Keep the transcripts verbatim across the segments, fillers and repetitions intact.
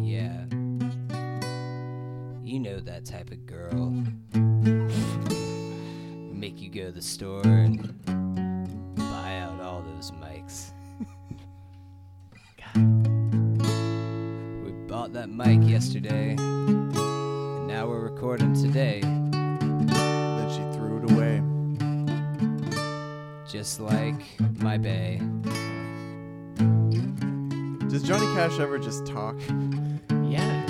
Yeah. You know that type of girl. Make you go to the store and buy out all those mics. God. We bought that mic yesterday, and now we're recording today. Then she threw it away. Just like my bae. Does Johnny Cash ever just talk? Yeah.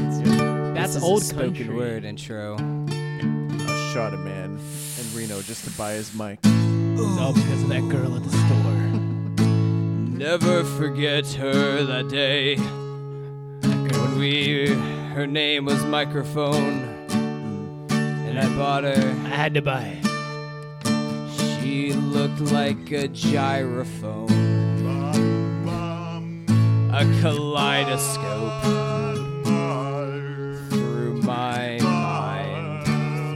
That's old country. Spoken word intro. I shot a man in Reno just to buy his mic. It's all because of that girl at the store. Never forget her that day. That girl. When we, her name was Microphone, and I bought her. I had to buy it. She looked like a gyrophone, a kaleidoscope through my mind,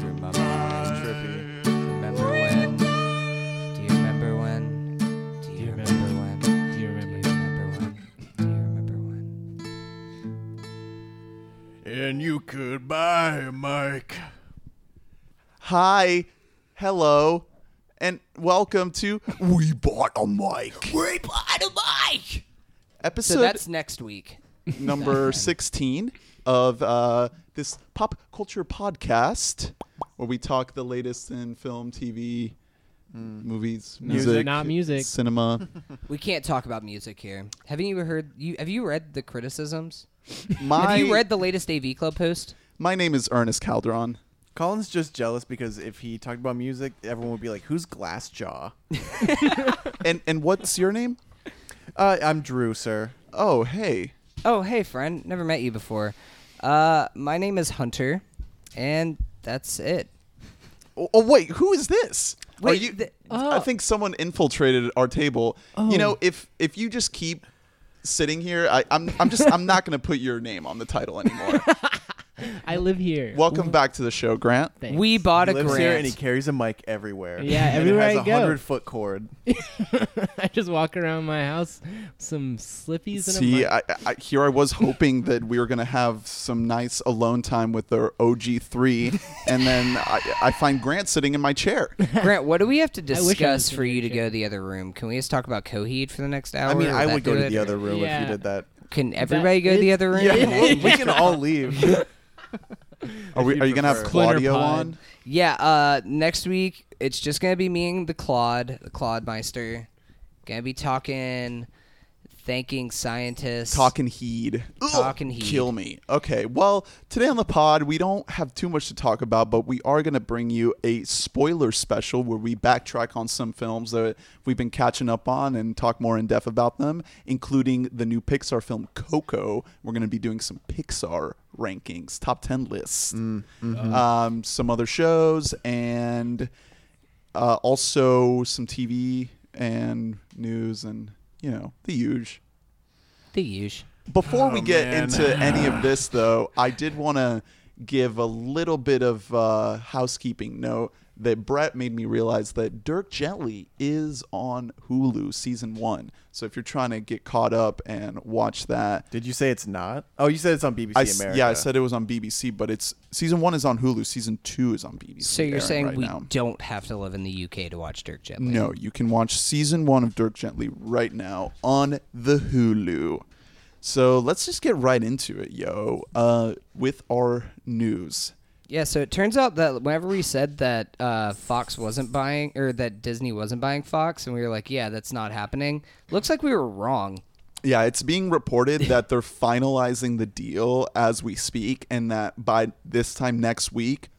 through my mind. Trippy. Remember when? Do you remember when? Do you remember when? Do you remember when? Do you remember when? And you could buy a mic. Hi, hello. And welcome to We Bought a Mic. We Bought a Mic! Episode so that's next week. Number sixteen of uh, this pop culture podcast where we talk the latest in film, T V, mm. movies, music. music. Not music. Cinema. We can't talk about music here. Have you heard? You, have you read the criticisms? My, have you read the latest A V Club post? My name is Ernest Calderon. Colin's just jealous because if he talked about music, everyone would be like, "Who's Glassjaw?" and and what's your name? Uh, I'm Drew, sir. Oh, hey. Oh, hey, friend. Never met you before. Uh, my name is Hunter, and that's it. Oh, oh wait, who is this? Wait, Are you? Th- oh. I think someone infiltrated our table. Oh. You know, if if you just keep sitting here, I, I'm I'm just I'm not going to put your name on the title anymore. I live here. Welcome Ooh. back to the show, Grant. Thanks. We bought he a lives Grant. Here and he carries a mic everywhere. Yeah, everywhere I go. It has a hundred foot cord. I just walk around my house, some slippies. See, and a mic. I, I, here I was hoping that we were gonna have some nice alone time with the O G three, and then I, I find Grant sitting in my chair. Grant, what do we have to discuss I I for you to chair. go to the other room? Can we just talk about Coheed for the next hour? I mean, I would go to the other room yeah. if you did that. Can everybody that go to the other room? Yeah, well, we can all leave. Are we? Are you gonna have Claudio on? Yeah. Uh, next week it's just gonna be me and the Claude, the Claudemeister. Gonna be talking, thanking scientists, talking heed, talking heed. Kill me. Okay. Well, today on the pod we don't have too much to talk about, but we are gonna bring you a spoiler special where we backtrack on some films that we've been catching up on and talk more in depth about them, including the new Pixar film Coco. We're gonna be doing some Pixar rankings, top ten lists, mm, mm-hmm. um, some other shows, and uh, also some T V and news and, you know, the huge. The huge. Before oh, we get man. into any of this, though, I did want to give a little bit of uh, housekeeping note that Brett made me realize that Dirk Gently is on Hulu season one. So if you're trying to get caught up and watch that. Did you say it's not? Oh, you said it's on B B C I, America. Yeah, I said it was on B B C, but it's season one is on Hulu. Season two is on B B C. So you're saying right we now. don't have to live in the U K to watch Dirk Gently? No, you can watch season one of Dirk Gently right now on the Hulu. So let's just get right into it, yo, uh, with our news. Yeah, so it turns out that whenever we said that uh, Fox wasn't buying, or that Disney wasn't buying Fox, and we were like, yeah, that's not happening, looks like we were wrong. Yeah, it's being reported that they're finalizing the deal as we speak, and that by this time next week,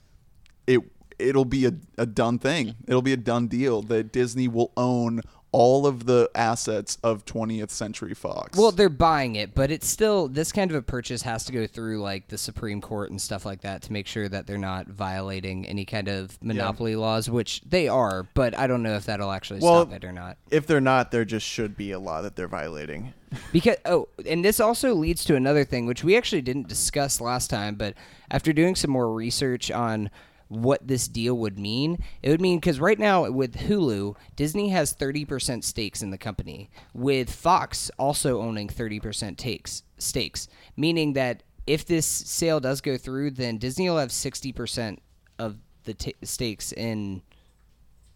it, it'll be a, a done thing. It'll be a done deal that Disney will own all of the assets of twentieth Century Fox. Well, they're buying it, but it's still, this kind of a purchase has to go through like the Supreme Court and stuff like that to make sure that they're not violating any kind of monopoly yeah. laws, which they are, but I don't know if that'll actually well, stop it or not. If they're not, there just should be a law that they're violating. Because oh, and this also leads to another thing, which we actually didn't discuss last time, but after doing some more research on what this deal would mean, it would mean, because right now with Hulu, Disney has thirty percent stakes in the company, with Fox also owning thirty percent takes, stakes, meaning that if this sale does go through, then Disney will have sixty percent of the t- stakes in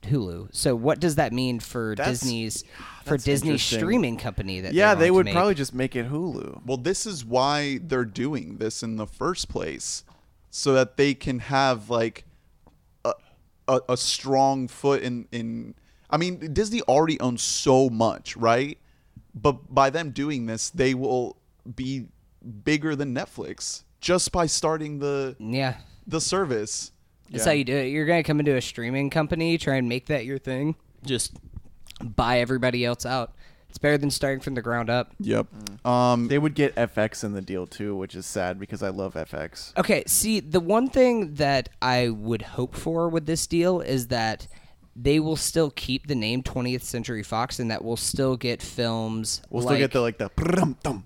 Hulu. So what does that mean for that's, Disney's for Disney's streaming company? That yeah, they, they would probably just make it Hulu. Well, this is why they're doing this in the first place, so that they can have like a, a, a strong foot in, in. I mean, Disney already owns so much, right? But by them doing this, they will be bigger than Netflix just by starting the yeah the service. That's yeah. how you do it. You're gonna come into a streaming company, try and make that your thing, just buy everybody else out. It's better than starting from the ground up. Yep. Mm. Um, they would get F X in the deal too, which is sad because I love F X. Okay, see, the one thing that I would hope for with this deal is that they will still keep the name twentieth Century Fox, and that we'll still get films. We'll like, still get the like the prum thumb.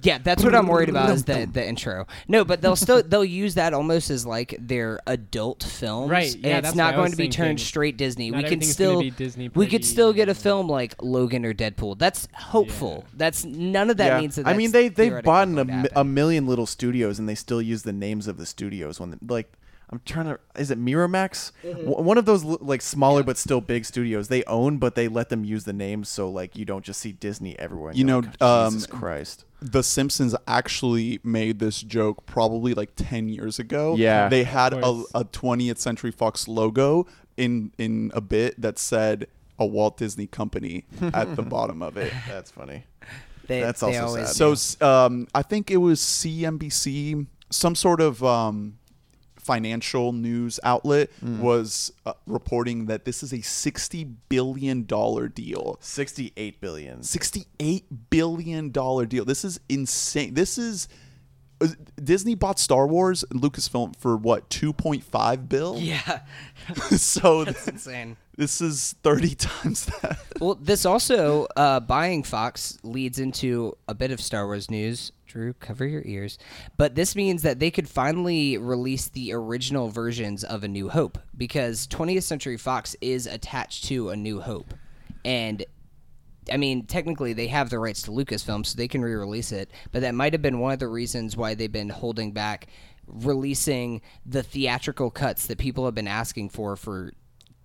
Yeah, that's what I'm worried about is the, the intro. No, but they'll still they'll use that almost as like their adult films. Right. Yeah, and it's not going to be thinking. turned straight Disney. Not we can still be Disney pretty, we could still get a film like Logan or Deadpool. That's hopeful. Yeah. That's none of that yeah. means that. That's I mean, they they've bought a, a million little studios, and they still use the names of the studios when like. I'm trying to. Is it Miramax? Mm-hmm. One of those like smaller yeah. but still big studios they own, but they let them use the name so like you don't just see Disney everywhere. You know, like, um, Jesus Christ. The Simpsons actually made this joke probably like ten years ago. Yeah, they had a, a twentieth Century Fox logo in in a bit that said a Walt Disney Company at the bottom of it. That's funny. They, That's they also sad. Do. So um, I think it was C N B C, some sort of. Um, financial news outlet mm. was uh, reporting that this is a sixty billion dollars deal. sixty-eight billion dollars sixty-eight billion dollars deal. This is insane. This is... Uh, Disney bought Star Wars and Lucasfilm for, what, two point five bill? Yeah. So... That's th- insane. This is thirty times that. Well, this also, uh, buying Fox leads into a bit of Star Wars news. Drew, cover your ears. But this means that they could finally release the original versions of A New Hope, because twentieth Century Fox is attached to A New Hope. And, I mean, technically they have the rights to Lucasfilm, so they can re-release it. But that might have been one of the reasons why they've been holding back releasing the theatrical cuts that people have been asking for for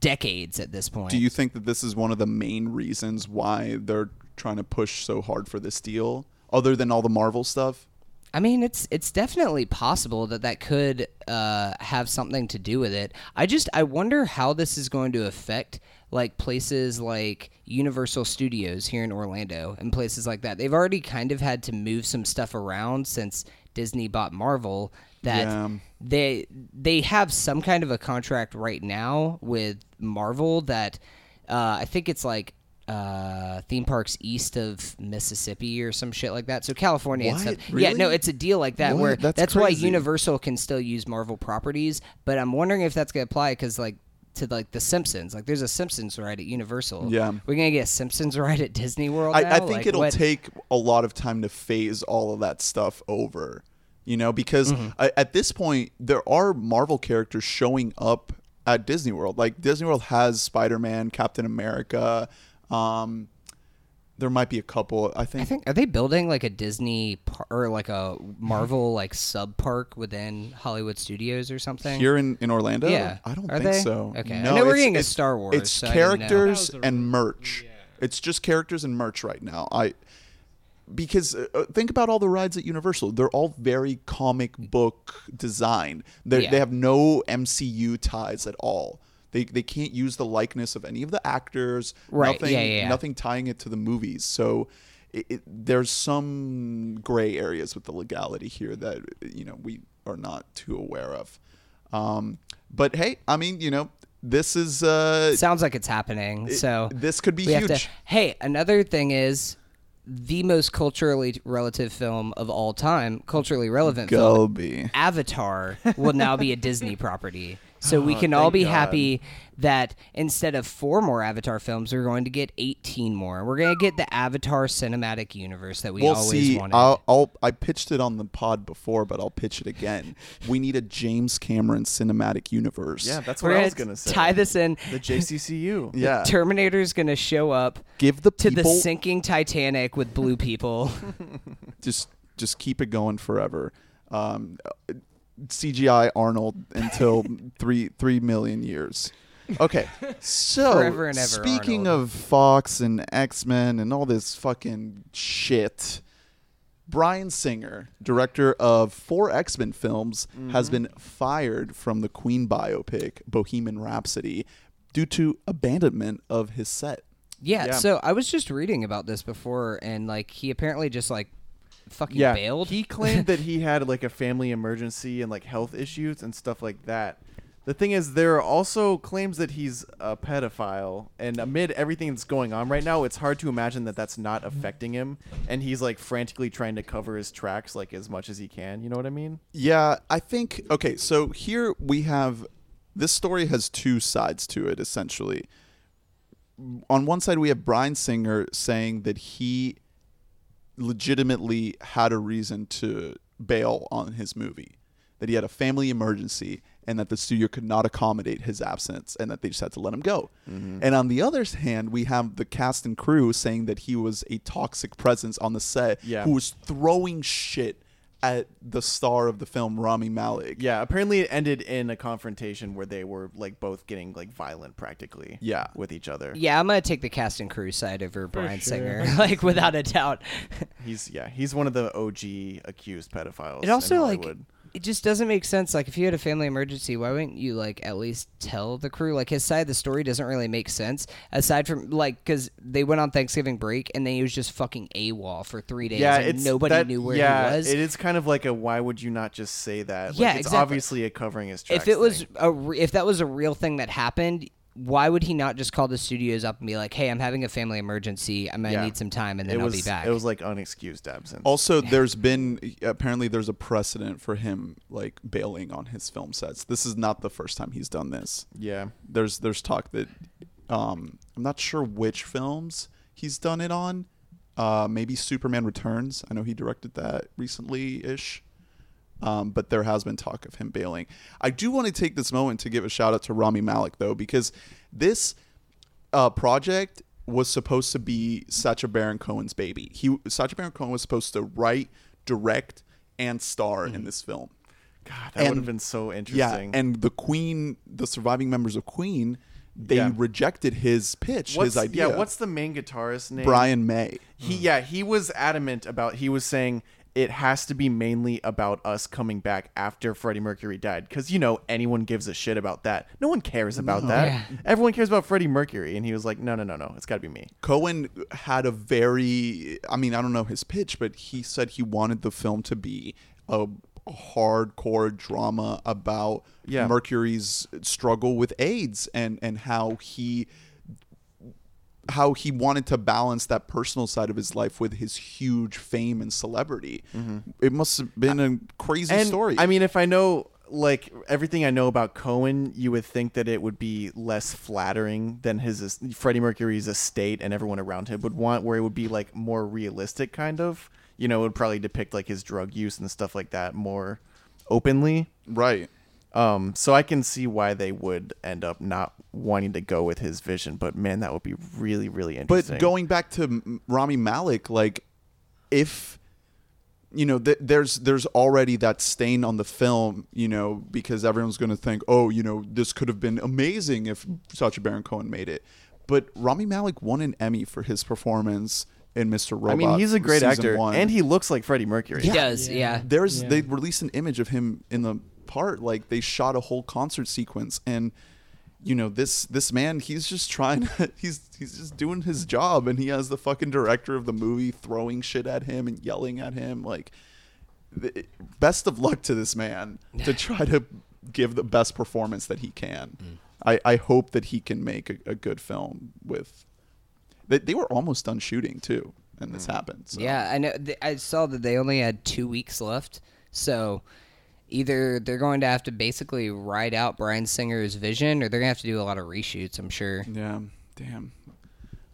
decades at this point. Do you think that this is one of the main reasons why they're trying to push so hard for this deal? Other than all the Marvel stuff? I mean, it's it's definitely possible that that could uh, have something to do with it. I just, I wonder how this is going to affect, like, places like Universal Studios here in Orlando and places like that. They've already kind of had to move some stuff around since Disney bought Marvel, that yeah. they they have some kind of a contract right now with Marvel that uh, I think it's like, Uh, theme parks east of Mississippi or some shit like that. So California what? And stuff. Really? Yeah, no, it's a deal like that what? where that's, that's why Universal can still use Marvel properties. But I'm wondering if that's gonna apply because like to like the Simpsons, like there's a Simpsons ride at Universal. Yeah, we're gonna get a Simpsons ride at Disney World. I, now? I think like, it'll what? take a lot of time to phase all of that stuff over. You know, because mm-hmm. I, at this point there are Marvel characters showing up at Disney World. Like Disney World has Spider-Man, Captain America. Um, there might be a couple. I think. I think. Are they building like a Disney par- or like a Marvel like sub park within Hollywood Studios or something? Here in, in Orlando? Yeah. I don't are think they? so. Okay. No, I know we're getting a Star Wars. It's so characters and merch. Yeah. It's just characters and merch right now. I because uh, think about all the rides at Universal. They're all very comic book designed. They yeah. they have no M C U ties at all. They they can't use the likeness of any of the actors, right. nothing, yeah, yeah, yeah. nothing tying it to the movies. So it, it, there's some gray areas with the legality here that you know we are not too aware of. Um, but hey, I mean, you know, this is uh, sounds like it's happening. It, so this could be huge. To, hey, another thing is the most culturally relative film of all time, culturally relevant Gulby. film, Avatar, will now be a Disney property. So oh, we can all be God. happy that instead of four more Avatar films, we're going to get eighteen more. We're going to get the Avatar cinematic universe that we well, always see, wanted. I'll, I'll, I pitched it on the pod before, but I'll pitch it again. We need a James Cameron cinematic universe. Yeah, that's what we're I was going to say. Tie this in. The J C C U. Yeah. Terminator's going to show up Give the people- to the sinking Titanic with blue people. just, just keep it going forever. Um, C G I Arnold until three three million years. Okay, so forever and ever, speaking Arnold. of Fox and X-Men and all this fucking shit, Bryan Singer, director of four X-Men films, mm-hmm. has been fired from the Queen biopic Bohemian Rhapsody due to abandonment of his set. Yeah, yeah. So I was just reading about this before, and like he apparently just like. Fucking yeah. bailed. He claimed that he had like a family emergency and like health issues and stuff like that. The thing is, there are also claims that he's a pedophile, and amid everything that's going on right now, it's hard to imagine that that's not affecting him. And he's like frantically trying to cover his tracks like as much as he can. You know what I mean? Yeah, I think. Okay, so here we have this story has two sides to it. Essentially, on one side we have Bryan Singer saying that he. legitimately had a reason to bail on his movie, that he had a family emergency and that the studio could not accommodate his absence and that they just had to let him go. Mm-hmm. And on the other hand, we have the cast and crew saying that he was a toxic presence on the set yeah. who was throwing shit at the star of the film, Rami Malek. Yeah, apparently it ended in a confrontation where they were like both getting like violent practically yeah. with each other. Yeah, I'm going to take the cast and crew side over Bryan sure. Singer, like without a doubt. He's yeah, he's one of the O G accused pedophiles. It also in Hollywood. like it just doesn't make sense. Like if you had a family emergency, why wouldn't you like at least tell the crew? Like his side of the story doesn't really make sense aside from like cuz they went on Thanksgiving break and then he was just fucking AWOL for three days yeah, and nobody that, knew where yeah, he was. It is kind of like a why would you not just say that? Like, yeah, it's exactly. obviously a covering his tracks. If it was a re- if that was a real thing that happened, why would he not just call the studios up and be like, "Hey, I'm having a family emergency. I might yeah. need some time, and then it was, I'll be back." It was like unexcused absence. Also, yeah. there's been apparently there's a precedent for him like bailing on his film sets. This is not the first time he's done this. Yeah, there's there's talk that um, I'm not sure which films he's done it on. Uh, maybe Superman Returns. I know he directed that recently-ish. Um, but there has been talk of him bailing. I do want to take this moment to give a shout out to Rami Malek, though, because this uh, project was supposed to be Sacha Baron Cohen's baby. He Sacha Baron Cohen was supposed to write, direct, and star mm. in this film. God, that would have been so interesting. Yeah, and the Queen, the surviving members of Queen... They yeah. rejected his pitch, what's, his idea. Yeah, what's the main guitarist's name? Brian May. He, mm. Yeah, he was adamant about, he was saying it has to be mainly about us coming back after Freddie Mercury died. Because, you know, anyone gives a shit about that. No one cares about no. that. Yeah. Everyone cares about Freddie Mercury. And he was like, no, no, no, no. It's got to be me. Cohen had a very, I mean, I don't know his pitch, but he said he wanted the film to be a hardcore drama about yeah. Mercury's struggle with AIDS and and how he how he wanted to balance that personal side of his life with his huge fame and celebrity. Mm-hmm. It must have been a crazy and, story. I mean, if I know like everything I know about Cohen, you would think that it would be less flattering than his Freddie Mercury's estate and everyone around him would want, where it would be like more realistic kind of. You know, it would probably depict like his drug use and stuff like that more openly. Right. Um, so I can see why they would end up not wanting to go with his vision. But, man, that would be really, really interesting. But going back to Rami Malek, like if, you know, th- there's there's already that stain on the film, you know, because everyone's going to think, oh, you know, this could have been amazing if Sacha Baron Cohen made it. But Rami Malek won an Emmy for his performance in Mister Robot. I mean, he's a great actor, one. and he looks like Freddie Mercury. Yeah. He does, yeah. yeah. There's yeah. They released an image of him in the part, like they shot a whole concert sequence, and you know this this man, he's just trying, he's he's just doing his job, and he has the fucking director of the movie throwing shit at him and yelling at him. Like, the, best of luck to this man to try to give the best performance that he can. Mm. I I hope that he can make a, a good film with. They they were almost done shooting too, and this mm. happened. So. Yeah, I know. I saw that they only had two weeks left, so either they're going to have to basically ride out Bryan Singer's vision, or they're going to have to do a lot of reshoots, I'm sure. Yeah, damn.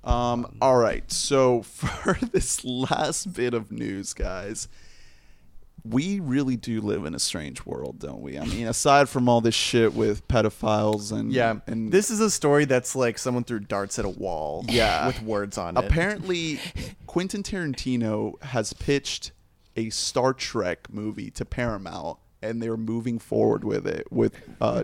Um, all right, so for this last bit of news, guys, we really do live in a strange world, don't we? I mean, aside from all this shit with pedophiles and... Yeah, and this is a story that's like someone threw darts at a wall yeah. with words on it. Apparently, Quentin Tarantino has pitched a Star Trek movie to Paramount, and they're moving forward with it with uh,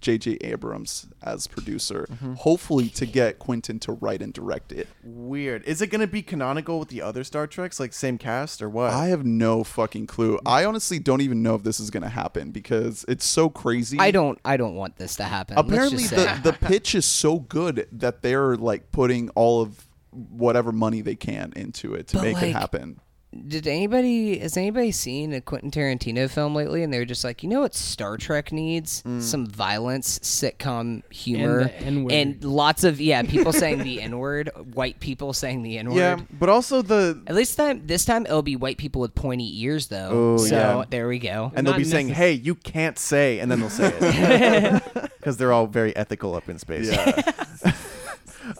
J J. Abrams as producer, mm-hmm. hopefully to get Quentin to write and direct it. Weird. Is it going to be canonical with the other Star Treks, like same cast or what? I have no fucking clue. I honestly don't even know if this is going to happen because it's so crazy. I don't I don't want this to happen. Apparently the, the pitch is so good that they're like putting all of whatever money they can into it to but make like- it happen. Did anybody has anybody seen a Quentin Tarantino film lately? And they were just like, you know what Star Trek needs? Mm. Some violence, sitcom humor, and the N-word. And lots of yeah people saying the N-word, white people saying the N-word. Yeah, but also the at least time this time it'll be white people with pointy ears though. Oh, so yeah. There we go. And they'll Not be necess- saying, hey, you can't say, and then they'll say it because they're all very ethical up in space. Yeah.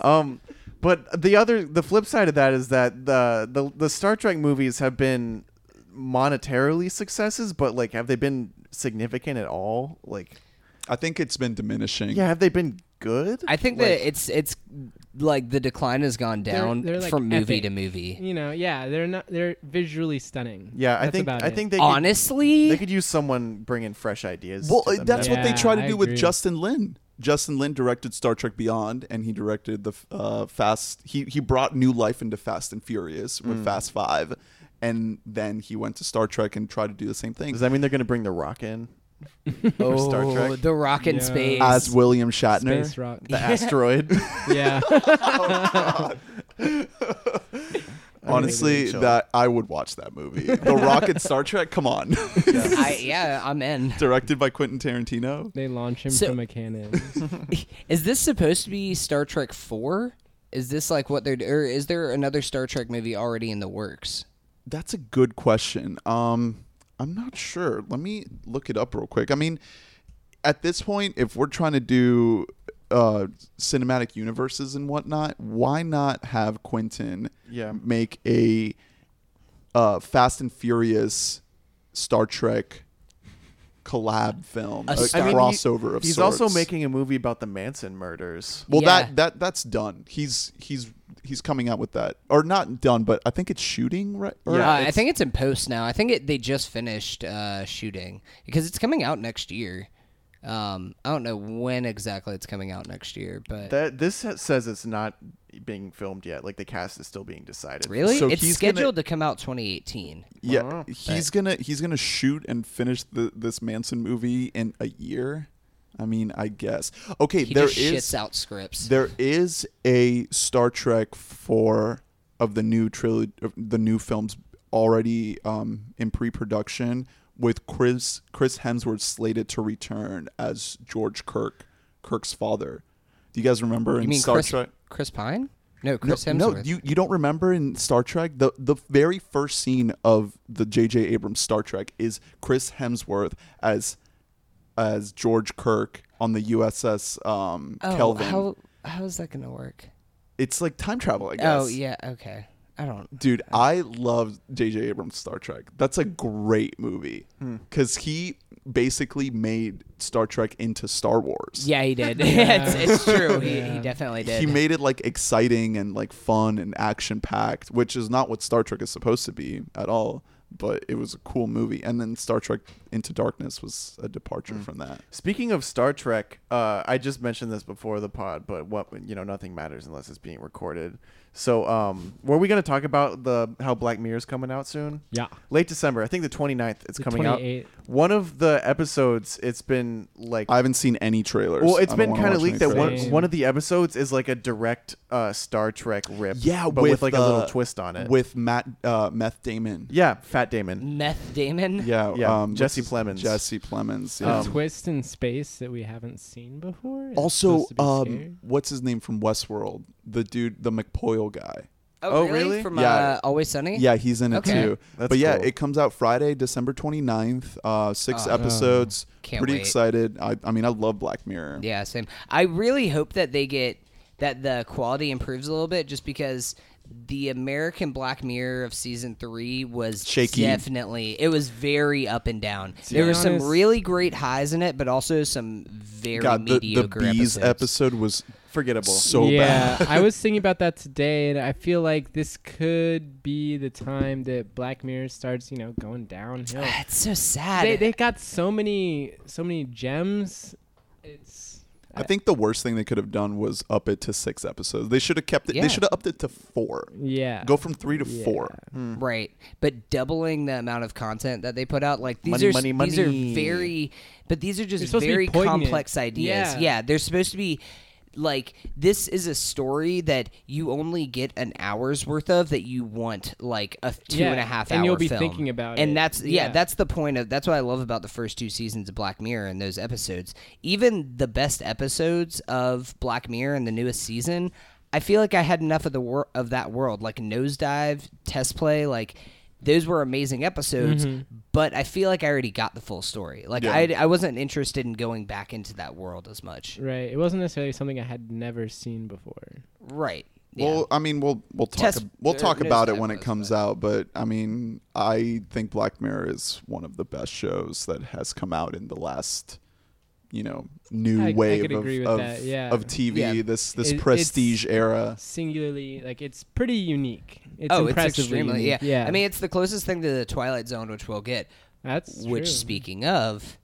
um. But the other, the flip side of that is that the, the the Star Trek movies have been monetarily successes, but like, have they been significant at all? Like, I think it's been diminishing. Yeah, have they been good? I think like, that it's it's like the decline has gone down they're, they're like from movie epic. to movie. You know, yeah, they're not they're visually stunning. Yeah, that's I think about I it. think they honestly could, they could use someone bringing fresh ideas. Well, to them that's now. what yeah, they try to I do agree. with Justin Lin. Justin Lin directed Star Trek Beyond, and he directed the uh, Fast... He, he brought new life into Fast and Furious with mm. Fast Five, and then he went to Star Trek and tried to do the same thing. Does that mean they're going to bring The Rock in? Oh, Star Trek? The Rock in yeah. space. As William Shatner. Space Rock. The yeah. asteroid. Yeah. Oh, God. Honestly, that I would watch that movie. The Rock and Star Trek, come on. Yeah. I, yeah, I'm in. Directed by Quentin Tarantino. They launch him so, from a cannon. Is this supposed to be Star Trek four? Is this like what they're... Or is there another Star Trek movie already in the works? That's a good question. Um, I'm not sure. Let me look it up real quick. I mean, at this point, if we're trying to do... Uh, cinematic universes and whatnot, why not have Quentin yeah. make a uh, Fast and Furious Star Trek collab film, a, a Star- crossover I mean, he, of he's sorts. He's also making a movie about the Manson murders. Well, yeah. that that that's done. He's he's he's coming out with that, or not done, but I think it's shooting right. Yeah, uh, I think it's in post now. I think it, they just finished uh, shooting because it's coming out next year. Um, I don't know when exactly it's coming out next year, but that, this says it's not being filmed yet. Like the cast is still being decided. Really? So it's scheduled gonna, to come out twenty eighteen. Yeah, wow. he's gonna he's gonna shoot and finish the, this Manson movie in a year. I mean, I guess. Okay, he there just is shits out scripts. There is a Star Trek four of the new trilogy, the new films already um, in pre-production. With Chris Chris Hemsworth slated to return as George Kirk, Kirk's father. Do you guys remember you in mean Star Chris, Trek? Chris Pine? No, Chris no, Hemsworth. No, you, you don't remember in Star Trek? The the very first scene of the J J. Abrams Star Trek is Chris Hemsworth as as George Kirk on the U S S um, oh, Kelvin. How how is that gonna work? It's like time travel, I guess. Oh yeah, okay. I don't... Dude, I love J J. Abrams' Star Trek. That's a great movie. Because hmm. he basically made Star Trek into Star Wars. Yeah, he did. Yeah. it's, it's true. He, yeah. he definitely did. He made it, like, exciting and, like, fun and action-packed, which is not what Star Trek is supposed to be at all. But it was a cool movie. And then Star Trek Into Darkness was a departure mm. from that. Speaking of Star Trek, uh, I just mentioned this before the pod, but what you know, nothing matters unless it's being recorded. So um, were we going to talk about the how Black Mirror is coming out soon? Yeah. Late December. I think the twenty-ninth it's the coming twenty-eighth. Out. One of the episodes, it's been like... I haven't seen any trailers. Well, it's been kind of leaked that one, one of the episodes is like a direct uh, Star Trek rip. Yeah, but with, with like uh, a little twist on it. With Matt uh, Meth Damon. Yeah, Fat Damon. Meth Damon? Yeah. yeah. Um, Jesse Plemons. Jesse Plemons. Yeah. A um, twist in space that we haven't seen before? It's also, um, what's his name from Westworld? The dude, the McPoyle guy. Oh, oh really? really? From yeah. uh, Always Sunny? Yeah, he's in it okay. too. That's but yeah, cool. It comes out Friday, December twenty-ninth. Uh, six oh, episodes. Oh, can't Pretty wait. excited. I, I mean, I love Black Mirror. Yeah, same. I really hope that they get that the quality improves a little bit, just because the American Black Mirror of season three was shaky. Definitely, it was very up and down. To there were honest, some really great highs in it, but also some very God, the, mediocre the bees episodes. episode was. Forgettable. So yeah, bad. I was thinking about that today, and I feel like this could be the time that Black Mirror starts, you know, going downhill. It's so sad. They, they got so many, so many gems. It's. I, I think the worst thing they could have done was up it to six episodes. They should have kept it. Yeah. They should have upped it to four. Yeah. Go from three to yeah. four. Mm. Right, but doubling the amount of content that they put out, like these money, are money, money. these are very, but these are just very complex ideas. Yeah. yeah, they're supposed to be. Like, this is a story that you only get an hour's worth of, that you want, like, a two yeah, and a half and hour film. And you'll be film. thinking about and it. And that's, yeah, yeah, that's the point of, that's what I love about the first two seasons of Black Mirror and those episodes. Even the best episodes of Black Mirror and the newest season, I feel like I had enough of the wor- of that world. Like, Nosedive, Test Play, like, those were amazing episodes, mm-hmm. but I feel like I already got the full story. Like, yeah. I, I wasn't interested in going back into that world as much. Right. It wasn't necessarily something I had never seen before. Right. Yeah. Well, I mean, we'll we'll talk Test, ab- we'll talk about it when it comes but. out, but I mean, I think Black Mirror is one of the best shows that has come out in the last, you know, new I, wave I could of, agree with of, that. Yeah. of T V, yeah. this this it, prestige era. Singularly, like, it's pretty unique. It's oh, it's extremely, unique. Yeah. yeah. I mean, it's the closest thing to the Twilight Zone, which we'll get. That's Which, true. speaking of, if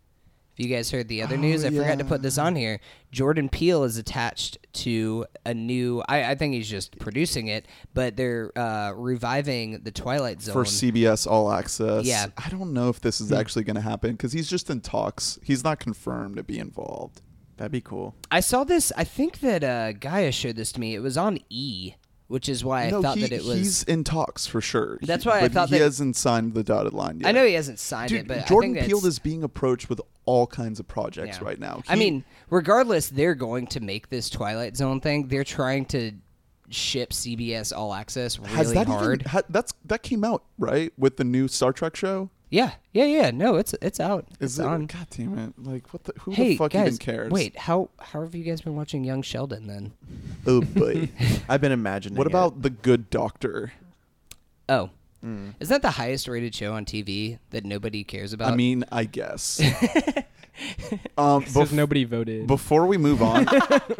you guys heard the other oh, news, I yeah. forgot to put this on here, Jordan Peele is attached to a new, I, I think he's just producing it, but they're uh, reviving the Twilight Zone. For C B S All Access. Yeah. I don't know if this is actually going to happen, because he's just in talks. He's not confirmed to be involved. That'd be cool. I saw this, I think that uh, Gaia showed this to me. It was on E!, which is why I no, thought he, that it was... he's in talks for sure. That's why he, I thought he that... he hasn't signed the dotted line yet. I know he hasn't signed Dude, it, but Jordan I think Peele that's... is being approached with all kinds of projects yeah. right now. He... I mean, regardless, they're going to make this Twilight Zone thing. They're trying to ship C B S All Access really Has that hard. Even, ha, that's, that came out, right, with the new Star Trek show? Yeah, yeah, yeah. No, it's it's out. Is it's it? On. God damn it! Like, what the? Who hey, the fuck guys, even cares? Wait, how how have you guys been watching Young Sheldon then? Oh boy, I've been imagining. What about it. The Good Doctor? Oh, mm. Is that the highest rated show on T V that nobody cares about? I mean, I guess. um, bef- nobody voted. Before we move on,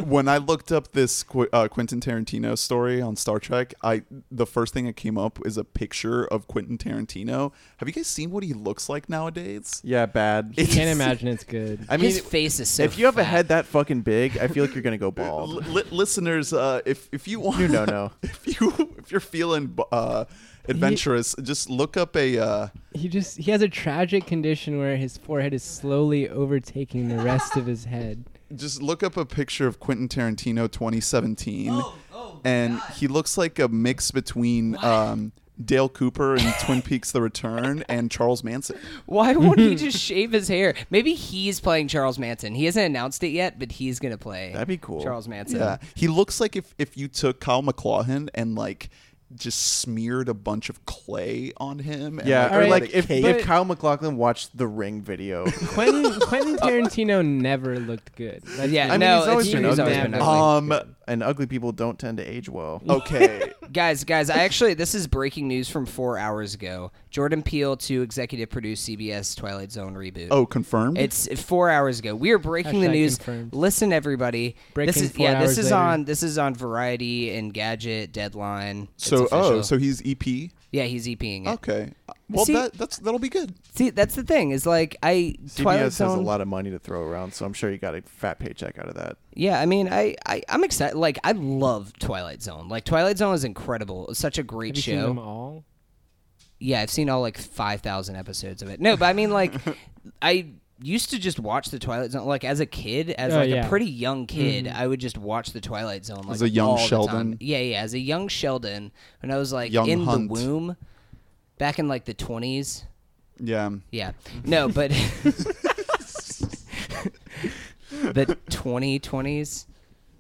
when I looked up this Qu- uh, Quentin Tarantino story on Star Trek, I the first thing that came up is a picture of Quentin Tarantino. Have you guys seen what he looks like nowadays? Yeah, bad. You can't imagine it's good. I mean, his face is so. If you have fat. a head that fucking big, I feel like you're gonna go bald. L- li- listeners, uh, if if you want, you no no. If you if you're feeling. Uh, Adventurous. He, just look up a. Uh, he just he has a tragic condition where his forehead is slowly overtaking the rest of his head. Just look up a picture of Quentin Tarantino twenty seventeen, oh, oh and God. He looks like a mix between um, Dale Cooper in Twin Peaks: The Return and Charles Manson. Why won't he just shave his hair? Maybe he's playing Charles Manson. He hasn't announced it yet, but he's gonna play. That'd be cool. Charles Manson. Yeah, he looks like if if you took Kyle MacLachlan and like. Just smeared a bunch of clay on him. And yeah, like, or right, like if, if Kyle MacLachlan watched the Ring video. Quentin, Quentin Tarantino never looked good. That's yeah, I mean, no, he's always been ugly. Always been ugly. Um, and ugly people don't tend to age well. Okay, guys, guys. I actually, this is breaking news from four hours ago. Jordan Peele to executive produce C B S Twilight Zone reboot. Oh, confirmed. It's four hours ago. We are breaking Hashtag the news. Confirmed. Listen, everybody. Breaking this is four yeah. Hours this is later. on. This is on Variety and Gadget, Deadline. So. It's Official. Oh, so he's E P? Yeah, he's EPing it. Okay. Well, see, that, that's, that'll be good. See, that's the thing. Is like I C B S Twilight has Zone, a lot of money to throw around, so I'm sure you got a fat paycheck out of that. Yeah, I mean, I, I, I'm excited. Like, I love Twilight Zone. Like, Twilight Zone is incredible. It's such a great Have show. Have you seen them all? Yeah, I've seen all, like, five thousand episodes of it. No, but I mean, like, I... used to just watch the Twilight Zone, like as a kid, as oh, like yeah. a pretty young kid, mm-hmm. I would just watch the Twilight Zone, like as a young all Sheldon. Yeah, yeah, as a young Sheldon, when I was like young in Hunt. the womb, back in like the twenties. Yeah. Yeah. No, but the twenty twenties.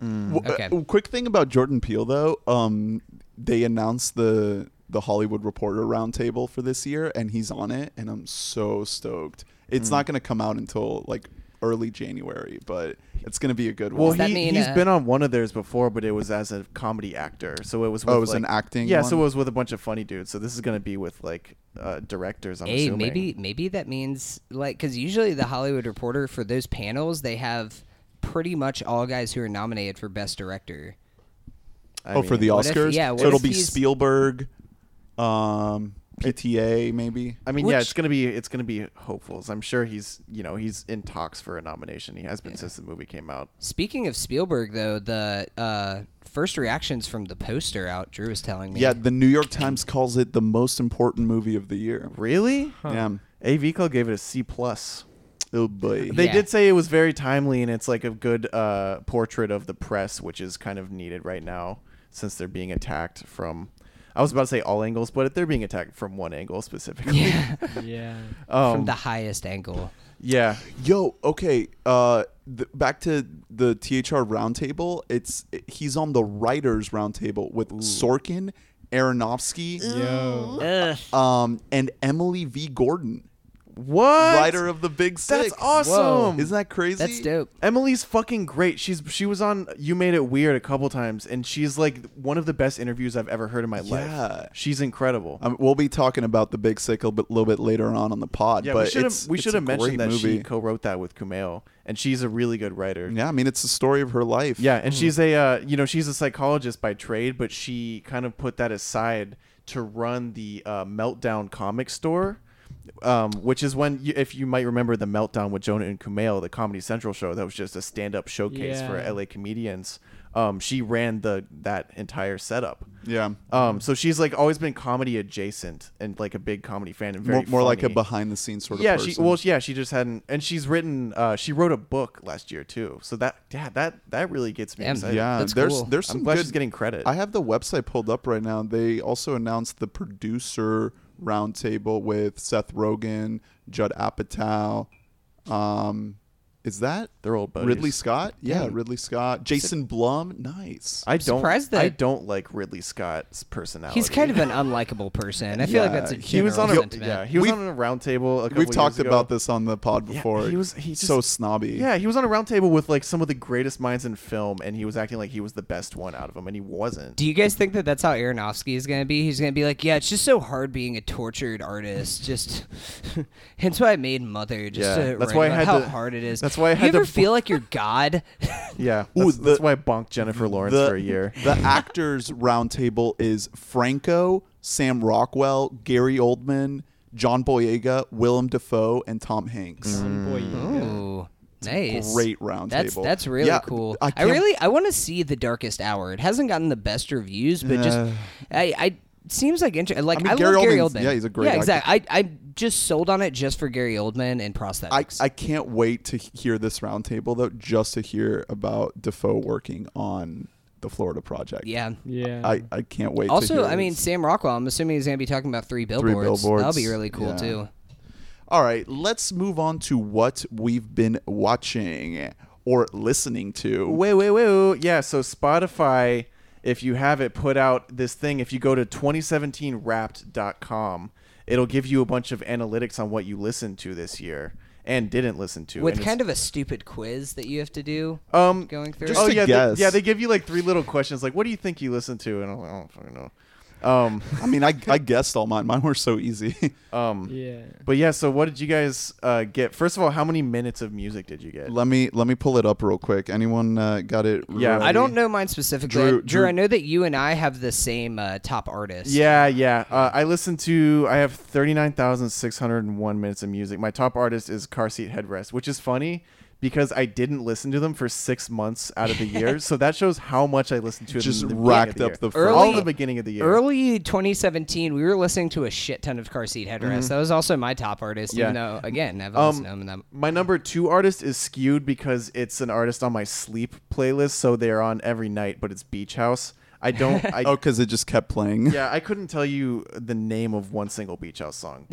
Mm. Okay. Well, uh, quick thing about Jordan Peele though, um, they announced the the Hollywood Reporter Roundtable for this year, and he's on it, and I'm so stoked. It's mm. not going to come out until like early January, but it's going to be a good one. Well, he, mean, he's uh, been on one of theirs before, but it was as a comedy actor. So it was with, oh, it was like, an acting Yeah, one? So it was with a bunch of funny dudes. So this is going to be with like uh, directors, I'm hey, assuming. Maybe, maybe that means like, because usually the Hollywood Reporter for those panels, they have pretty much all guys who are nominated for Best Director. I oh, mean, for the Oscars? If, yeah. So it'll be Spielberg, um... P T A maybe. I mean, Which, yeah, it's gonna be it's gonna be hopefuls. I'm sure he's you know he's in talks for a nomination. He has been yeah. since the movie came out. Speaking of Spielberg, though, the uh, first reactions from The Post are out. Drew was telling me. Yeah, the New York Times calls it the most important movie of the year. Really? Huh. Damn. A V Club gave it a C plus. Oh boy. They yeah. did say it was very timely, and it's like a good uh, portrait of the press, which is kind of needed right now since they're being attacked from. I was about to say all angles, but they're being attacked from one angle specifically. Yeah. yeah. Um, from the highest angle. Yeah. Yo, okay. Uh, th- back to the T H R roundtable. It's it, he's on the writers' roundtable with Ooh. Sorkin, Aronofsky, Yo. um, and Emily V. Gordon. What? Writer of the Big Six. That's awesome. Whoa. Isn't that crazy? That's dope. Emily's fucking great. She's she was on You Made It Weird a couple times, and she's like one of the best interviews I've ever heard in my yeah. life. She's incredible. Um, we'll be talking about the Big Six a little bit, little bit later on on the pod. Yeah, but we should have we should have mentioned that movie. She co-wrote that with Kumail, and she's a really good writer. Yeah, I mean it's the story of her life. Yeah, and mm. she's a uh, you know she's a psychologist by trade, but she kind of put that aside to run the uh, Meltdown comic store. Um, which is when, you, if you might remember the Meltdown with Jonah and Kumail, the Comedy Central show, that was just a stand-up showcase yeah. for L A comedians. Um, she ran the that entire setup. Yeah. Um, so she's like always been comedy adjacent and like a big comedy fan and very more, more like a behind-the-scenes sort of yeah, person. She, well, yeah. She just hadn't, and she's written. Uh, she wrote a book last year too. So that yeah, that that really gets me Damn, excited. Yeah, that's there's cool. there's some I'm glad good, she's getting credit. I have the website pulled up right now. They also announced the producer roundtable with Seth Rogen, Judd Apatow, um, is that their old buddies? Ridley Scott? Yeah, yeah. Ridley Scott, Jason Blum. Nice. I don't. That I don't like Ridley Scott's personality. He's kind of an unlikable person. I feel yeah. like that's a he was on a sentiment. yeah he was we've, on a roundtable. We've talked ago. about this on the pod before. Yeah, he was he's so snobby. Yeah, he was on a roundtable with like some of the greatest minds in film, and he was acting like he was the best one out of them, and he wasn't. Do you guys think that that's how Aronofsky is going to be? He's going to be like, yeah, it's just so hard being a tortured artist. Just hence why I made Mother. Just yeah, to that's why I had how to, hard it is. That's why I had you ever to feel like you're God? yeah. That's, Ooh, the, that's why I bonked Jennifer Lawrence the, for a year. The actors roundtable is Franco, Sam Rockwell, Gary Oldman, John Boyega, Willem Dafoe, and Tom Hanks. Mm. Boyega. Nice. Great roundtable. That's, that's really yeah, cool. I, I really I want to see The Darkest Hour. It hasn't gotten the best reviews, but uh, just I I seems like interesting. Like I, mean, I Gary love Gary Oldman. Yeah, he's a great actor. Yeah, exactly. Actor. I I just sold on it just for Gary Oldman and prosthetics. I, I can't wait to hear this roundtable though, just to hear about Defoe working on the Florida Project. Yeah, yeah. I, I can't wait. Also, to hear I this. mean Sam Rockwell. I'm assuming he's gonna be talking about three billboards. Three billboards. That'll be really cool yeah. too. All right, let's move on to what we've been watching or listening to. Wait, wait, wait. Yeah. So Spotify, if you have it, put out this thing. If you go to twenty seventeen wrapped dot com, it'll give you a bunch of analytics on what you listened to this year and didn't listen to. With kind of a stupid quiz that you have to do um, going through. Just oh, yeah, guess. They, yeah, they give you like three little questions like, what do you think you listened to? And I'm like, I don't fucking know. Um, I mean, I, I guessed all mine. Mine were so easy. um, yeah. But yeah, so what did you guys uh, get? First of all, how many minutes of music did you get? Let me let me pull it up real quick. Anyone uh, got it? Yeah. Ready? I don't know mine specifically. Drew, Drew, Drew, I know that you and I have the same uh, top artist. Yeah, yeah. Uh, I listen to. I have thirty-nine thousand six hundred and one minutes of music. My top artist is Car Seat Headrest, which is funny because I didn't listen to them for six months out of the year. So that shows how much I listened to them. Just the racked the up the early, all the beginning of the year. Early twenty seventeen, we were listening to a shit ton of Car Seat Headrest. Mm-hmm. That was also my top artist, yeah. even though, again, I've listened um, to them. My number two artist is skewed because it's an artist on my sleep playlist, so they're on every night, but it's Beach House. I don't. I, oh, because it just kept playing. Yeah, I couldn't tell you the name of one single Beach House song.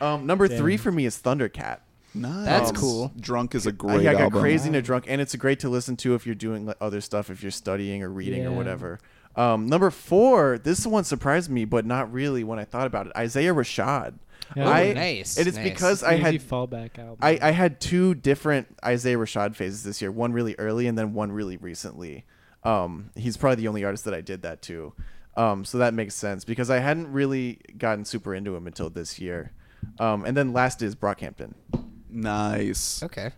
um, number Damn. three for me is Thundercat. Nice. That's um, cool. Drunk is a great yeah, I got album. Crazy to Drunk, and it's a great to listen to if you're doing other stuff, if you're studying or reading yeah. or whatever. Um, number four, this one surprised me, but not really when I thought about it. Isaiah Rashad. Yeah. I, Ooh, nice. It is nice. Because I had fallback album. I, I had two different Isaiah Rashad phases this year. One really early and then one really recently. Um, he's probably the only artist that I did that to. Um, so that makes sense because I hadn't really gotten super into him until this year. Um, and then last is Brockhampton. Nice. Okay.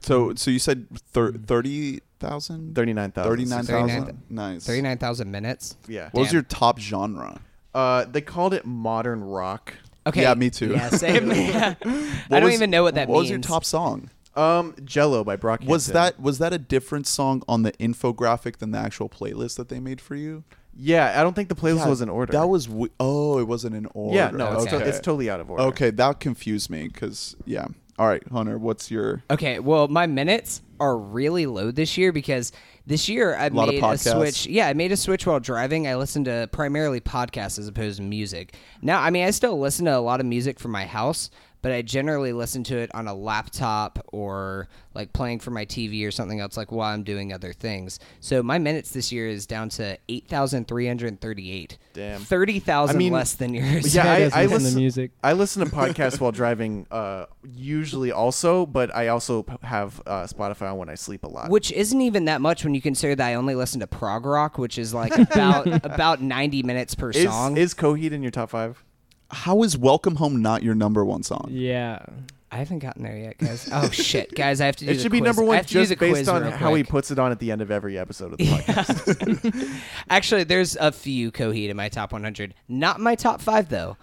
So so you said thir- thirty thousand? thirty-nine thousand. thirty-nine thousand. Nice. thirty-nine thousand minutes? Yeah. Damn. What was your top genre? Uh, they called it modern rock. Okay. Yeah, me too. Yeah, same. Yeah. I don't was, even know what that what means. What was your top song? Um, Jello by Brockhampton. Was that was that a different song on the infographic than the actual playlist that they made for you? Yeah, I don't think the playlist yeah, was in order. That was w- oh, it wasn't in order. Yeah, no, okay. it's, it's totally out of order. Okay, that confused me because yeah. All right, Hunter, what's your? Okay, well, my minutes are really low this year because this year I made a switch. Yeah, I made a switch while driving. I listened to primarily podcasts as opposed to music. Now, I mean, I still listen to a lot of music from my house, but I generally listen to it on a laptop or like playing for my T V or something else, like while I'm doing other things. So my minutes this year is down to eight thousand three hundred thirty-eight. Damn, thirty thousand I mean, less than yours. Yeah, I, I, I listen to music. I listen to podcasts while driving. Uh, usually also, but I also have uh, Spotify on when I sleep a lot, which isn't even that much when you consider that I only listen to prog rock, which is like about about ninety minutes per is, song. Is Coheed in your top five? How is Welcome Home not your number one song? Yeah. I haven't gotten there yet, guys. Oh, shit. Guys, I have to do it the quiz. It should be number one just based on how he puts it on at the end of every episode of the yeah. podcast. Actually, there's a few Coheed in my top one hundred. Not my top five, though.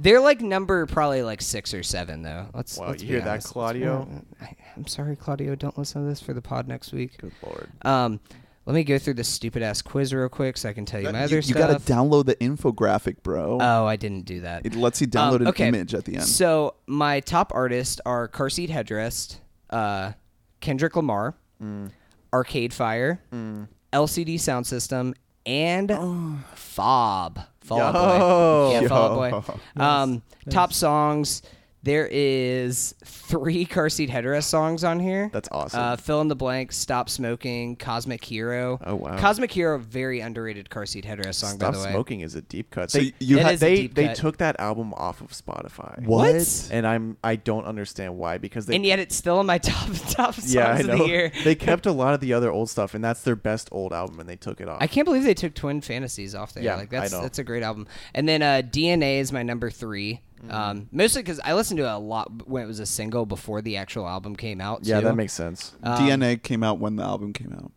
They're like number probably like six or seven, though. Let's, wow, let's you hear honest. That, Claudio? I, I'm sorry, Claudio. Don't listen to this for the pod next week. Good Lord. Um, let me go through this stupid-ass quiz real quick so I can tell you my other you, you stuff. You got to download the infographic, bro. Oh, I didn't do that. It lets you download um, okay. an image at the end. So my top artists are Car Seat Headrest, uh, Kendrick Lamar, mm. Arcade Fire, mm. L C D Sound System, and oh. Fob. Fall Out Boy. Yeah, Fall Out Boy. Um, nice. Top songs. There is three Car Seat Headrest songs on here. That's awesome. Uh, Fill in the Blank, Stop Smoking, Cosmic Hero. Oh, wow. Cosmic Hero, very underrated Car Seat Headrest song, Stop by the way. Stop Smoking is a deep cut. So they, you ha- they, deep they cut. took that album off of Spotify. What? what? And I'm, I don't understand why. Because they, And yet it's still in my top top songs yeah, I know. Of the year. They kept a lot of the other old stuff, and that's their best old album, and they took it off. I can't believe they took Twin Fantasies off there. Yeah, like, that's, I know. That's a great album. And then uh, D N A is my number three. Mm. Um, mostly because I listened to it a lot when it was a single before the actual album came out. Yeah, too. That makes sense. Um, D N A came out when the album came out.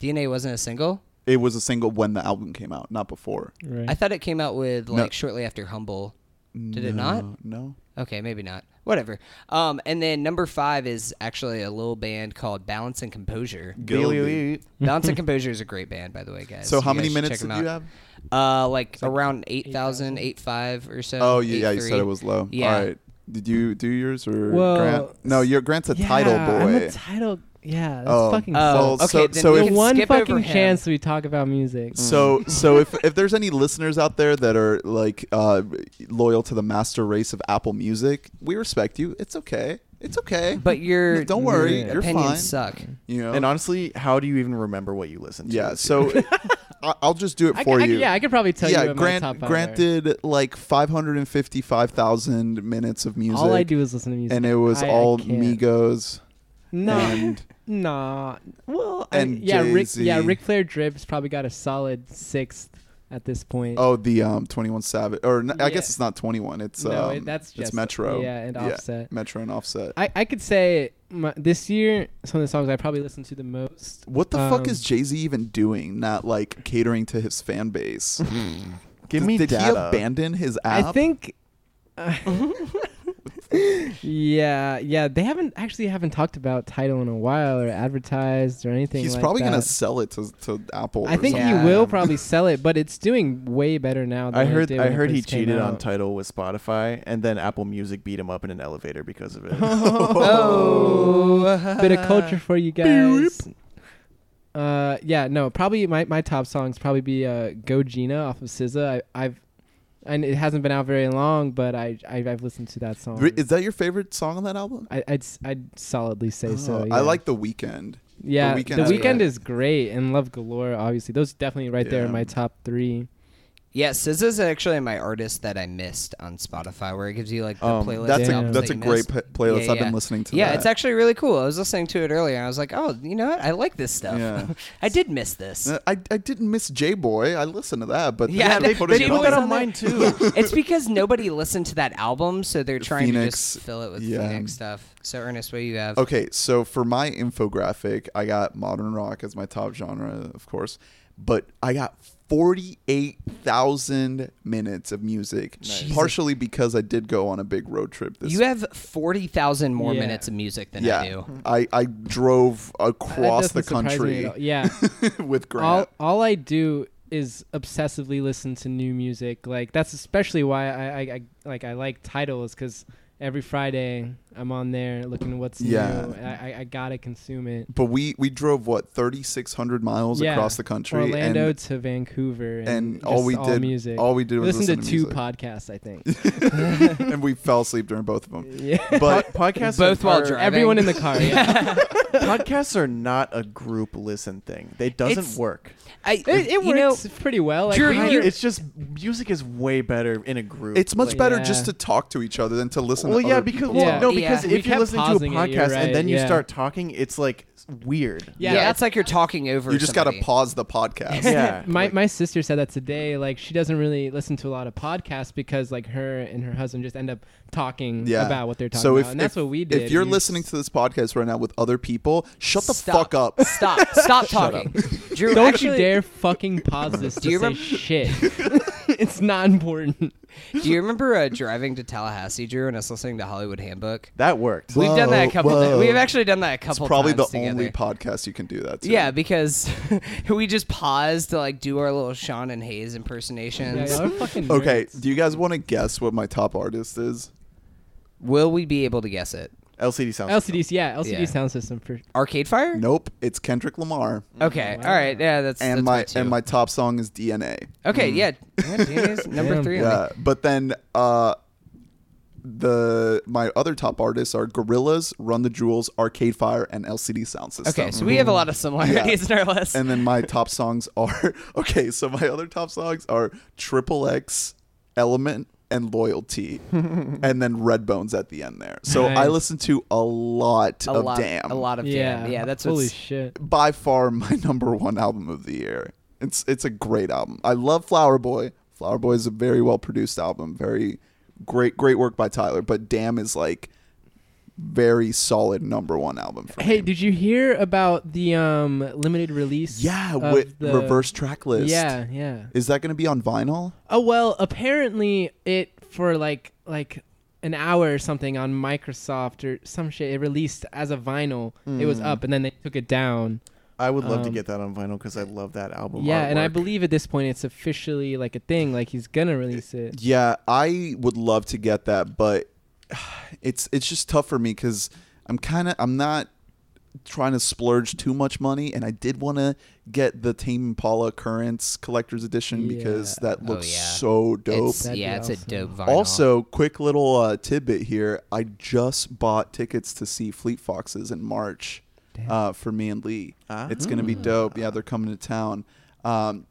D N A wasn't a single? It was a single when the album came out, not before. Right. I thought it came out with like no. shortly after Humble. Did no, it not? No. Okay, maybe not. Whatever. Um, and then number five is actually a little band called Balance and Composure. Balance and Composure is a great band, by the way, guys. So how many minutes did you have? Uh, like around eight thousand, eight five or so. Oh, yeah, you said it was low. Yeah. All right. Did you do yours or Grant? No, your Grant's a title boy. I'm a title Yeah, that's oh. fucking oh, cool. Okay, so, so if one fucking chance we talk about music. So mm. so if, if there's any listeners out there that are like uh, loyal to the master race of Apple Music, we respect you. It's okay. It's okay. But you're don't worry, your you're opinions fine. Suck. You know? And honestly, how do you even remember what you listen to? Yeah, so I'll just do it for I, you. I, yeah, I could probably tell yeah, you. Yeah, Grant, Grant did like five hundred fifty-five thousand minutes of music. All I do is listen to music. And it was I, all I Migos. No, and nah. Well, I, and yeah, Rick, yeah, Ric Flair Drip's probably got a solid sixth at this point. Oh, the um, twenty-one Savage, or yeah. I guess it's not twenty-one. It's no, um, it, that's it's just Metro. Yeah, and Offset. Yeah, Metro and Offset. I, I could say my, this year some of the songs I probably listened to the most. What the um, fuck is Jay-Z even doing? Not like catering to his fan base. mm. Give Th- me did data. Did he abandon his app? I think. Uh, yeah, yeah. They haven't actually haven't talked about Tidal in a while or advertised or anything. He's like probably that. gonna sell it to, to Apple. I or think something. He will probably sell it, but it's doing way better now. Than I heard. It did I heard it he cheated out. on Tidal with Spotify, and then Apple Music beat him up in an elevator because of it. Oh, oh. Bit of culture for you guys. Beep. Uh, yeah, no, probably my, my top songs probably be uh, "Go Gina" off of S Z A. I, I've. And it hasn't been out very long, but I, I, I've listened to that song. Is that your favorite song on that album? I, I'd, I'd solidly say oh, so. Yeah. I like The Weeknd. Yeah, The Weeknd, the Weeknd is great, and Love Galore, obviously. Those definitely right yeah. there in my top three. Yeah, S Z A is actually my artist that I missed on Spotify, where it gives you like the um, playlist. That's a, that's that a great p- playlist. Yeah, I've yeah. been listening to yeah, that. Yeah, it's actually really cool. I was listening to it earlier, and I was like, oh, you know what? I like this stuff. Yeah. I did miss this. I, I didn't miss J-Boy. I listened to that, but yeah, they, they, put, they put that on mine too. Yeah. It's because nobody listened to that album, so they're trying Phoenix, to just fill it with yeah. Phoenix stuff. So, Ernest, what do you have? Okay, so for my infographic, I got modern rock as my top genre, of course, but I got forty-eight thousand minutes of music, nice. partially because I did go on a big road trip. This you have forty thousand more yeah. minutes of music than yeah. I do. I, I drove across the country yeah. with Grant. All, all I do is obsessively listen to new music. Like, that's especially why I, I, I like I like Tidal, because every Friday, I'm on there looking at what's yeah. new. I, I, I gotta consume it. But we, we drove, what, thirty-six hundred miles yeah. across the country? Orlando and, to Vancouver. And, and all we all did music. All we did was listen, listen to, to two music. podcasts, I think. And we fell asleep during both of them. Yeah. But podcasts both while driving. Everyone in the car. Yeah. Podcasts are not a group listen thing. They doesn't it's, work. I, it, it, it works know, pretty well. Like, you're, you're, it's just music is way better in a group. It's much like, better yeah. just to talk to each other than to listen well, to yeah, other because, people. Well, yeah, because no, because yeah. if you're listening to a podcast it, right, and then you yeah. start talking, it's like weird. Yeah, yeah, that's like you're talking over. You just got to pause the podcast. yeah, my like, my sister said that today. Like she doesn't really listen to a lot of podcasts because like her and her husband just end up talking yeah. about what they're talking so if, about, and if, that's what we did. If you're we listening to this podcast right now with other people, shut the stop. fuck up. Stop. Stop talking. Up. Drew, don't actually, you dare fucking pause this to say shit. It's not important. Do you remember uh, driving to Tallahassee, Drew, and us listening to Hollywood Handbook? That worked. Whoa, We've done that a couple times. We've actually done that a couple times. It's probably times the together. only podcast you can do that to. Yeah, because we just paused to like do our little Sean and Hayes impersonations. Yeah, fucking okay, do you guys want to guess what my top artist is? Will we be able to guess it? L C D Sound L C D, System. Yeah, L C D yeah. Sound System. For Arcade Fire? Nope, it's Kendrick Lamar. Okay, wow. all right, yeah, that's and that's my, my two. And my top song is D N A. Okay, mm. yeah, yeah D N A's number Damn. three. Yeah, but then uh, the my other top artists are Gorillaz, Run the Jewels, Arcade Fire, and L C D Sound System. Okay, so mm. we have a lot of similarities yeah. in our list. And then my top songs are okay. So my other top songs are Triple X, Element, and Loyalty, and then Redbones at the end there. So nice. I listen to a lot a of lot, Damn. A lot of yeah. Damn. Yeah, that's Holy shit. by far my number one album of the year. It's it's a great album. I love Flower Boy. Flower Boy is a very well-produced album. Very great, great work by Tyler. But Damn is like very solid number one album for hey me. Did you hear about the um limited release yeah with the reverse track list? Yeah yeah is that going to be on vinyl? Oh well, apparently it for like like an hour or something on Microsoft or some shit, it released as a vinyl. mm. It was up and then they took it down. I would love um, to get that on vinyl because I love that album. Yeah, artwork. And I believe at this point it's officially like a thing, like he's gonna release it. Yeah, I would love to get that, but It's it's just tough for me because I'm kind of I'm not trying to splurge too much money, and I did want to get the Tame Impala Currents Collector's Edition yeah. because that looks oh, yeah. so dope. It's, yeah, it's awesome. a dope vinyl. Also, quick little uh, tidbit here: I just bought tickets to see Fleet Foxes in March uh, for me and Lee. Uh-huh. It's gonna be dope. Yeah, they're coming to town. Um,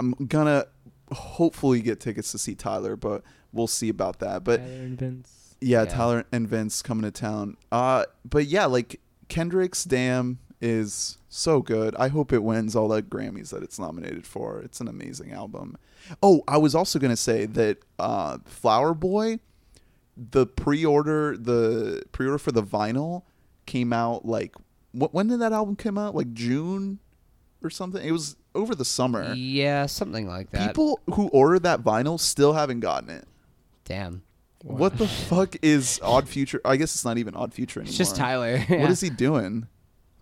I'm gonna hopefully get tickets to see Tyler, but we'll see about that. But Tyler and Vince. Yeah, yeah, Tyler and Vince coming to town. Uh, but yeah, like Kendrick's Damn is so good. I hope it wins all the Grammys that it's nominated for. It's an amazing album. Oh, I was also going to say that uh, Flower Boy, the pre-order, the pre-order for the vinyl came out like, wh- when did that album come out? Like June or something? It was over the summer. Yeah, something like that. People who ordered that vinyl still haven't gotten it. Damn. Wow. What the fuck is Odd Future? I guess it's not even Odd Future anymore. It's just Tyler. Yeah. What is he doing?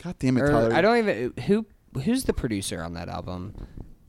God damn it, or, Tyler. I don't even... Who Who's the producer on that album?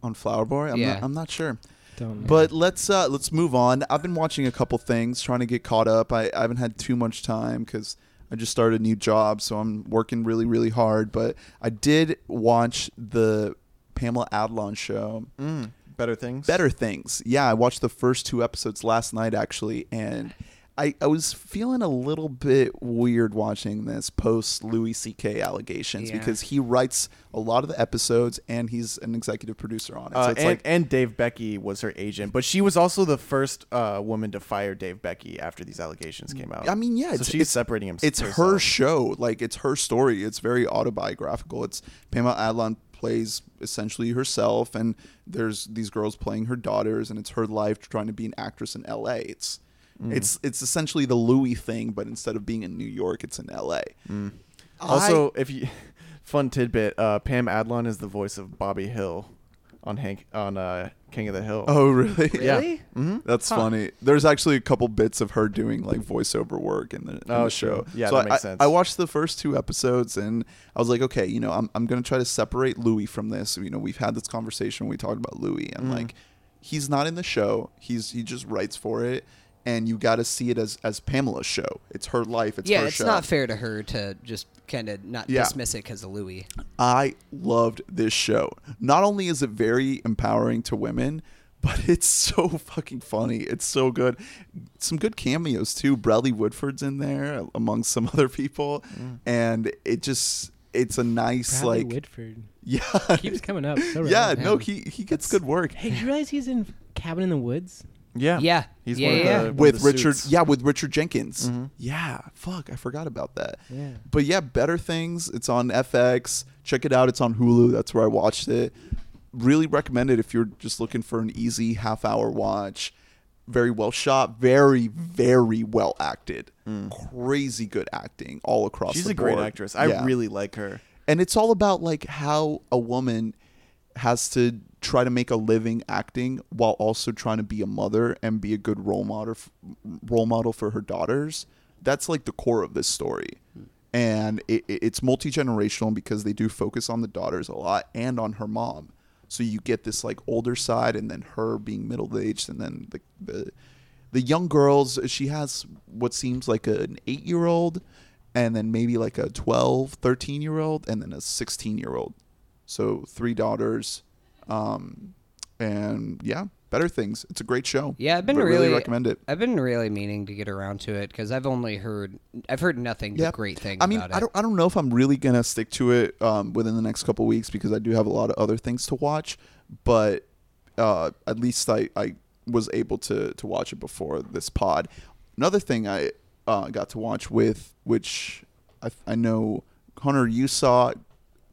On Flower Boy? I'm, yeah. not, I'm not sure. Don't know. But let's uh, let's move on. I've been watching a couple things, trying to get caught up. I, I haven't had too much time because I just started a new job, so I'm working really, really hard. But I did watch the Pamela Adlon show. Mm. Better Things? Better Things. Yeah, I watched the first two episodes last night, actually, and I, I was feeling a little bit weird watching this post Louis C K allegations yeah. because he writes a lot of the episodes and he's an executive producer on it. So uh, it's and, like, and Dave Becky was her agent, but she was also the first uh, woman to fire Dave Becky after these allegations came out. I mean, yeah, so it's, she's it's, separating himself. It's her show, like it's her story. It's very autobiographical. It's Pamela Adlon plays essentially herself, and there's these girls playing her daughters, and it's her life trying to be an actress in L A. It's Mm. It's it's essentially the Louis thing, but instead of being in New York, it's in L A. Mm. Also, I, if you fun tidbit, uh, Pam Adlon is the voice of Bobby Hill on Hank on uh, King of the Hill. Oh, really? Yeah. Really? Mm-hmm. That's huh. funny. There's actually a couple bits of her doing like voiceover work in the, in oh, the show. Sure. Yeah, so that I, makes sense. I, I watched the first two episodes and I was like, okay, you know, I'm I'm gonna try to separate Louis from this. You know, we've had this conversation when we talked about Louis, and mm. like he's not in the show. He's he just writes for it. And you got to see it as, as Pamela's show. It's her life. It's yeah, her it's show. Yeah, it's not fair to her to just kind of not yeah. dismiss it because of Louis. I loved this show. Not only is it very empowering to women, but it's so fucking funny. It's so good. Some good cameos, too. Bradley Woodford's in there, among some other people. Mm. And it just... It's a nice Bradley like Whitford. Yeah, keeps coming up. So yeah, no, he he gets That's, good work. Hey, did you realize he's in Cabin in the Woods? Yeah, yeah, he's yeah, one yeah. of the, with one of the Richard. Suits. Yeah, with Richard Jenkins. Mm-hmm. Yeah, fuck, I forgot about that. Yeah, but yeah, Better Things. It's on F X. Check it out. It's on Hulu. That's where I watched it. Really recommend it if you're just looking for an easy half hour watch. Very well shot, very, very well acted. Mm. Crazy good acting all across She's the board. She's a great actress. I yeah. really like her. And it's all about like how a woman has to try to make a living acting while also trying to be a mother and be a good role model role model for her daughters. That's like the core of this story. Mm. And it, it's multi-generational because they do focus on the daughters a lot and on her mom. So you get this like older side, and then her being middle aged, and then the, the the young girls. She has what seems like a, an eight year old, and then maybe like a twelve, thirteen year old, and then a sixteen year old. So three daughters, um, and yeah, Better Things. It's a great show. Yeah, I've been really, really recommend it. I've been really meaning to get around to it because I've only heard I've heard nothing yeah. but great things. I mean, about I don't it. I don't know if I'm really gonna stick to it um, within the next couple of weeks because I do have a lot of other things to watch. But uh, at least I, I was able to to watch it before this pod. Another thing I uh, got to watch with which I, I know Hunter you saw,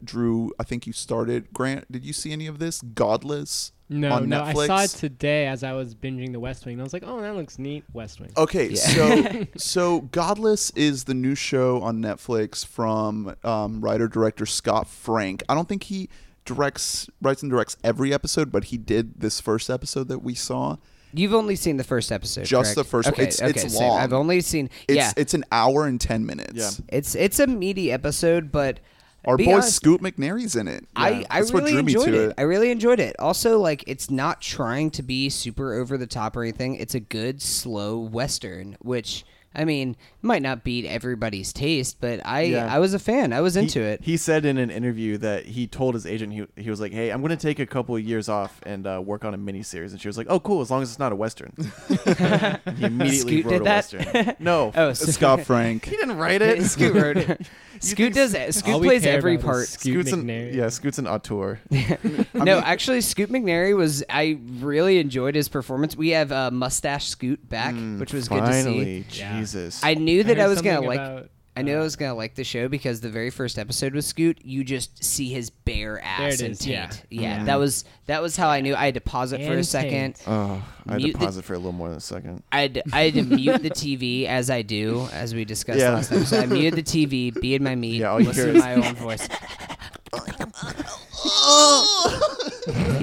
Drew I think you started. Grant, did you see any of this? Godless. No, no, Netflix. I saw it today as I was binging The West Wing, and I was like, "Oh, that looks neat, West Wing." Okay, yeah. so so Godless is the new show on Netflix from um, writer director Scott Frank. I don't think he directs, writes, and directs every episode, but he did this first episode that we saw. You've only seen the first episode, just correct? The first. Okay, one. It's, okay, it's long. Same. I've only seen. It's, yeah, it's an hour and ten minutes. Yeah. it's it's a meaty episode, but. Our Be boy honest, Scoot McNairy's in it. Yeah, I, I really enjoyed it. it. I really enjoyed it. Also, like, it's not trying to be super over the top or anything. It's a good, slow Western, which, I mean, might not beat everybody's taste, but I, yeah. I was a fan. I was into he, it. He said in an interview that he told his agent, he, he was like, hey, I'm going to take a couple of years off and uh, work on a miniseries. And she was like, oh, cool, as long as it's not a Western. He immediately Scoot wrote did a that? Western. No. Oh, so Scott Frank. He didn't write it. Scoot wrote it. Scoot does. Scoot plays every part. Scoot Scoot's an, yeah, Scoot's an auteur. I mean, no, actually, Scoot McNairy was. I really enjoyed his performance. We have uh, mustache Scoot back, mm, which was finally, good to see. Jesus, I knew that I, I was gonna like. About, I knew uh, I was gonna like the show because the very first episode with Scoot, you just see his bare ass and is, taint. Yeah, yeah mm-hmm. that was that was how I knew. I had to pause it and for a second. Taint. Oh, I had mute to pause the, it for a little more than a second. I had, I had to mute the T V as I do, as we discussed yeah. last time. So I muted the T V, be in my meat, yeah, listen to my own voice.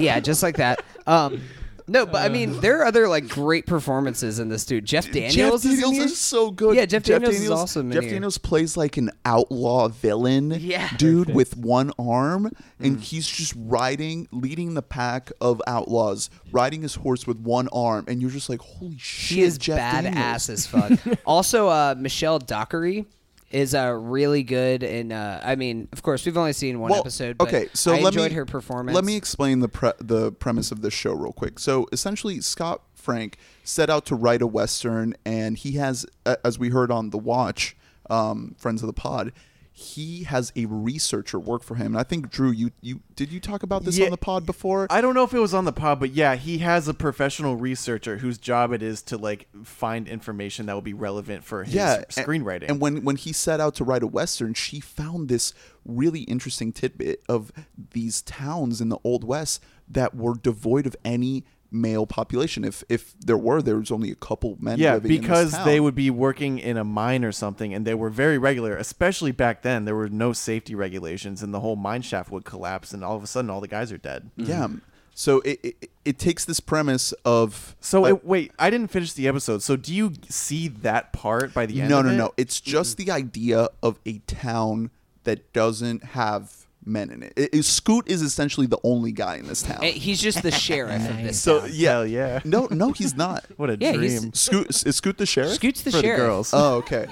Yeah, just like that. Um, No, but I mean, there are other like great performances in this dude. Jeff Daniels, Jeff Daniels is, is so good. Yeah, Jeff, Jeff Daniels, Daniels is awesome. Jeff Daniels plays like an outlaw villain yeah. dude Perfect. with one arm, and mm. he's just riding, leading the pack of outlaws, riding his horse with one arm, and you're just like, holy shit! He is Jeff badass Daniels. as fuck. Also, uh, Michelle Dockery is uh, really good, and uh, I mean, of course, we've only seen one well, episode, but okay, so I let enjoyed me, her performance. Let me explain the pre- the premise of this show real quick. So essentially, Scott Frank, set out to write a Western, and he has, as we heard on The Watch, um, Friends of the Pod, he has a researcher work for him. And I think, Drew, you, you did you talk about this yeah, on the pod before? I don't know if it was on the pod, but yeah, he has a professional researcher whose job it is to like find information that will be relevant for his yeah, screenwriting. And, and when, when he set out to write a Western, she found this really interesting tidbit of these towns in the Old West that were devoid of any male population. If if there were, there was only a couple men yeah, living in this town. Yeah, because they would be working in a mine or something, and they were very regular, especially back then. There were no safety regulations, and the whole mine shaft would collapse, and all of a sudden, all the guys are dead. Yeah. Mm-hmm. So it, it it takes this premise of... So uh, it, wait, I didn't finish the episode. So do you see that part by the end no, of no, it? No, no, no. It's just mm-hmm. the idea of a town that doesn't have... men in it. It, it. Scoot is essentially the only guy in this town. He's just the sheriff of this so, town. So yeah, yeah. No, no, he's not. What a yeah, dream. Scoot is Scoot the sheriff. Scoot's the For sheriff. The girls. Oh, okay.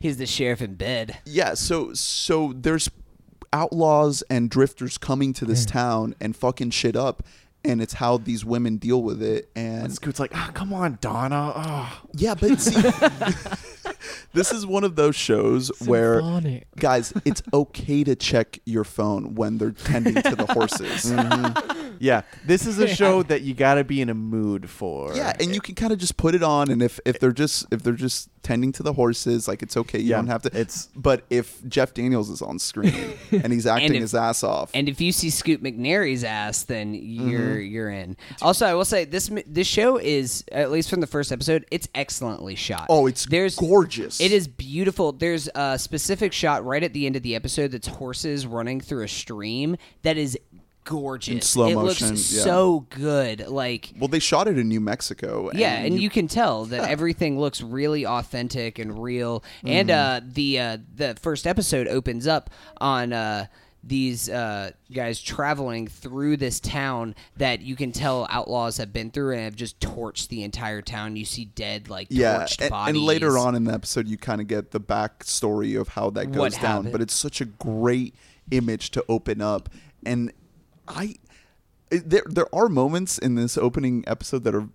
He's the sheriff in bed. Yeah. So so there's outlaws and drifters coming to this town and fucking shit up, and it's how these women deal with it. And, and Scoot's like, ah, oh, come on, Donna. Oh. Yeah, but see. This is one of those shows Symphonic. where, guys, it's okay to check your phone when they're tending to the horses. Mm-hmm. Yeah. This is a show that you got to be in a mood for. Yeah, and you can kind of just put it on, and if, if they're just if they're just tending to the horses, like, it's okay. You yeah, don't have to. It's But if Jeff Daniels is on screen and he's acting and if, his ass off. And if you see Scoot McNairy's ass, then you're mm-hmm. you're in. Also, I will say, this this show is, at least from the first episode, it's excellently shot. Oh, it's There's, gorgeous. It is beautiful. There's a specific shot right at the end of the episode that's horses running through a stream that is gorgeous. In slow it motion. It looks yeah. so good. Like, well, they shot it in New Mexico. And yeah, and you, you can tell that yeah. everything looks really authentic and real. Mm-hmm. And uh, the uh, the first episode opens up on... Uh, these uh, guys traveling through this town that you can tell outlaws have been through and have just torched the entire town. You see dead, like, yeah, torched and, bodies. And later on in the episode, you kind of get the backstory of how that goes what down. Happened? But it's such a great image to open up. And I there there are moments in this opening episode that are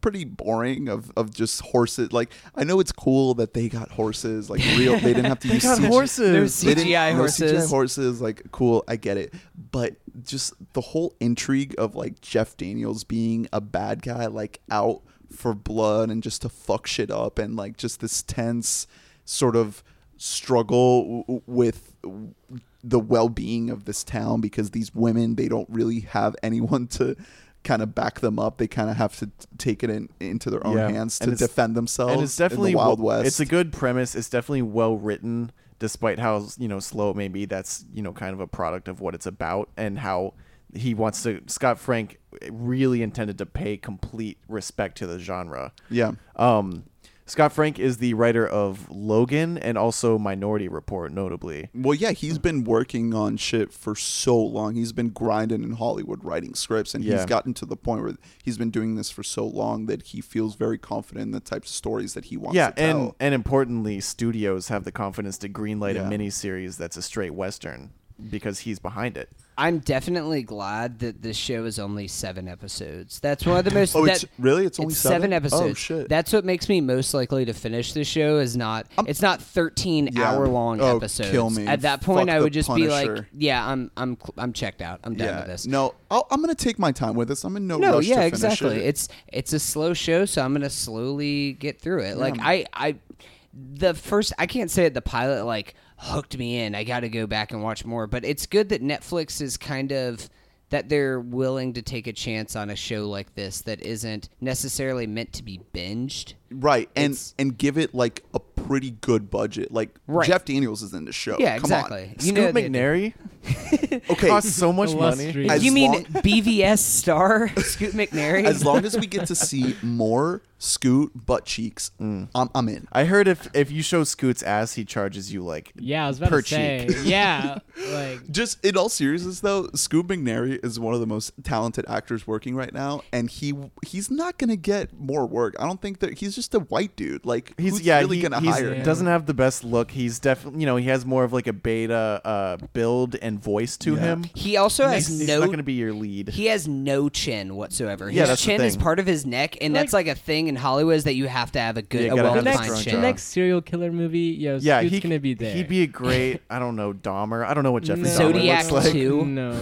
pretty boring of, of just horses. Like, I know it's cool that they got horses, like, real. They didn't have to they use got C G I horses. They C G I horses. No C G I horses, like, cool. I get it, but just the whole intrigue of, like, Jeff Daniels being a bad guy, like, out for blood and just to fuck shit up, and, like, just this tense sort of struggle w- with. W- the well-being of this town, because these women, they don't really have anyone to kind of back them up. They kind of have to take it in, into their own yeah. hands to defend themselves. And it's definitely in the Wild West. It's a good premise. It's definitely well written, despite how, you know, slow it may be. That's, you know, kind of a product of what it's about, and how he wants to. Scott Frank really intended to pay complete respect to the genre. Yeah. Um, Scott Frank is the writer of Logan and also Minority Report, notably. Well, yeah, he's been working on shit for so long. He's been grinding in Hollywood writing scripts, and yeah. he's gotten to the point where he's been doing this for so long that he feels very confident in the types of stories that he wants yeah, to tell. Yeah, and, and importantly, studios have the confidence to greenlight yeah. a miniseries that's a straight Western, because he's behind it. I'm definitely glad that this show is only seven episodes. That's one of the most... Oh, that, it's, really? It's only it's seven? seven episodes. Oh, shit. That's what makes me most likely to finish this show is not... I'm, it's not thirteen-hour-long yeah. oh, episodes. Kill me. At that point, Fuck I would just Punisher. be like, yeah, I'm I'm, I'm checked out. I'm done yeah. with this. No, I'll, I'm going to take my time with this. I'm in no, no rush yeah, to finish exactly. it. No, yeah, exactly. It's it's a slow show, so I'm going to slowly get through it. Yeah. Like, I, I... The first... I can't say that the pilot, like... hooked me in. I got to go back and watch more. But it's good that Netflix is kind of that they're willing to take a chance on a show like this that isn't necessarily meant to be binged. Right. And it's, and give it like a pretty good budget. Like right. Jeff Daniels is in the show. Yeah, Come exactly. On. You Scoot know McNairy okay. costs so much money. As you mean long- B V S star Scoot McNairy? As long as we get to see more Scoot butt cheeks, mm. I'm, I'm in. I heard if, if you show Scoot's ass, he charges you like yeah, I was about per to say, cheek. Yeah. Like. Just in all seriousness, though, Scoot McNairy is one of the most talented actors working right now, and he he's not going to get more work. I don't think that he's just a white dude. Like, he's who's yeah, really he, gonna he's, hire him? Doesn't have the best look. He's definitely, you know, he has more of like a beta uh build and voice face to yeah. him. He also has he's, no. He's not going to be your lead. He has no chin whatsoever. Yeah, his that's chin the thing. is part of his neck, and like, that's like a thing in Hollywood is that you have to have a good, yeah, a well-defined chin. The next serial killer movie, yo, yeah, he's going to be there. He'd be a great, I don't know, Dahmer. I don't know what Jeffrey no. Dahmer Zodiac looks like. two No,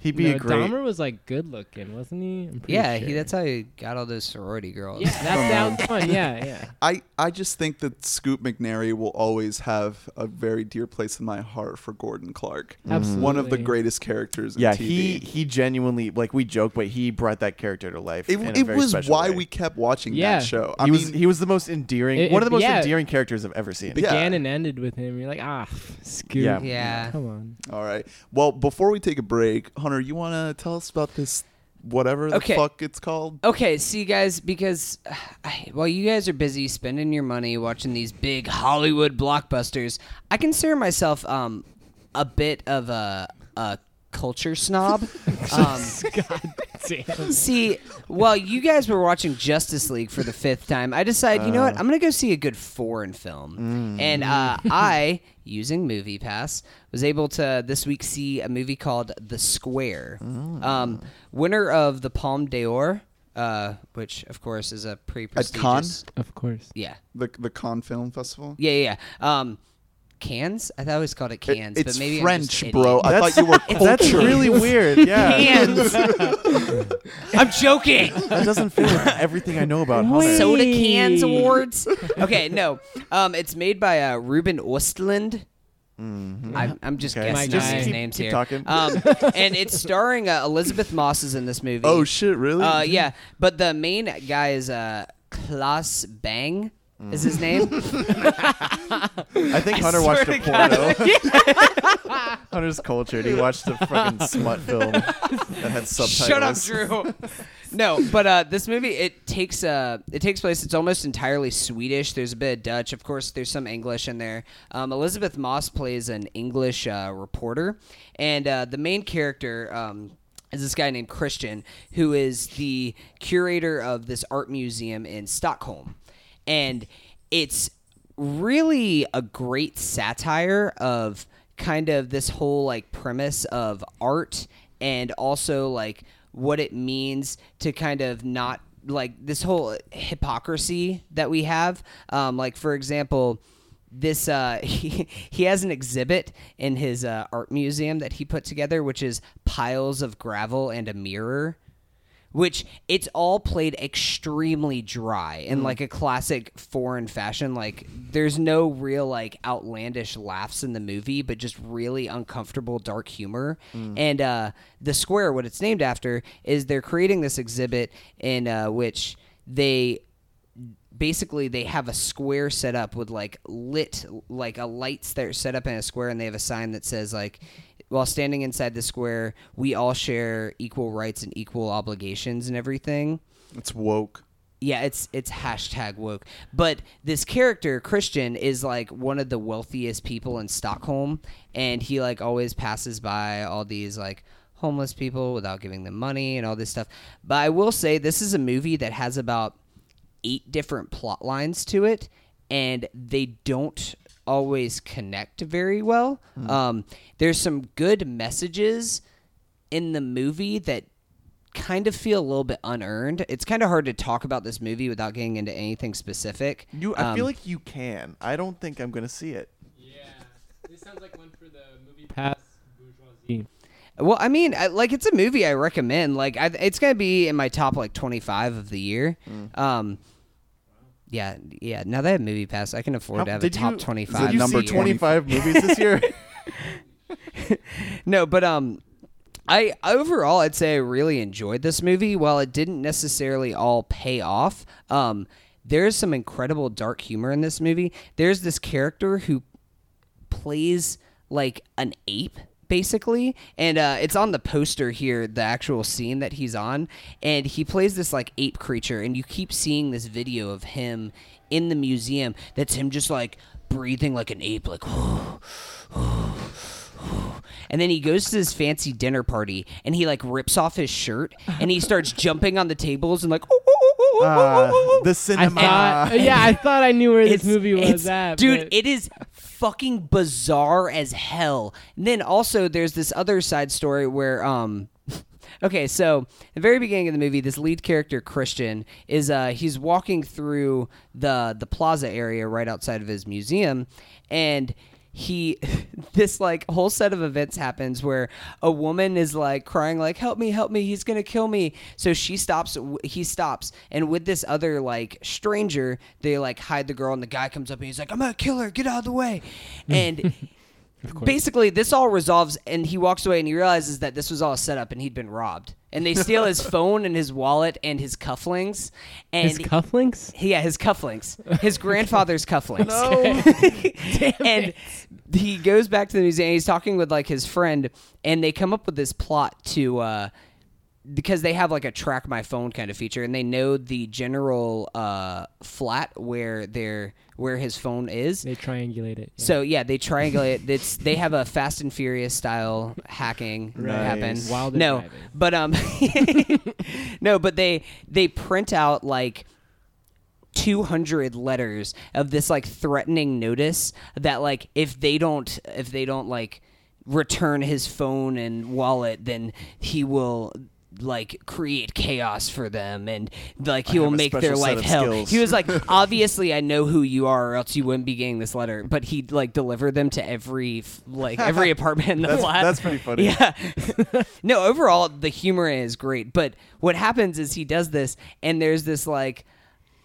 he'd be no, a great. Dahmer was like good-looking, wasn't he? I'm yeah, sure. he, that's how he got all those sorority girls. Yeah, that sounds fun. Yeah, yeah. I I just think that Scoop McNairy will always have a very dear place in my heart for Gordon Clark. Absolutely. One of the greatest characters in yeah, T V. Yeah, he, he genuinely, like we joke, but he brought that character to life. It, in a it very was why way. we kept watching yeah. that show. I he, mean, was, he was the most endearing, it, it, one of the most yeah, endearing characters I've ever seen. Began yeah. and ended with him. You're like, ah, Scoop. Yeah. yeah. Come on. All right. Well, before we take a break, Hunter, you want to tell us about this? Whatever the okay. fuck it's called. Okay, see, guys, because uh, I, while you guys are busy spending your money watching these big Hollywood blockbusters, I consider myself um, a bit of a, a culture snob. Um, God damn. See, while you guys were watching Justice League for the fifth time, I decided, uh, you know what, I'm going to go see a good foreign film. Mm. And uh, I... using MoviePass, was able to this week see a movie called The Square. Oh. Um, winner of the Palme d'Or, uh, which, of course, is a pretty prestigious... At Cannes? Of course. Yeah. The the Cannes Film Festival? Yeah, yeah, yeah. Um, Cannes? I thought I was called it Cannes, it, but maybe French, I'm It's French, bro. I thought you were cultured. That's really weird, yeah. Cannes. I'm joking. That doesn't fit with everything I know about Hunter. Soda Cans Awards. Okay, no. Um, it's made by uh, Ruben Östlund. Mm-hmm. I'm, I'm just okay. guessing just his keep, names keep here. Talking. Um, and it's starring uh, Elizabeth Moss is in this movie. Oh, shit, really? Uh, yeah, but the main guy is uh, Klaus Bang. Mm. Is his name? I think Hunter I watched a porno. Hunter's cultured. He watched a fucking smut film that had subtitles. Shut up, Drew. No, but uh, this movie it takes uh, it takes place. It's almost entirely Swedish. There's a bit of Dutch, of course. There's some English in there. Um, Elizabeth Moss plays an English uh, reporter, and uh, the main character. Um, is this guy named Christian, who is the curator of this art museum in Stockholm. And it's really a great satire of kind of this whole like premise of art and also like what it means to kind of not like this whole hypocrisy that we have. Um, like, for example, this uh, he, he has an exhibit in his uh, art museum that he put together, which is piles of gravel and a mirror. Which it's all played extremely dry in like a classic foreign fashion. Like there's no real like outlandish laughs in the movie, but just really uncomfortable dark humor. Mm. And uh, the square, what it's named after, is they're creating this exhibit in uh, which they basically they have a square set up with like lit like a lights that are set up in a square, and they have a sign that says like. While standing inside the square, we all share equal rights and equal obligations and everything. It's woke. Yeah, it's it's hashtag woke. But this character, Christian, is like one of the wealthiest people in Stockholm. And he like always passes by all these like homeless people without giving them money and all this stuff. But I will say this is a movie that has about eight different plot lines to it. And they don't... always connect very well. Mm. Um, there's some good messages in the movie that kind of feel a little bit unearned. It's kind of hard to talk about this movie without getting into anything specific. You, I um, feel like you can. I don't think I'm going to see it. Yeah. This sounds like one for the movie pass bourgeoisie. Well, I mean, I, like it's a movie I recommend. Like I, it's going to be in my top like twenty-five of the year. Mm. Um Yeah, yeah. Now that I have movie pass, I can afford How, to have a top you, twenty-five. Did you number see twenty-five movies this year? No, but um, I overall I'd say I really enjoyed this movie. While it didn't necessarily all pay off, um, there's some incredible dark humor in this movie. There's this character who plays like an ape. Basically, and uh, it's on the poster here, the actual scene that he's on, and he plays this like ape creature, and you keep seeing this video of him in the museum that's him just like breathing like an ape, like and then he goes to this fancy dinner party and he like rips off his shirt and he starts jumping on the tables and like uh, the cinema. I thought, yeah, I thought I knew where this movie was at, dude. But... it is fucking bizarre as hell. And then also there's this other side story where um okay, so at the very beginning of the movie, this lead character, Christian, is uh, he's walking through the the plaza area right outside of his museum, and he this like whole set of events happens where a woman is like crying like, help me, help me, he's gonna kill me. So she stops, he stops, and with this other like stranger, they like hide the girl, and the guy comes up and he's like, I'm gonna kill her, get out of the way. And basically, this all resolves, and he walks away, and he realizes that this was all set up, and he'd been robbed. And they steal his phone and his wallet and his cufflinks. And his cufflinks? He, yeah, his cufflinks. His grandfather's cufflinks. No. Damn and it. He goes back to the museum. He's talking with like his friend, and they come up with this plot to, uh, because they have like a track my phone kind of feature, and they know the general uh, flat where they're. Where his phone is. They triangulate it. Yeah. So, yeah, they triangulate it. It's, they have a Fast and Furious style hacking nice. happen. While they're no, driving. But, um, no, but they they print out, like, two hundred letters of this, like, threatening notice that, like, if they don't, if they don't, like, return his phone and wallet, then he will... like create chaos for them, and like he will make their life hell. He was like, obviously I know who you are, or else you wouldn't be getting this letter. But he like delivered them to every like every apartment in the that's, flat. That's pretty funny. Yeah. No, overall the humor is great. But what happens is he does this, and there's this like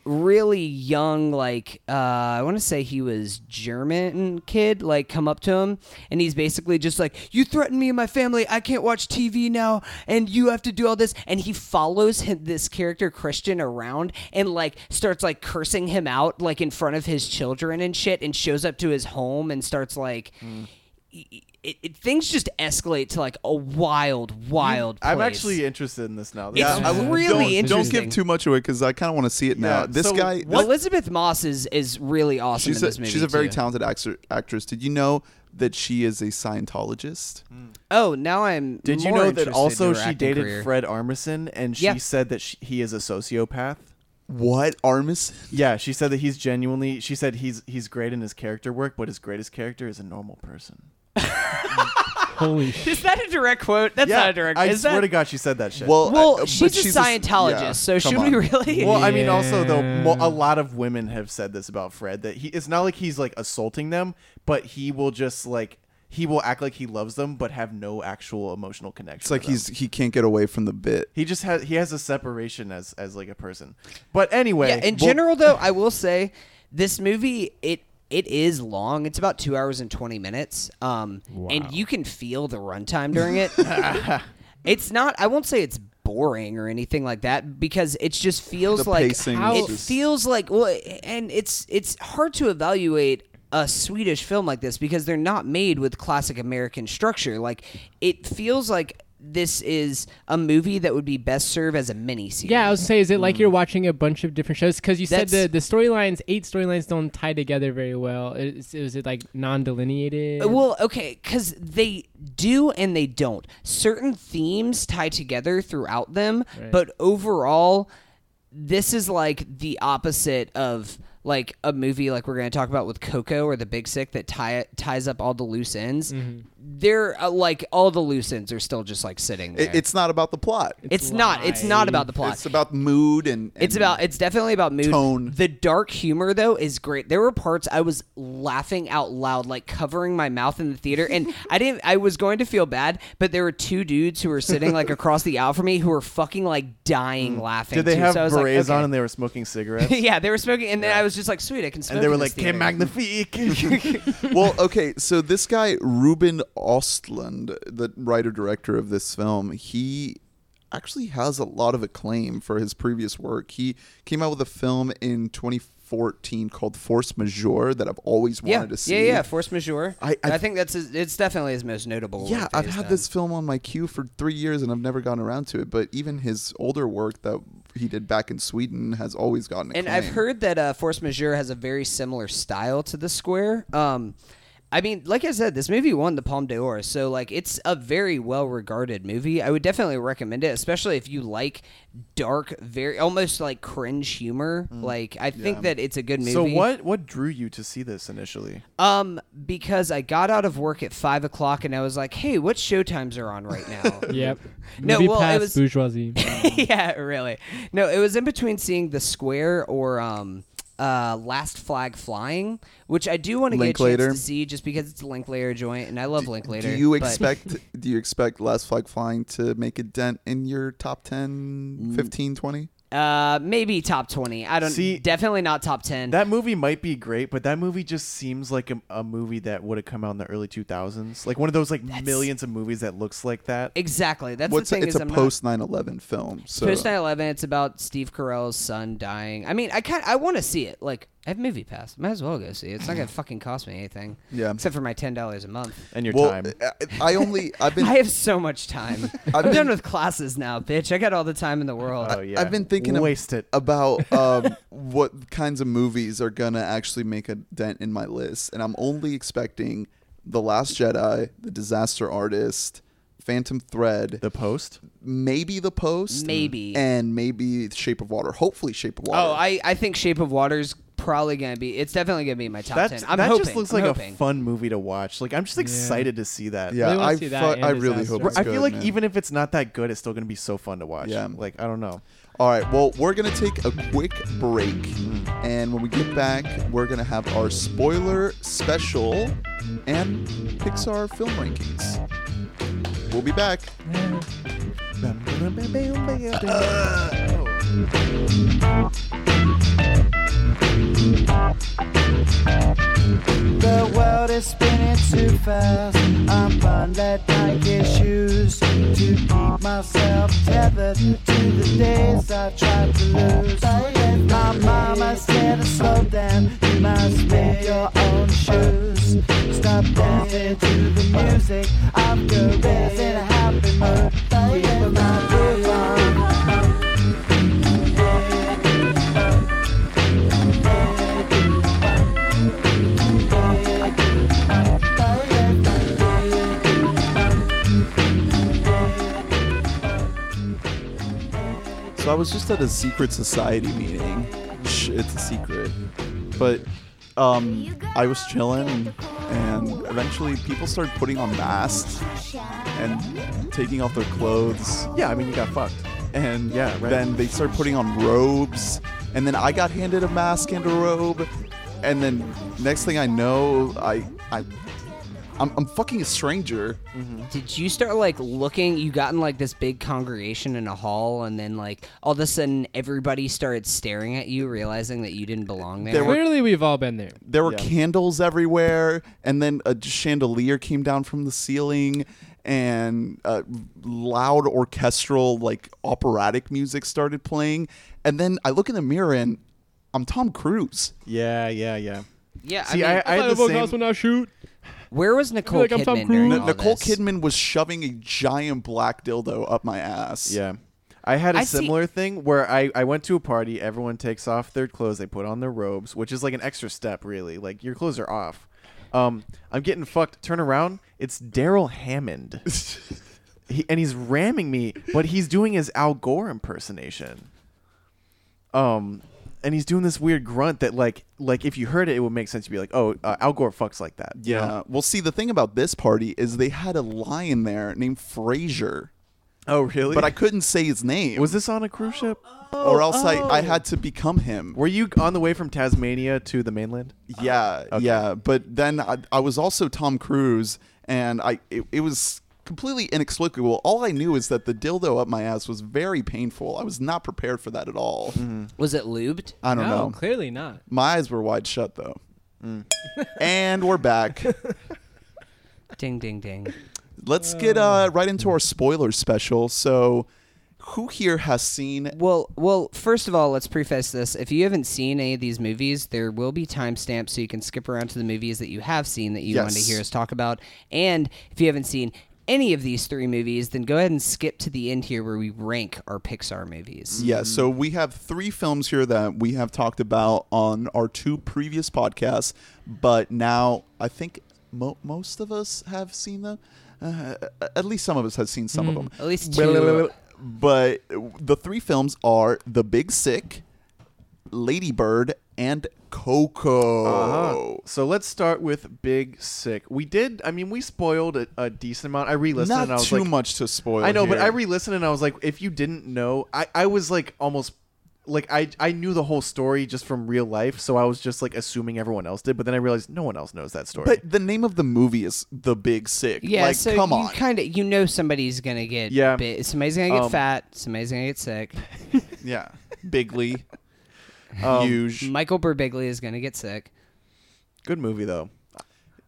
really young, like uh, I want to say he was German kid, like come up to him, and he's basically just like, you threatened me and my family, I can't watch T V now, and you have to do all this. And he follows him, this character Christian, around, and like starts like cursing him out like in front of his children and shit, and shows up to his home and starts like mm. e- It, it, things just escalate to like a wild, wild place. I'm actually interested in this now. It's yeah, I, really don't, interesting. Don't give too much away because I kind of want to see it now. Yeah, this so guy, this, Elizabeth Moss is, is really awesome in this movie. She's a very too. talented actor, actress. Did you know that she is a Scientologist? Mm. Oh, now I'm. Did more you know that also she dated career. Fred Armisen, and she yeah. said that she, he is a sociopath? What? Armisen? Yeah, she said that he's genuinely. She said he's he's great in his character work, but his greatest character is a normal person. Holy shit. Is that a direct quote? That's yeah, not a direct quote. I swear that? to God she said that shit. Well, well I, she's, she's a Scientologist, a, yeah, so should on. we really? Well, yeah. I mean, also, though, a lot of women have said this about Fred, that he it's not like he's, like, assaulting them, but he will just, like, he will act like he loves them but have no actual emotional connection. It's like he's he can't get away from the bit. He just has, he has a separation as, as like, a person. But anyway. Yeah, in we'll, general, though, I will say this movie, it It is long. It's about two hours and twenty minutes, um, wow. and you can feel the runtime during it. It's not. I won't say it's boring or anything like that, because it just feels the like how, it just... feels like. Well, and it's it's hard to evaluate a Swedish film like this because they're not made with classic American structure. Like it feels like. This is a movie that would be best served as a miniseries. Yeah, I was going to say, is it like mm. you're watching a bunch of different shows? Because you That's, said the, the storylines, eight storylines don't tie together very well. Is, is it like non-delineated? Well, okay, because they do and they don't. Certain themes tie together throughout them, right. But overall, this is like the opposite of... like a movie like we're going to talk about with Coco or The Big Sick that tie, ties up all the loose ends. Mm-hmm. They're uh, like all the loose ends are still just like sitting there. It, it's not about the plot. It's, it's not. It's not about the plot. It's about mood and, and it's about. It's definitely about mood. Tone. The dark humor though is great. There were parts I was laughing out loud, like covering my mouth in the theater, and I didn't. I was going to feel bad, but there were two dudes who were sitting like across the aisle from me who were fucking like dying mm. laughing. Did they too. have so berets like, okay. on and they were smoking cigarettes? Yeah, they were smoking, and yeah. then I was. Just like, sweet, I can smoke. And they were like, "Que magnifique." Well, okay, so this guy Ruben Östlund, the writer director of this film, he actually has a lot of acclaim for his previous work. He came out with a film in twenty fourteen called Force Majeure that I've always wanted yeah, to see. Yeah, yeah, Force Majeure. I, I, I think that's his, it's definitely his most notable. Yeah, I've had done. this film on my queue for three years and I've never gotten around to it. But even his older work that he did back in Sweden has always gotten acclaim. And I've heard that uh, Force Majeure has a very similar style to The Square. Um, I mean, like I said, this movie won the Palme d'Or, so like it's a very well-regarded movie. I would definitely recommend it, especially if you like dark, very almost like cringe humor. Mm. Like I think yeah. that it's a good movie. So what what drew you to see this initially? Um, because I got out of work at five o'clock and I was like, hey, what showtimes are on right now? Yep. No, maybe well, past it was bourgeoisie. Yeah, really. No, it was in between seeing The Square or um. Uh, Last Flag Flying, which I do want to get a chance to see just because it's a Linklater joint, and I love do, Linklater. Do you expect Do you expect Last Flag Flying to make a dent in your top ten, fifteen, twenty? Uh, maybe top twenty. I don't see. Definitely not top ten. That movie might be great, but that movie just seems like a, a movie that would have come out in the early two thousands, like one of those like That's, millions of movies that looks like that. Exactly. That's What's the thing. A, it's is a post nine eleven film. So. Post nine eleven. It's about Steve Carell's son dying. I mean, I can't. I want to see it. Like I have Movie Pass. Might as well go see it. It's not gonna fucking cost me anything. Yeah. Except for my ten dollars a month and your well, time. I, I only. I've been. I have so much time. I'm been, done with classes now, bitch. I got all the time in the world. Oh yeah. I've been thinking. Waste it. About um, what kinds of movies are going to actually make a dent in my list. And I'm only expecting The Last Jedi, The Disaster Artist, Phantom Thread. The Post? Maybe The Post. Maybe. And maybe Shape of Water. Hopefully Shape of Water. Oh, I, I think Shape of Water's probably going to be... It's definitely going to be in my top That's, ten. I'm that hoping. Just looks I'm like hoping. A fun movie to watch. Like I'm just excited yeah. to see that. Yeah, really I, see that fu- I really hope it's I feel good, like man. Even if it's not that good, it's still going to be so fun to watch. Yeah. Like, I don't know. All right, well, we're going to take a quick break, and when we get back, we're going to have our spoiler special and Pixar film rankings. We'll be back. The world is spinning too fast. I'm bound like Nike shoes to keep myself tethered to the days I tried to lose. My mama said to slow down. You must make your own shoes. Stop dancing to the music. I'm the rest in a happy mood. Keep my groove on. So I was just at a secret society meeting. Shh, it's a secret. But um, I was chilling, and eventually people started putting on masks and taking off their clothes. Yeah, I mean, you got fucked. And yeah, right. Then they started putting on robes, and then I got handed a mask and a robe. And then next thing I know, I... I I'm, I'm fucking a stranger. Mm-hmm. Did you start, like, looking? You got in, like, this big congregation in a hall, and then, like, all of a sudden, everybody started staring at you, realizing that you didn't belong there? there were, Clearly, we've all been there. There were yeah. candles everywhere, and then a chandelier came down from the ceiling, and uh, loud orchestral, like, operatic music started playing. And then I look in the mirror, and I'm Tom Cruise. Yeah, yeah, yeah. Yeah, See, I mean... I, I had the same... when I shoot. Where was Nicole like Kidman during all Nicole this? Kidman was shoving a giant black dildo up my ass. Yeah. I had a I similar see- thing where I, I went to a party. Everyone takes off their clothes. They put on their robes, which is like an extra step, really. Like, your clothes are off. Um, I'm getting fucked. Turn around. It's Daryl Hammond. he, and he's ramming me, but he's doing his Al Gore impersonation. Um... And he's doing this weird grunt that, like, like if you heard it, it would make sense to be like, oh, uh, Al Gore fucks like that. Yeah. yeah. Well, see, the thing about this party is they had a lion there named Frasier. Oh, really? But I couldn't say his name. Was this on a cruise ship? Oh, or else oh. I, I had to become him. Were you on the way from Tasmania to the mainland? Yeah. Okay. Yeah. But then I, I was also Tom Cruise, and I it, it was completely inexplicable. All I knew is that the dildo up my ass was very painful. I was not prepared for that at all. Mm. Was it lubed? I don't no, know. Clearly not. My eyes were wide shut, though. Mm. And we're back. Ding, ding, ding. Let's uh. get uh, right into our spoiler special. So... Who here has seen... Well, well, first of all, let's preface this. If you haven't seen any of these movies, there will be timestamps so you can skip around to the movies that you have seen that you yes. want to hear us talk about. And if you haven't seen any of these three movies, then go ahead and skip to the end here where we rank our Pixar movies. Yeah, so we have three films here that we have talked about on our two previous podcasts, but now I think mo- most of us have seen them. Uh, at least some of us have seen some mm, of them. At least two. But the three films are The Big Sick, Lady Bird, and Coco. Uh-huh. So let's start with Big Sick. We did, I mean, we spoiled a, a decent amount. I re-listened Not and I was like... Not too much to spoil I know, here. But I re-listened and I was like, if you didn't know, I, I was like almost... Like, I I knew the whole story just from real life, so I was just, like, assuming everyone else did. But then I realized no one else knows that story. But the name of the movie is The Big Sick. Yeah, like, so come you kind of... You know somebody's going to get... Yeah. Bi- somebody's going to get um, fat. Somebody's going to get sick. Yeah. Bigly. um, Huge. Michael Birbiglia is going to get sick. Good movie, though.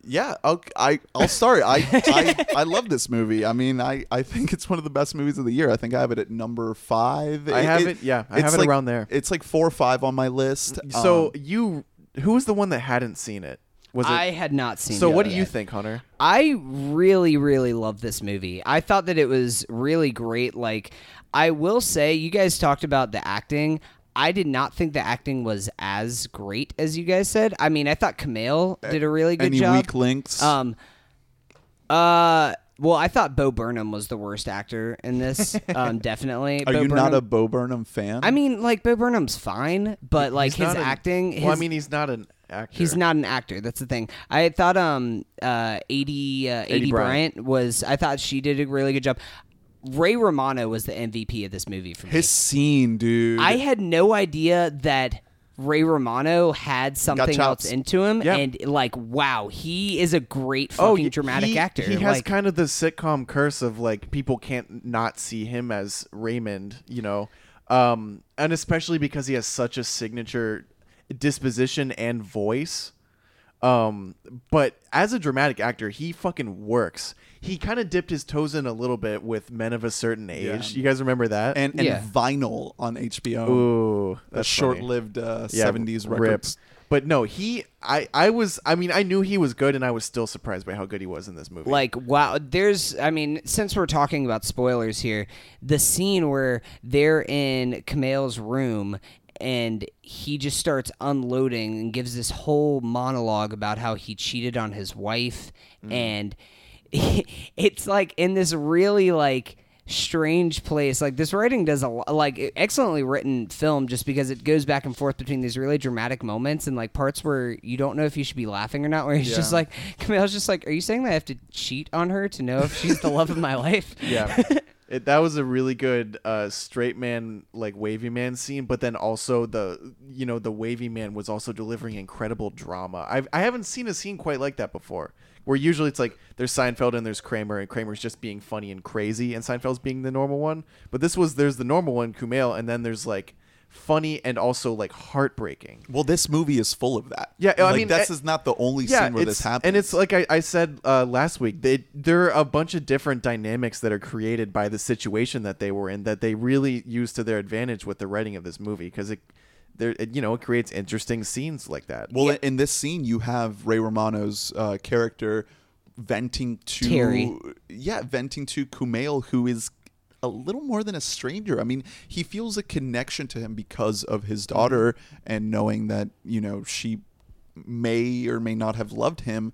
Yeah. I'll, I, I'll sorry. I, I I love this movie. I mean, I, I think it's one of the best movies of the year. I think I have it at number five. It, I have it. it yeah. I have it like, around there. It's like four or five on my list. So um, you, who was the one that hadn't seen it? Was it? I had not seen so it. So what do yet. you think, Hunter? I really, really love this movie. I thought that it was really great. Like, I will say, you guys talked about the acting. I did not think the acting was as great as you guys said. I mean, I thought Kumail did a really good Any job. Any weak links? Um, uh, well, I thought Bo Burnham was the worst actor in this, um, definitely. Are Bo you Burnham, not a Bo Burnham fan? I mean, like, Bo Burnham's fine, but, like, he's his acting... An, well, his, I mean, he's not an actor. He's not an actor. That's the thing. I thought um, uh, A D, uh, A D, A D Bryant was... I thought she did a really good job. Ray Romano was the M V P of this movie for me. His scene, dude. I had no idea that Ray Romano had something else into him. Yeah. And, like, wow, he is a great fucking oh, dramatic he, actor. He has like, kind of the sitcom curse of, like, people can't not see him as Raymond, you know. Um, and especially because he has such a signature disposition and voice. Um, but as a dramatic actor, he fucking works. He kind of dipped his toes in a little bit with Men of a Certain Age. Yeah. You guys remember that? And, and yeah. Vinyl on H B O. Ooh, that's short-lived uh, yeah, seventies records. Rip. But no, he, I, I was, I mean, I knew he was good, and I was still surprised by how good he was in this movie. Like, wow, there's, I mean, since we're talking about spoilers here, the scene where they're in Kumail's room and he just starts unloading and gives this whole monologue about how he cheated on his wife. Mm. And it's like in this really like strange place. Like this writing does a like excellently written film just because it goes back and forth between these really dramatic moments and like parts where you don't know if you should be laughing or not. Where he's yeah. just like, Kumail's just like, are you saying that I have to cheat on her to know if she's the love of my life? Yeah. It, that was a really good uh, straight man, like wavy man scene. But then also the, you know, the wavy man was also delivering incredible drama. I've, I haven't seen a scene quite like that before where usually it's like there's Seinfeld and there's Kramer and Kramer's just being funny and crazy and Seinfeld's being the normal one. But this was there's the normal one, Kumail, and then there's like funny and also like heartbreaking. Well, this movie is full of that. Yeah. I like, mean, this I, is not the only yeah, scene where this happens. And it's like I, I said uh, last week, they, there are a bunch of different dynamics that are created by the situation that they were in that they really used to their advantage with the writing of this movie because it, there, it, you know, it creates interesting scenes like that. Well, yeah. In this scene, you have Ray Romano's uh, character venting to Terry. Yeah, venting to Kumail, who is a little more than a stranger. I mean, he feels a connection to him because of his daughter and knowing that, you know, she may or may not have loved him,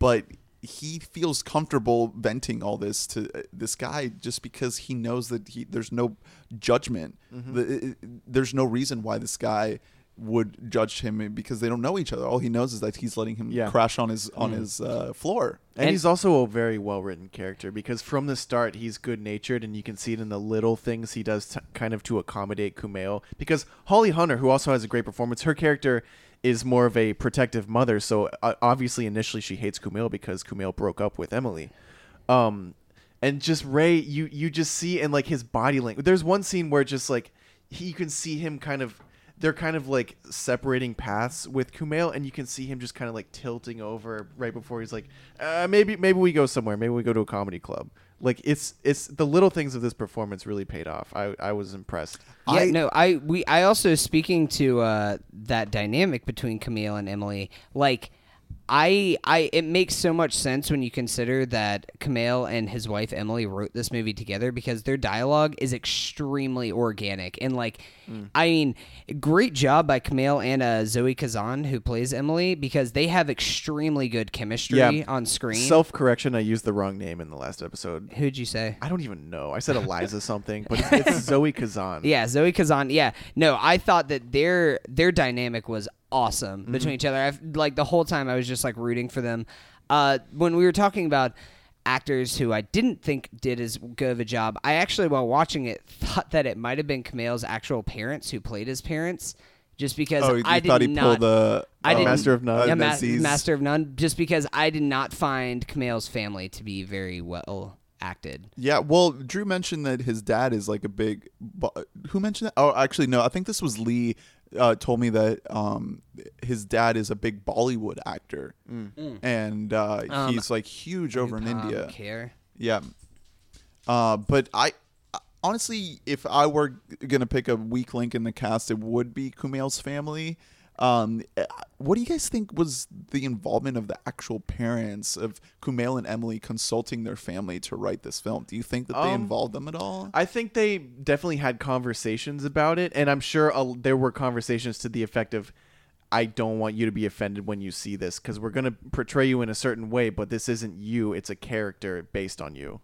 but he feels comfortable venting all this to this guy just because he knows that he there's no judgment. Mm-hmm. There's no reason why this guy would judge him because they don't know each other. All he knows is that he's letting him yeah. crash on his on mm. his uh, floor. And, and he's also a very well-written character because from the start, he's good-natured, and you can see it in the little things he does t- kind of to accommodate Kumail. Because Holly Hunter, who also has a great performance, her character is more of a protective mother. So uh, obviously, initially, she hates Kumail because Kumail broke up with Emily. Um, and just Ray, you, you just see in like his body language. There's one scene where just like he, you can see him kind of... They're kind of like separating paths with Kumail, and you can see him just kind of like tilting over right before he's like, uh, maybe maybe we go somewhere. Maybe we go to a comedy club. Like it's it's the little things of this performance really paid off. I, I was impressed. Yeah, I, no, I we I also speaking to uh, that dynamic between Kumail and Emily, like I, I, it makes so much sense when you consider that Kumail and his wife Emily wrote this movie together, because their dialogue is extremely organic and like, mm. I mean, great job by Kumail and uh, Zoe Kazan, who plays Emily, because they have extremely good chemistry yeah. on screen. Self correction, I used the wrong name in the last episode. Who'd you say? I don't even know. I said Eliza something, but it's, it's Zoe Kazan. Yeah, Zoe Kazan. Yeah, no, I thought that their their dynamic was awesome mm-hmm. between each other. I've, like the whole time I was just like rooting for them. Uh, when we were talking about actors who I didn't think did as good of a job, I actually, while watching it, thought that it might have been Kumail's actual parents who played his parents, just because oh, I did thought he not. Pulled the I uh, Master of None. Yeah, ma- Master of None. Just because I did not find Kumail's family to be very well acted. Yeah, well, Drew mentioned that his dad is like a big. Who mentioned that? Oh, actually, no. I think this was Lee. Uh, told me that um, his dad is a big Bollywood actor, mm. Mm. and uh, um, he's like huge over in India. Care. Yeah, uh, but I honestly, if I were gonna pick a weak link in the cast, it would be Kumail's family. Um, what do you guys think was the involvement of the actual parents of Kumail and Emily consulting their family to write this film? Do you think that um, they involved them at all? I think they definitely had conversations about it, and I'm sure uh, there were conversations to the effect of, I don't want you to be offended when you see this, because we're going to portray you in a certain way, but this isn't you. It's a character based on you.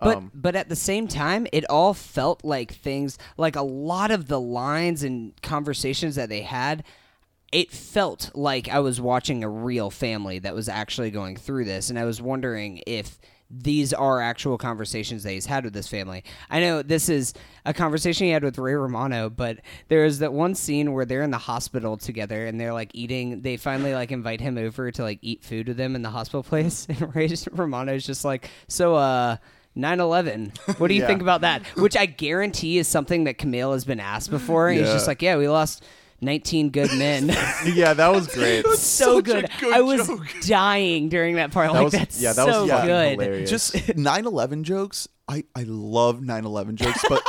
But um, but at the same time, it all felt like things, like a lot of the lines and conversations that they had, it felt like I was watching a real family that was actually going through this, and I was wondering if these are actual conversations that he's had with this family. I know this is a conversation he had with Ray Romano, but there is that one scene where they're in the hospital together, and they're, like, eating. They finally, like, invite him over to, like, eat food with them in the hospital place, and Ray Romano's just like, so, uh... nine eleven. What do you yeah. think about that? Which I guarantee is something that Kumail has been asked before. Yeah. He's just like, yeah, we lost nineteen good men. Yeah, that was great. That's so good. good. I was joke. dying during that part. That like was, that's yeah, that so was yeah, good. Hilarious. Just nine eleven jokes. I, I love nine eleven jokes, but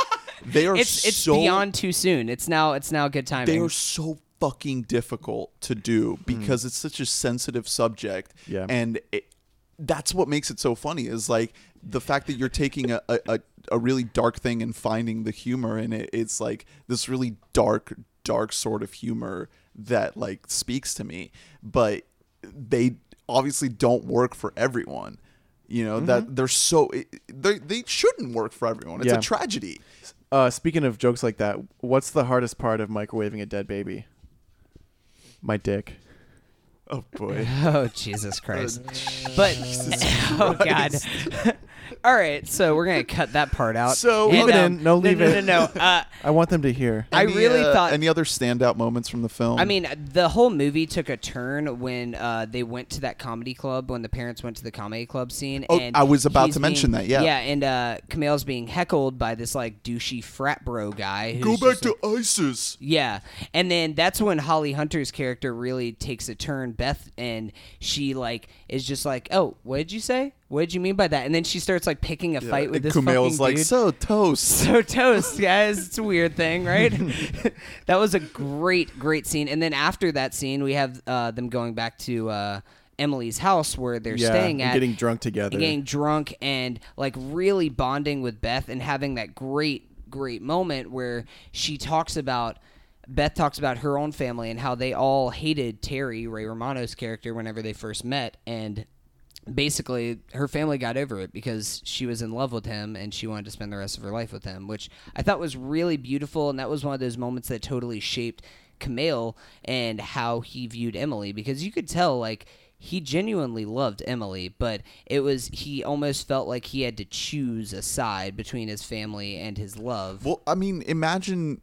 they are it's, it's so beyond too soon. It's now it's now good timing. They are so fucking difficult to do because mm. it's such a sensitive subject. Yeah. And it, that's what makes it so funny is like the fact that you're taking a, a, a really dark thing and finding the humor in it. It's like this really dark, dark sort of humor that like speaks to me, but they obviously don't work for everyone. You know, mm-hmm. that they're so they they shouldn't work for everyone. It's yeah. a tragedy. Uh, speaking of jokes like that, what's the hardest part of microwaving a dead baby? My dick. Oh, boy. Oh, Jesus Christ. Oh, but, Jesus oh, Christ. God. All right, so we're going to cut that part out. So and, leave it um, in. No, leave no, it. No, no, no. Uh, I want them to hear. Any, I really uh, thought... Any other standout moments from the film? I mean, the whole movie took a turn when uh, they went to that comedy club, when the parents went to the comedy club scene. Oh, and I was about to being, mention that, yeah. Yeah, and uh, Kumail's being heckled by this, like, douchey frat bro guy. Who's Go back to like, ISIS. Yeah, and then that's when Holly Hunter's character really takes a turn Beth, and she like is just like, oh, what did you say? What did you mean by that? And then she starts like picking a yeah, fight with this fucking dude. Kumail's like, so toast. So toast, guys. It's a weird thing, right? That was a great, great scene. And then after that scene, we have uh, them going back to uh, Emily's house where they're yeah, staying at. Getting drunk together. And getting drunk and like really bonding with Beth and having that great, great moment where she talks about Beth talks about her own family and how they all hated Terry, Ray Romano's character, whenever they first met. And basically, her family got over it because she was in love with him and she wanted to spend the rest of her life with him, which I thought was really beautiful. And that was one of those moments that totally shaped Kumail and how he viewed Emily, because you could tell, like, he genuinely loved Emily, but it was he almost felt like he had to choose a side between his family and his love. Well, I mean, imagine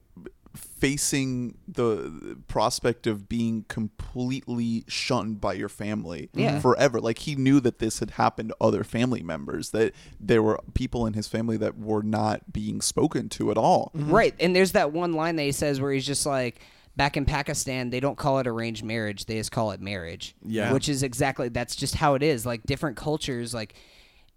facing the prospect of being completely shunned by your family yeah. forever. Like, he knew that this had happened to other family members, that there were people in his family that were not being spoken to at all. Right. And there's that one line that he says where he's just like, back in Pakistan, they don't call it arranged marriage. They just call it marriage. Yeah. Which is exactly, that's just how it is. Like, different cultures, like,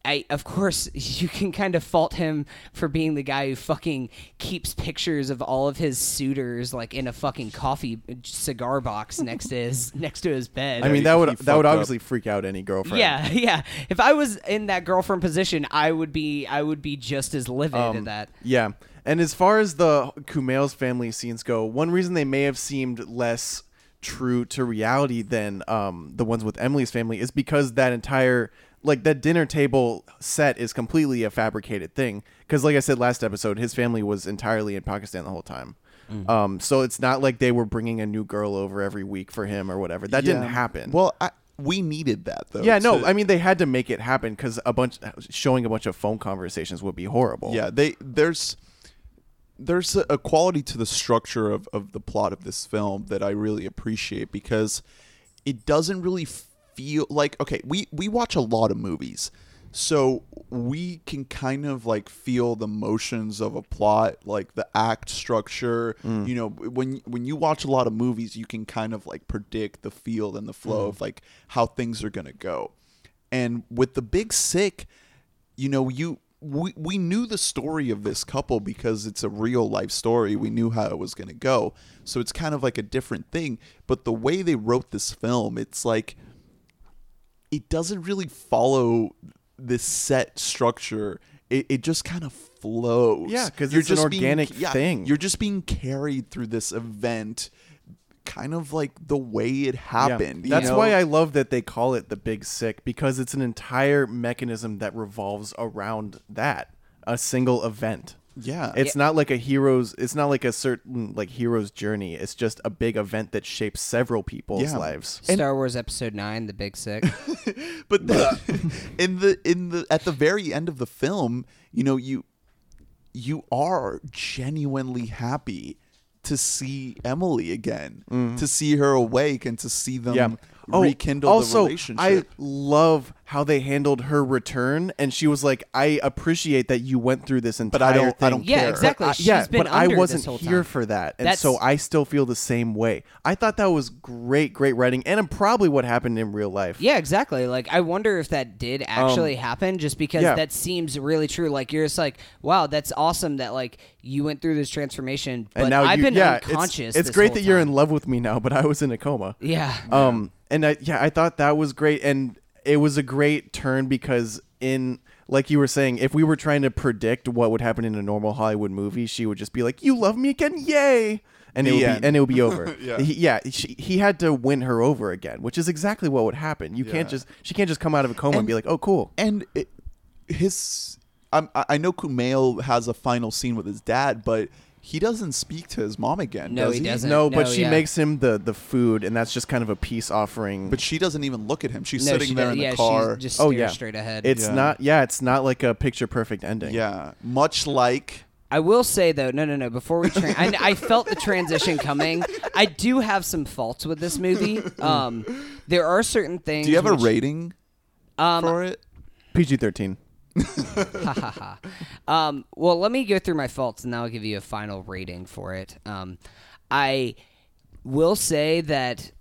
I, of course, you can kind of fault him for being the guy who fucking keeps pictures of all of his suitors like in a fucking coffee cigar box next to his next to his bed. I mean, that would that would obviously freak out any girlfriend. Yeah, yeah. If I was in that girlfriend position, I would be I would be just as livid um, at that. Yeah. And as far as the Kumail's family scenes go, one reason they may have seemed less true to reality than um, the ones with Emily's family is because that entire like that dinner table set is completely a fabricated thing. Because like I said last episode, his family was entirely in Pakistan the whole time. Mm-hmm. Um, so it's not like they were bringing a new girl over every week for him or whatever. That yeah. didn't happen. Well, I... We needed that, though. Yeah, no, to, I mean, they had to make it happen because a bunch showing a bunch of phone conversations would be horrible. Yeah, they there's there's a quality to the structure of, of the plot of this film that I really appreciate because it doesn't really feel like, okay, we, we watch a lot of movies, so we can kind of like feel the motions of a plot, like the act structure. Mm. You know, when when you watch a lot of movies, you can kind of like predict the feel and the flow mm. of like how things are going to go. And with The Big Sick, you know, you we, we knew the story of this couple because it's a real life story. We knew how it was going to go. So it's kind of like a different thing. But the way they wrote this film, it's like it doesn't really follow this set structure. It, it just kind of flows. Yeah, because it's just an organic being, yeah, thing. You're just being carried through this event kind of like the way it happened. Yeah. That's know? why I love that they call it The Big Sick, because it's an entire mechanism that revolves around that. A single event. Yeah. It's yeah. not like a hero's it's not like a certain like hero's journey. It's just a big event that shapes several people's yeah. lives. And Star Wars episode nine, The Big Sick. But the, in the in the at the very end of the film, you know, you you are genuinely happy to see Emily again, mm. to see her awake and to see them yeah. oh, rekindle also, the relationship. I love how they handled her return, and she was like, I appreciate that you went through this entire but I don't, thing. I don't yeah, care. Exactly. But I, yeah, exactly. But I wasn't here for that, and That's... so I still feel the same way. I thought that was great, great writing, and probably what happened in real life. Yeah, exactly. Like, I wonder if that did actually um, happen, just because yeah. that seems really true. Like, you're just like, wow, that's awesome that, like, you went through this transformation, but and now I've you, been yeah, unconscious. It's, it's great that time. You're in love with me now, but I was in a coma. Yeah. Um. And I, yeah, I thought that was great, and it was a great turn because in like you were saying, if we were trying to predict what would happen in a normal Hollywood movie, she would just be like, "You love me again, yay!" and the it would end. be and it would be over. yeah, he, yeah she, he had to win her over again, which is exactly what would happen. You yeah. can't just she can't just come out of a coma and, and be like, "Oh, cool." And it, his. I'm, I know Kumail has a final scene with his dad, but he doesn't speak to his mom again. No, does he? he doesn't. No, but no, she yeah. makes him the, the food, and that's just kind of a peace offering. But she doesn't even look at him. She's no, sitting she there in yeah, the car. Just oh, yeah. straight ahead. It's yeah. not. Yeah, it's not like a picture perfect ending. Yeah, much like. I will say, though, no, no, no, before we... Tra- I, I felt the transition coming. I do have some faults with this movie. Um, there are certain things... Do you have which, a rating um, for it? P G thirteen. um, well, let me go through my faults, and then I'll give you a final rating for it. Um, I will say that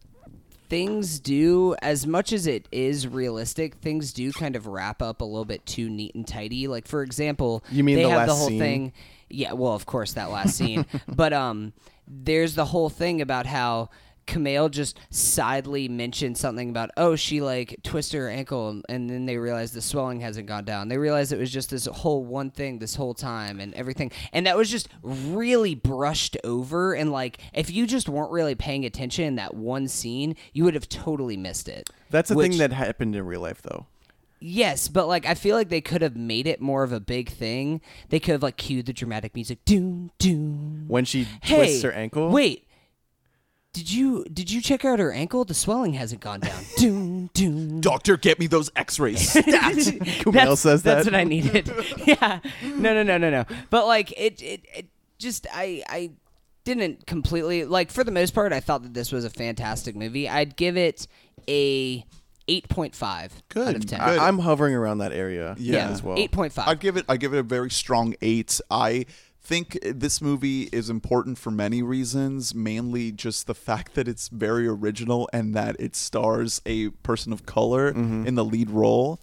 things do, as much as it is realistic, things do kind of wrap up a little bit too neat and tidy. Like, for example, you mean they the have last the whole scene? thing. Yeah, well, of course, that last scene. But um, there's the whole thing about how Kumail just sidely mentioned something about, oh, she like twisted her ankle, and then they realized the swelling hasn't gone down. They realized it was just this whole one thing this whole time and everything. And that was just really brushed over. And like, if you just weren't really paying attention in that one scene, you would have totally missed it. That's a Which, thing that happened in real life, though. Yes, but like I feel like they could have made it more of a big thing. They could have like cued the dramatic music. Doom, doom. When she hey, twists her ankle. Wait. Did you did you check out her ankle? The swelling hasn't gone down. Doom, doom. Doctor, get me those X-rays. Kumail says that. That's what I needed. Yeah. No, no, no, no, no. But like it, it, it just I, I didn't completely like for the most part. I thought that this was a fantastic movie. I'd give it a eight point five good, out of ten. Good. I'm hovering around that area. Yeah, yeah as well. eight point five. I'd give it. I give it a very strong eight. I. I think this movie is important for many reasons, mainly just the fact that it's very original and that it stars a person of color mm-hmm. in the lead role.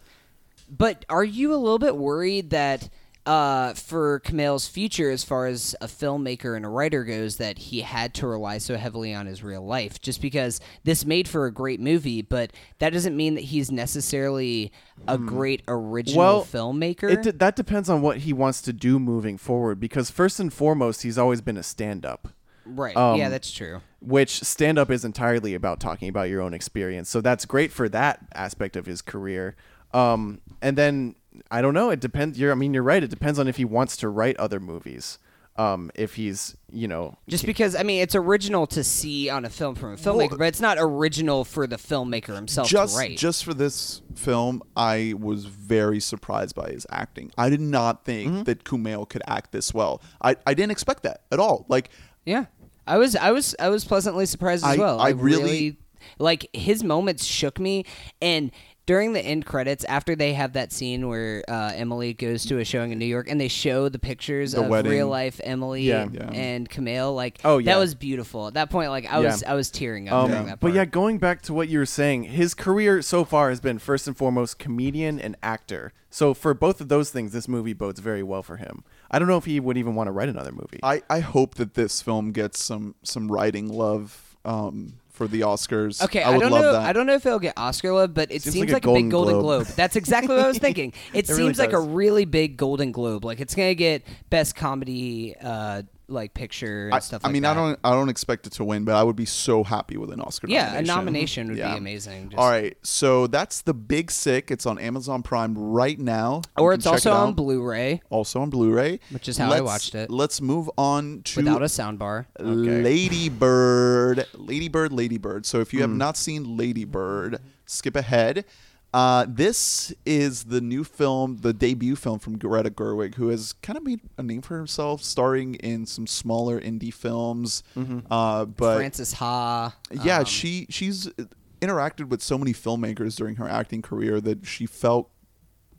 But are you a little bit worried that uh, for Kumail's future, as far as a filmmaker and a writer goes, that he had to rely so heavily on his real life? Just because this made for a great movie, but that doesn't mean that he's necessarily a great original well, filmmaker? It d- that depends on what he wants to do moving forward, because first and foremost, he's always been a stand-up. Right. Um, yeah, that's true. Which stand-up is entirely about talking about your own experience. So that's great for that aspect of his career. Um, and then I don't know. It depends. You're, I mean, you're right. It depends on if he wants to write other movies. Um, if he's, you know, just because, I mean, it's original to see on a film from a filmmaker, well, but it's not original for the filmmaker himself just, to write. Just for this film, I was very surprised by his acting. I did not think mm-hmm. that Kumail could act this well. I, I didn't expect that at all. Like, yeah, I was, I was, I was pleasantly surprised as I, well. I, I really, really like his moments shook me. And during the end credits, after they have that scene where uh, Emily goes to a showing in New York and they show the pictures the of wedding. real life Emily yeah, yeah. and Kumail, like oh, yeah. that was beautiful. At that point, like I yeah. was I was tearing up um, during that part. But yeah, going back to what you were saying, his career so far has been first and foremost comedian and actor. So for both of those things, this movie bodes very well for him. I don't know if he would even want to write another movie. I, I hope that this film gets some some writing love. Um, for the Oscars. Okay, I, would I don't love know. That. I don't know if it'll get Oscar love, but it seems, seems like, like a big Golden Globe. Globe. That's exactly what I was thinking. It, it seems really like a really big Golden Globe. Like it's gonna get best comedy, uh, like picture and I, stuff. I like mean, that. I don't, I don't expect it to win, but I would be so happy with an Oscar. Yeah, nomination. a nomination would yeah. be amazing. Just All right, so that's The Big Sick. It's on Amazon Prime right now, or it's also it on Blu-ray. Also on Blu-ray, which is how let's, I watched it. Let's move on to without a soundbar. Okay. Lady Bird, Lady Bird, Lady. Lady Bird. So if you have mm. not seen Lady Bird, skip ahead. Uh, this is the new film, the debut film from Greta Gerwig, who has kind of made a name for herself, starring in some smaller indie films. Mm-hmm. Uh, but Frances Ha. Yeah, um, she she's interacted with so many filmmakers during her acting career that she felt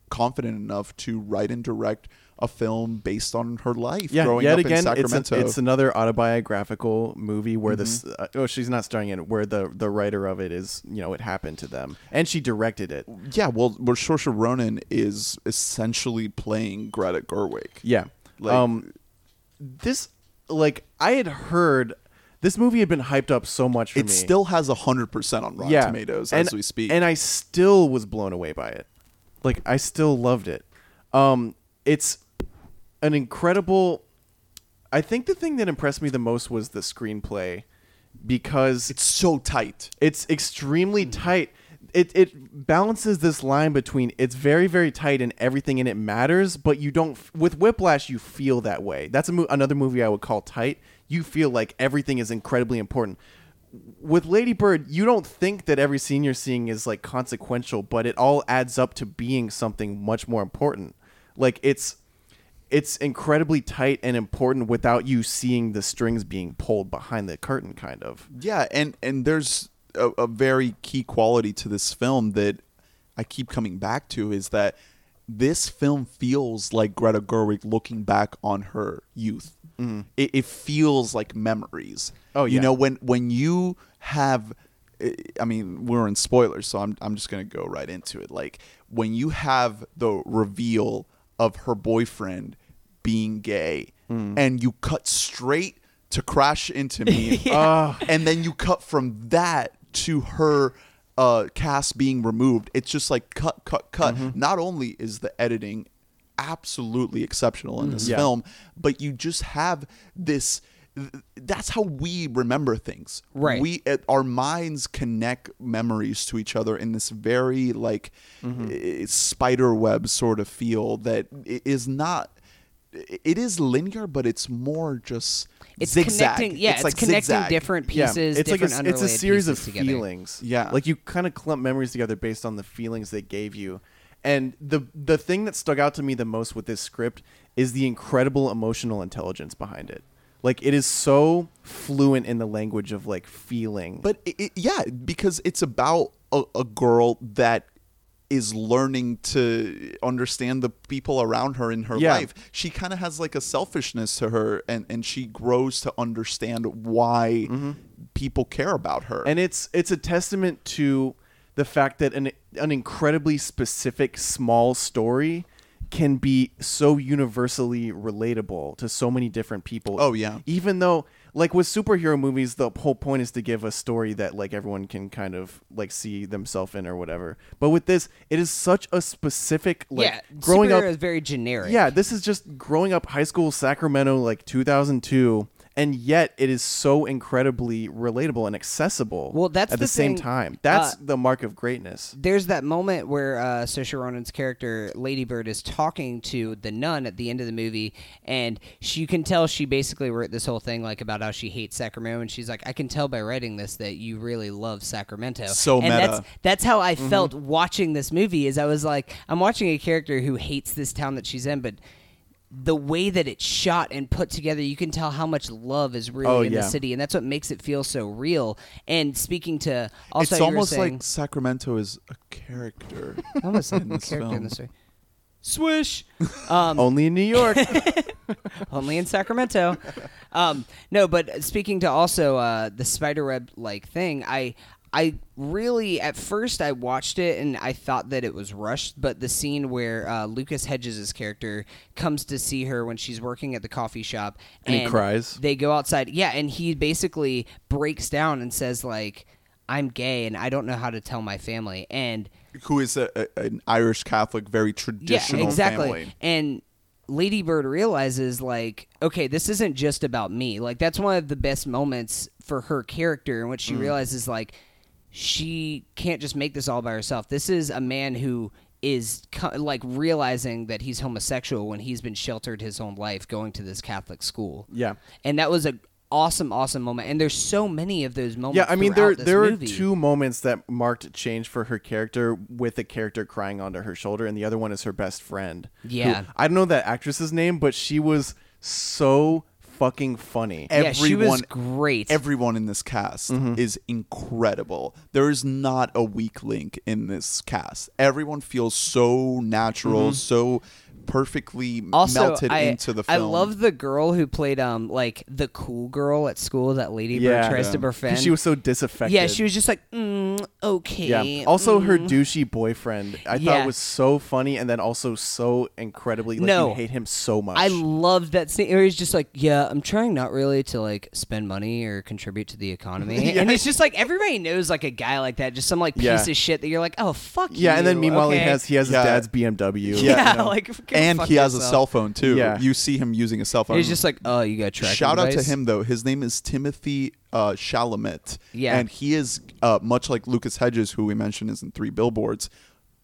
confident enough to write and direct a film based on her life yeah, growing yet up again, in Sacramento. It's, a, it's another autobiographical movie where mm-hmm. this, uh, oh, she's not starring in it, where the, the writer of it is, you know, it happened to them. And she directed it. Yeah, well, where Saoirse Ronan is essentially playing Greta Gerwig. Yeah. Like, um, this, like, I had heard, this movie had been hyped up so much for it me. It still has one hundred percent on Rotten yeah. Tomatoes and, as we speak. And I still was blown away by it. Like, I still loved it. Um, it's an incredible. I think the thing that impressed me the most was the screenplay, because it's so tight. It's extremely tight. It it balances this line between it's very, very tight and everything in it matters, but you don't. With Whiplash, you feel that way. That's a mo- another movie I would call tight. You feel like everything is incredibly important. With Lady Bird, you don't think that every scene you're seeing is like consequential, but it all adds up to being something much more important. Like it's. It's incredibly tight and important without you seeing the strings being pulled behind the curtain, kind of. Yeah, and, and there's a, a very key quality to this film that I keep coming back to is that this film feels like Greta Gerwig looking back on her youth. Mm. It, it feels like memories. Oh, yeah. You know, when, when you have... I mean, we're in spoilers, so I'm I'm just going to go right into it. Like, when you have the reveal of her boyfriend... being gay mm. and you cut straight to Crash Into Me yeah. uh, and then you cut from that to her uh cast being removed. It's just like cut cut cut mm-hmm. Not only is the editing absolutely exceptional in this yeah. film, but you just have this th- that's how we remember things, right? We uh, our minds connect memories to each other in this very like mm-hmm. uh, spider web sort of feel that is not It is linear, but it's more just it's zigzag. Connecting, yeah, it's, it's like connecting zigzag. different pieces. Yeah. It's different like a, it's a series of together. feelings. Yeah, like you kind of clump memories together based on the feelings they gave you. And the the thing that stuck out to me the most with this script is the incredible emotional intelligence behind it. Like it is so fluent in the language of like feeling. But it, it, yeah, because it's about a, a girl that. Is learning to understand the people around her in her yeah. life. She kind of has like a selfishness to her, and, and she grows to understand why mm-hmm. people care about her. And it's it's a testament to the fact that an an incredibly specific small story can be so universally relatable to so many different people. Oh yeah. Even though, like, with superhero movies, the whole point is to give a story that, like, everyone can kind of, like, see themselves in or whatever. But with this, it is such a specific, like, yeah, growing up is very generic. Yeah, this is just growing up high school Sacramento, like two thousand two. And yet it is so incredibly relatable and accessible. Well, that's at the, the same thing, time. That's uh, the mark of greatness. There's that moment where uh, Saoirse Ronan's character, Lady Bird, is talking to the nun at the end of the movie. And she can tell she basically wrote this whole thing like about how she hates Sacramento. And she's like, I can tell by writing this that you really love Sacramento. So and meta. That's, that's how I mm-hmm. felt watching this movie is I was like, I'm watching a character who hates this town that she's in, but the way that it's shot and put together, you can tell how much love is really oh, in yeah. the city, and that's what makes it feel so real. And speaking to also, it's almost saying, like Sacramento is a character. Almost like a character film. In this way. Swish. Um, Only in New York. Only in Sacramento. Um, no, but speaking to also uh, the spiderweb like thing, I. I really, at first I watched it and I thought that it was rushed, but the scene where uh, Lucas Hedges' character comes to see her when she's working at the coffee shop. And, and he cries. They go outside. Yeah, and he basically breaks down and says, like, I'm gay and I don't know how to tell my family. And who is a, a, an Irish Catholic, very traditional yeah, exactly. family. And Lady Bird realizes, like, okay, this isn't just about me. Like, that's one of the best moments for her character in which she mm. realizes, like, she can't just make this all by herself. This is a man who is co- like realizing that he's homosexual when he's been sheltered his whole life going to this Catholic school. Yeah. And that was an awesome, awesome moment. And there's so many of those moments. Yeah, I mean, there there movie. are two moments that marked change for her character with a character crying onto her shoulder. And the other one is her best friend. Yeah. Who, I don't know that actress's name, but she was so fucking funny. Yeah, everyone, she was great. Everyone in this cast mm-hmm. is incredible. There is not a weak link in this cast. Everyone feels so natural, mm-hmm. so perfectly also, melted I, into the film. I love the girl who played um like the cool girl at school that Lady Bird yeah, tries yeah. to befriend. She was so disaffected. Yeah, she was just like, mm, okay. Yeah. Also, mm. her douchey boyfriend I yeah. thought was so funny, and then also so incredibly like no, you hate him so much. I loved that scene. It was just like, yeah, I'm trying not really to like spend money or contribute to the economy, yeah. and it's just like everybody knows like a guy like that, just some like piece yeah. of shit that you're like, oh fuck yeah, you. Yeah, and then meanwhile okay. he has he has yeah. his dad's B M W. Yeah, yeah you know? Like. And he has yourself. a cell phone, too. Yeah. You see him using a cell phone. He's just like, oh, you got tracking Shout device? Out to him, though. His name is Timothy uh, Chalamet. Yeah. And he is, uh, much like Lucas Hedges, who we mentioned is in Three Billboards,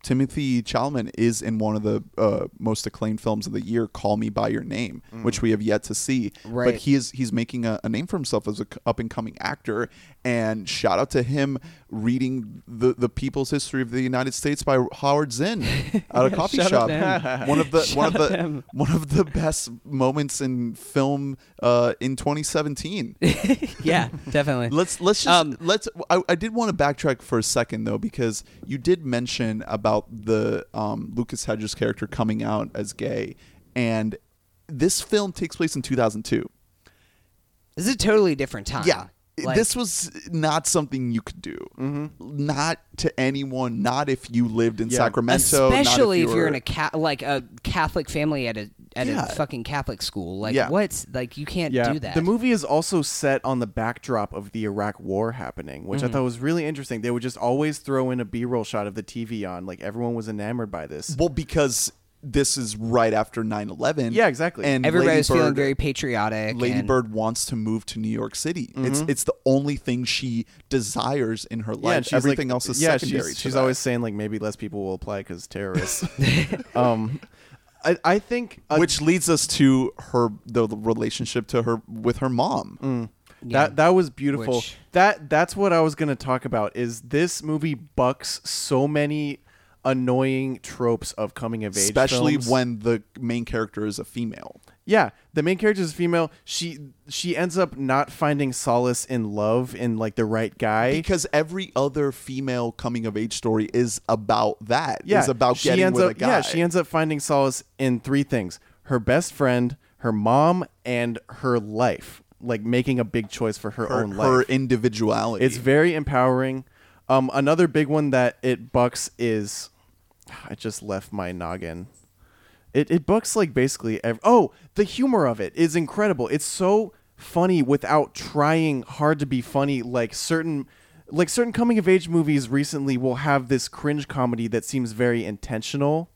Timothy Chalamet is in one of the uh, most acclaimed films of the year, Call Me By Your Name, mm. which we have yet to see. Right. But he is he's making a, a name for himself as an up-and-coming actor. And shout out to him reading the, the People's History of the United States by Howard Zinn at yeah, a coffee shop. One of the shout one of the him. one of the best moments in film uh, in twenty seventeen. Yeah, definitely. Let's let's just um, let's. I, I did want to backtrack for a second though, because you did mention about. About the um, Lucas Hedges character coming out as gay, and this film takes place in two thousand two. This is a totally different time. Yeah, like, this was not something you could do. Mm-hmm. Not to anyone. Not if you lived in yeah. Sacramento. Especially not if, you were, if you're in a ca- like a Catholic family at a at yeah. a fucking Catholic school. Like yeah. what's like you can't yeah. do that. The movie is also set on the backdrop of the Iraq War happening, which mm-hmm. I thought was really interesting. They would just always throw in a B-roll shot of the T V on. Like everyone was enamored by this. Well, because this is right after nine eleven. Yeah, exactly. And everybody's feeling very patriotic. Lady and... Bird wants to move to New York City. Mm-hmm. It's it's the only thing she desires in her life. Yeah, everything like, else is yeah, secondary. She's, to she's always saying like maybe less people will apply because terrorists. um, I I think uh, which leads us to her the, the relationship to her with her mom. Mm. Yeah. That that was beautiful. Which... That that's what I was going to talk about. Is this movie bucks so many annoying tropes of coming of age, especially films. When the main character is a female. Yeah, the main character is a female. She she ends up not finding solace in love in like the right guy, because every other female coming of age story is about that. Yeah, is about she getting ends with up, a guy. Yeah, she ends up finding solace in three things: her best friend, her mom, and her life. Like making a big choice for her, her own life, her individuality. It's very empowering. Um, another big one that it bucks is, I just left my noggin. It it bucks like basically every, oh, the humor of it is incredible. It's so funny without trying hard to be funny. Like certain like certain coming of age movies recently will have this cringe comedy that seems very intentional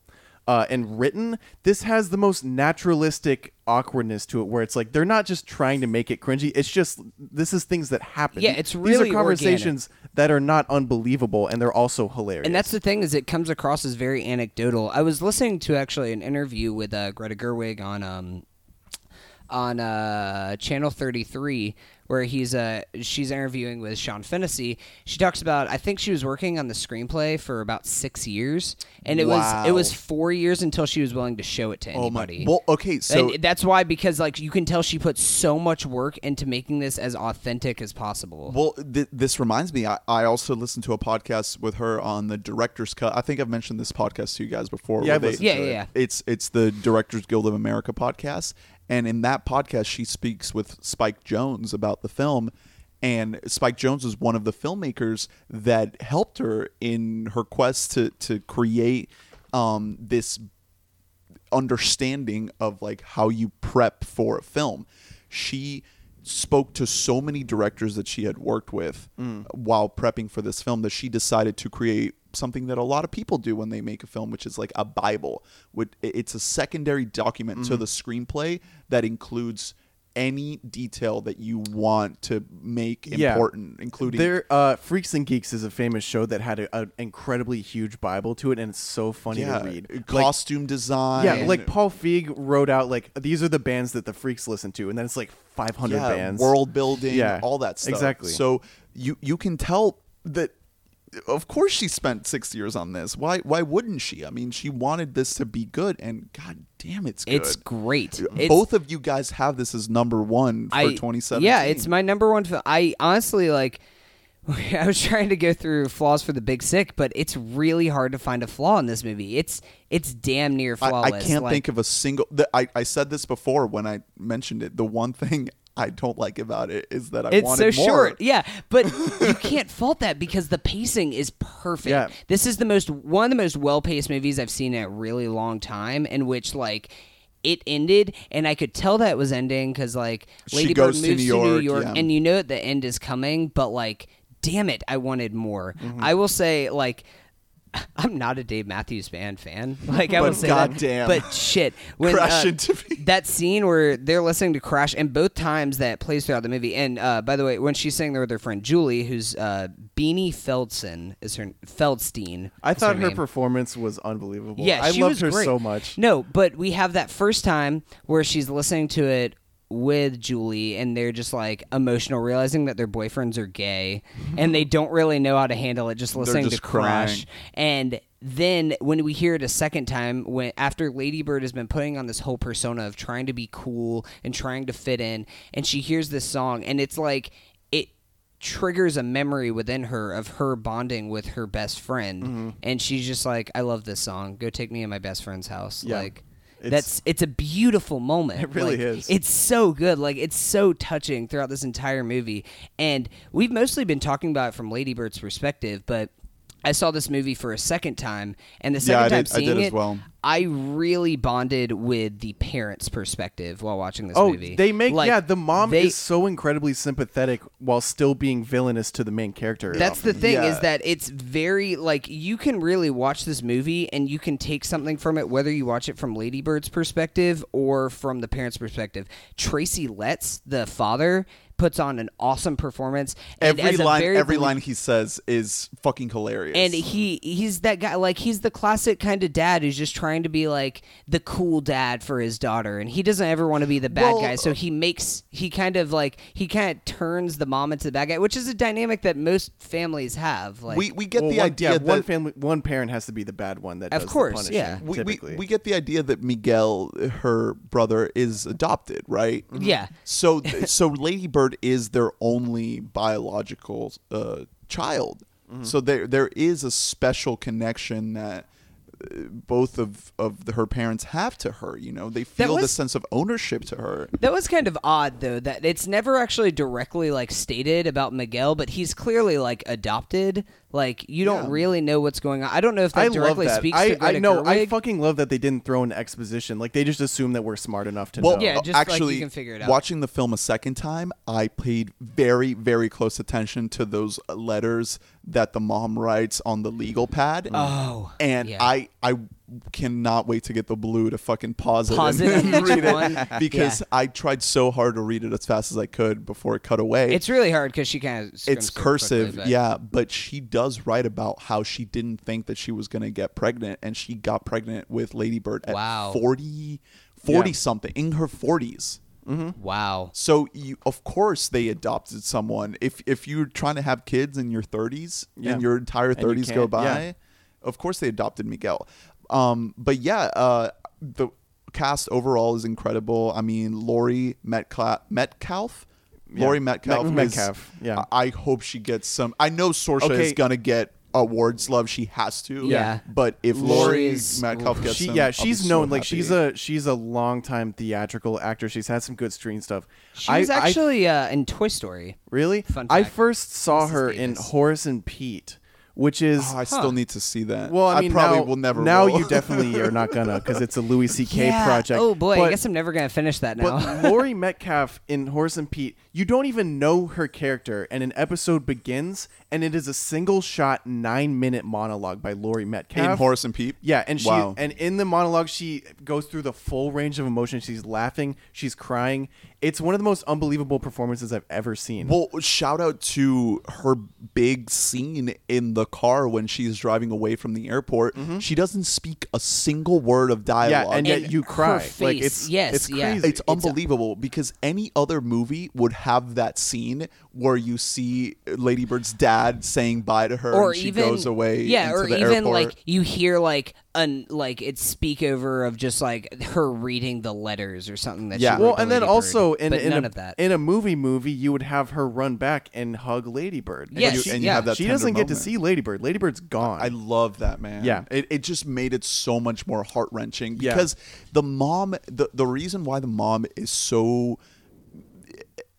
uh, and written. This has the most naturalistic awkwardness to it, where it's like they're not just trying to make it cringy. It's just this is things that happen. Yeah, it's really these are conversations organic. That are not unbelievable, and they're also hilarious. And that's the thing, is it comes across as very anecdotal. I was listening to actually an interview with uh, Greta Gerwig on um on uh Channel thirty-three, where he's uh she's interviewing with Sean Fennessy. She talks about, I think she was working on the screenplay for about six years, and it wow. was it was four years until she was willing to show it to anybody. Oh my. Well, okay, so and that's why, because like you can tell she put so much work into making this as authentic as possible. Well, th- this reminds me, I, I also listened to a podcast with her on the Director's Cut. I think I've mentioned this podcast to you guys before. Yeah, they, yeah, yeah, yeah. It's it's the Directors Guild of America podcast. And in that podcast, she speaks with Spike Jonze about the film. And Spike Jonze is one of the filmmakers that helped her in her quest to to create um, this understanding of like how you prep for a film. She spoke to so many directors that she had worked with mm. while prepping for this film that she decided to create something that a lot of people do when they make a film, which is like a Bible. It's a secondary document mm-hmm. to the screenplay that includes any detail that you want to make yeah. important, including there uh Freaks and Geeks is a famous show that had an incredibly huge Bible to it, and it's so funny yeah. to read. Costume like, design yeah like Paul Feig wrote out like these are the bands that the Freaks listen to, and then it's like five hundred yeah, bands, world building, yeah, all that stuff. Exactly. So you you can tell that of course she spent six years on this. Why why wouldn't she? I mean, she wanted this to be good, and god damn, it's good. It's great. Both it's, of you guys have this as number one for I, twenty seventeen. Yeah, it's my number one film. I honestly, like, I was trying to go through flaws for The Big Sick, but it's really hard to find a flaw in this movie. It's it's damn near flawless. I, I can't like, think of a single... The, I, I said this before when I mentioned it. The one thing I don't like about it is that I it's wanted so more. Short. Yeah, but you can't fault that because the pacing is perfect. Yeah. This is the most one of the most well-paced movies I've seen in a really long time, in which like it ended, and I could tell that it was ending because like Lady Bird moves to New York, to New York yeah. and you know the end is coming, but like damn it, I wanted more. Mm-hmm. I will say like I'm not a Dave Matthews Band fan. Like I would say God that, damn. But shit, when, Crash uh, into me. That scene where they're listening to Crash, and both times that plays throughout the movie. And uh, by the way, when she's sitting there with her friend Julie, who's uh, Beanie Feldstein, is her Feldstein. I is thought her, her performance was unbelievable. Yeah, I she loved was her great. So much. No, but we have that first time where she's listening to it with Julie, and they're just like emotional, realizing that their boyfriends are gay, and they don't really know how to handle it, just listening just to Crash. And then when we hear it a second time, when after Lady Bird has been putting on this whole persona of trying to be cool and trying to fit in, and she hears this song, and it's like it triggers a memory within her of her bonding with her best friend, mm-hmm. and she's just like, I love this song, go take me to my best friend's house. Yeah. Like It's, That's it's a beautiful moment. It really like, is. It's so good. Like it's so touching throughout this entire movie. And we've mostly been talking about it from Lady Bird's perspective, but I saw this movie for a second time, and the second yeah, I time did, seeing I did it, as well. I really bonded with the parents' perspective while watching this oh, movie. They make like, yeah, the mom they, is so incredibly sympathetic while still being villainous to the main character. That's often. The thing yeah. is that it's very like you can really watch this movie and you can take something from it, whether you watch it from Lady Bird's perspective or from the parents' perspective. Tracy Letts, the father, puts on an awesome performance. And every line, every line he says is fucking hilarious. And he he's that guy, like he's the classic kind of dad who's just trying to be like the cool dad for his daughter, and he doesn't ever want to be the bad well, guy. So he makes he kind of like he kind of turns the mom into the bad guy, which is a dynamic that most families have. Like we we get well, the one, idea yeah, that one family one parent has to be the bad one that does of course the yeah we, we we get the idea that Miguel, her brother, is adopted, right? Yeah. So so Lady Bird is their only biological uh, child, mm-hmm. so there there is a special connection that both of of the, her parents have to her. You know, they feel was, this sense of ownership to her. That was kind of odd, though, that it's never actually directly like stated about Miguel, but he's clearly like adopted. Like, you yeah. don't really know what's going on. I don't know if that I directly that. speaks I, to Greta I know. Gerwig. I fucking love that they didn't throw an exposition. Like, they just assume that we're smart enough to well, know. Yeah, just actually, like, you can figure it out. Watching the film a second time, I paid very, very close attention to those letters that the mom writes on the legal pad. Oh. And yeah. I, I cannot wait to get the blue to fucking pause it pause and it read it. Because yeah. I tried so hard to read it as fast as I could before it cut away. It's really hard because she kind of... It's cursive, quickly, yeah. But she does... write about how she didn't think that she was going to get pregnant, and she got pregnant with Lady Bird at wow. forty, forty yeah. something, in her forties. Mm-hmm. Wow. So you, of course they adopted someone. If if you're trying to have kids in your thirties yeah. and your entire and thirties you go by, yeah. of course they adopted Miguel. Um, but yeah, uh, the cast overall is incredible. I mean, Laurie Metcalf, Metcalf Laurie yeah. Metcalf, Metcalf. Is, yeah. I hope she gets some. I know Saoirse okay. is gonna get awards love. She has to. Yeah. But if Laurie is, Metcalf gets she, some, yeah, she's I'll be known so like happy. she's a she's a longtime theatrical actor. She's had some good screen stuff. She's I, actually I, uh, in Toy Story. Really? Fun fact. I first saw her in Horace and Pete, which is oh, I huh. still need to see that. Well, I, mean, I probably now, will never. Now will. You definitely are not gonna because it's a Louis C K yeah. project. Oh boy, but, I guess I'm never gonna finish that now. But Laurie Metcalf in Horace and Pete, you don't even know her character, and an episode begins, and it is a single shot nine minute monologue by Laurie Metcalf in Horace and Pete. Yeah, and she wow. and in the monologue she goes through the full range of emotion. She's laughing, she's crying. It's one of the most unbelievable performances I've ever seen. Well, shout out to her big scene in the car when she's driving away from the airport. Mm-hmm. She doesn't speak a single word of dialogue. Yeah, and yet you cry. Her face, like it's yes, it's crazy. Yeah. It's unbelievable it's a- because any other movie would have that scene where you see Lady Bird's dad saying bye to her or and she even, goes away. Yeah, into or the even airport. Like you hear like an like it's speakover of just like her reading the letters or something that yeah. she well, and then Bird. Also in in a, that. in a movie movie you would have her run back and hug Lady Bird. Yeah, and you, she, and you yeah. have that she doesn't moment. Get to see Lady Bird. Lady Bird's gone. I love that, man. Yeah, it it just made it so much more heart wrenching because yeah. the mom the the reason why the mom is so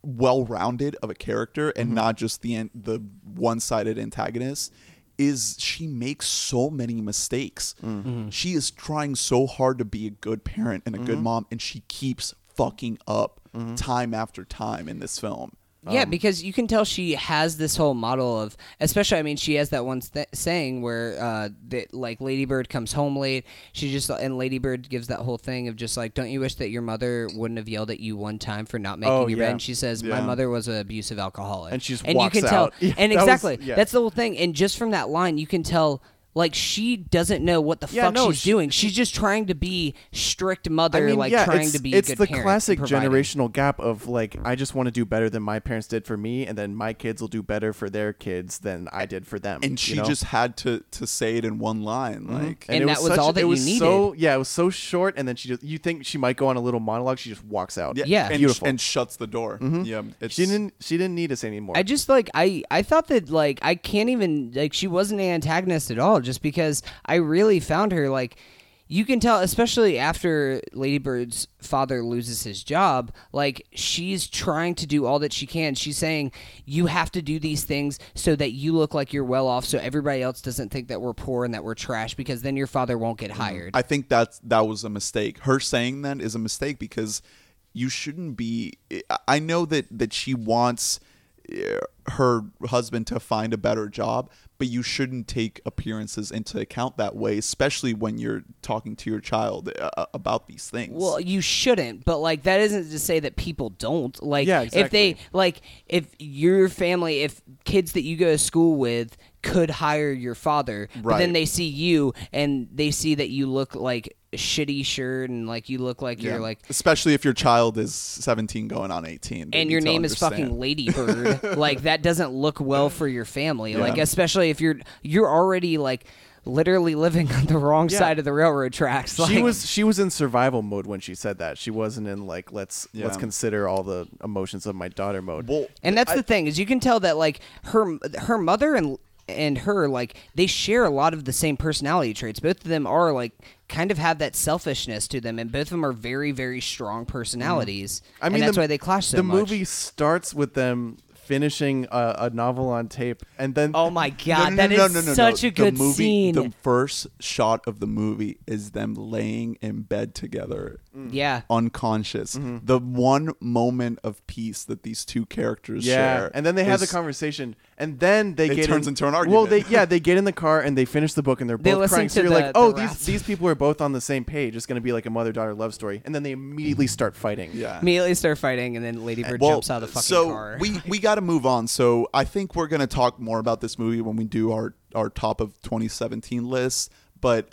well rounded of a character and mm-hmm. not just the the one sided antagonist. Is she makes so many mistakes. Mm-hmm. She is trying so hard to be a good parent and a mm-hmm. good mom, and she keeps fucking up mm-hmm. time after time in this film. Yeah, um, because you can tell she has this whole model of, especially, I mean, she has that one th- saying where, uh, that like Lady Bird comes home late. She just and Lady Bird gives that whole thing of just like, don't you wish that your mother wouldn't have yelled at you one time for not making oh, your yeah. bed? And she says, my yeah. mother was an abusive alcoholic, and she just and walks you can out. Tell, yeah, and that exactly, was, yeah. that's the whole thing. And just from that line, you can tell. Like, she doesn't know what the yeah, fuck no, she's she, doing. She's just trying to be strict mother, I mean, like, yeah, trying to be a good parent. It's the classic generational gap of, like, I just want to do better than my parents did for me, and then my kids will do better for their kids than I did for them. And she know? just had to, to say it in one line. like, And, and was that was such, all that it was you needed. So, yeah, it was so short, and then she just, you think she might go on a little monologue, she just walks out. Yeah. yeah. And, Beautiful. and shuts the door. Mm-hmm. Yeah, it's, she didn't She didn't need us anymore. I just, like, I, I thought that, like, I can't even, like, she wasn't an antagonist at all. Just because I really found her, like, you can tell, especially after Lady Bird's father loses his job, like, she's trying to do all that she can. She's saying, you have to do these things so that you look like you're well off, so everybody else doesn't think that we're poor and that we're trash, because then your father won't get hired. I think that's, that was a mistake. Her saying that is a mistake, because you shouldn't be... I know that, that she wants... her husband to find a better job, but you shouldn't take appearances into account that way, especially when you're talking to your child uh, about these things. Well, you shouldn't, but like that isn't to say that people don't. Like yeah, exactly. if they like if your family, if kids that you go to school with could hire your father, right. but then they see you and they see that you look like a shitty shirt and like you look like yeah. you're like, especially if your child is seventeen going on eighteen and your name is fucking Lady Bird. Like that doesn't look well for your family. Yeah. Like especially if you're you're already like literally living on the wrong yeah. side of the railroad tracks. Like, she was she was in survival mode when she said that. She wasn't in like let's yeah. let's consider all the emotions of my daughter mode. Well, and that's I, the thing is you can tell that like her her mother and and her like they share a lot of the same personality traits. Both of them are like kind of have that selfishness to them, and both of them are very very strong personalities. Mm. I mean, and that's the, why they clash so the much. The movie starts with them finishing a, a novel on tape, and then oh my god, no, no, that no, no, is no, no, no, such no. a good the movie, scene. The first shot of the movie is them laying in bed together, mm. yeah, unconscious. Mm-hmm. The one moment of peace that these two characters yeah. share, and then they is, have the conversation, and then they it get turns in, into an argument. Well, they yeah, they get in the car and they finish the book, and they're both they crying. So you're the, like, oh, the these rats. these people are both on the same page. It's going to be like a mother-daughter love story, and then they immediately start fighting. Yeah, immediately start fighting, and then Lady Bird well, jumps out of the fucking so car. we we got to move on. So I think we're going to talk more about this movie when we do our, our top of twenty seventeen list. But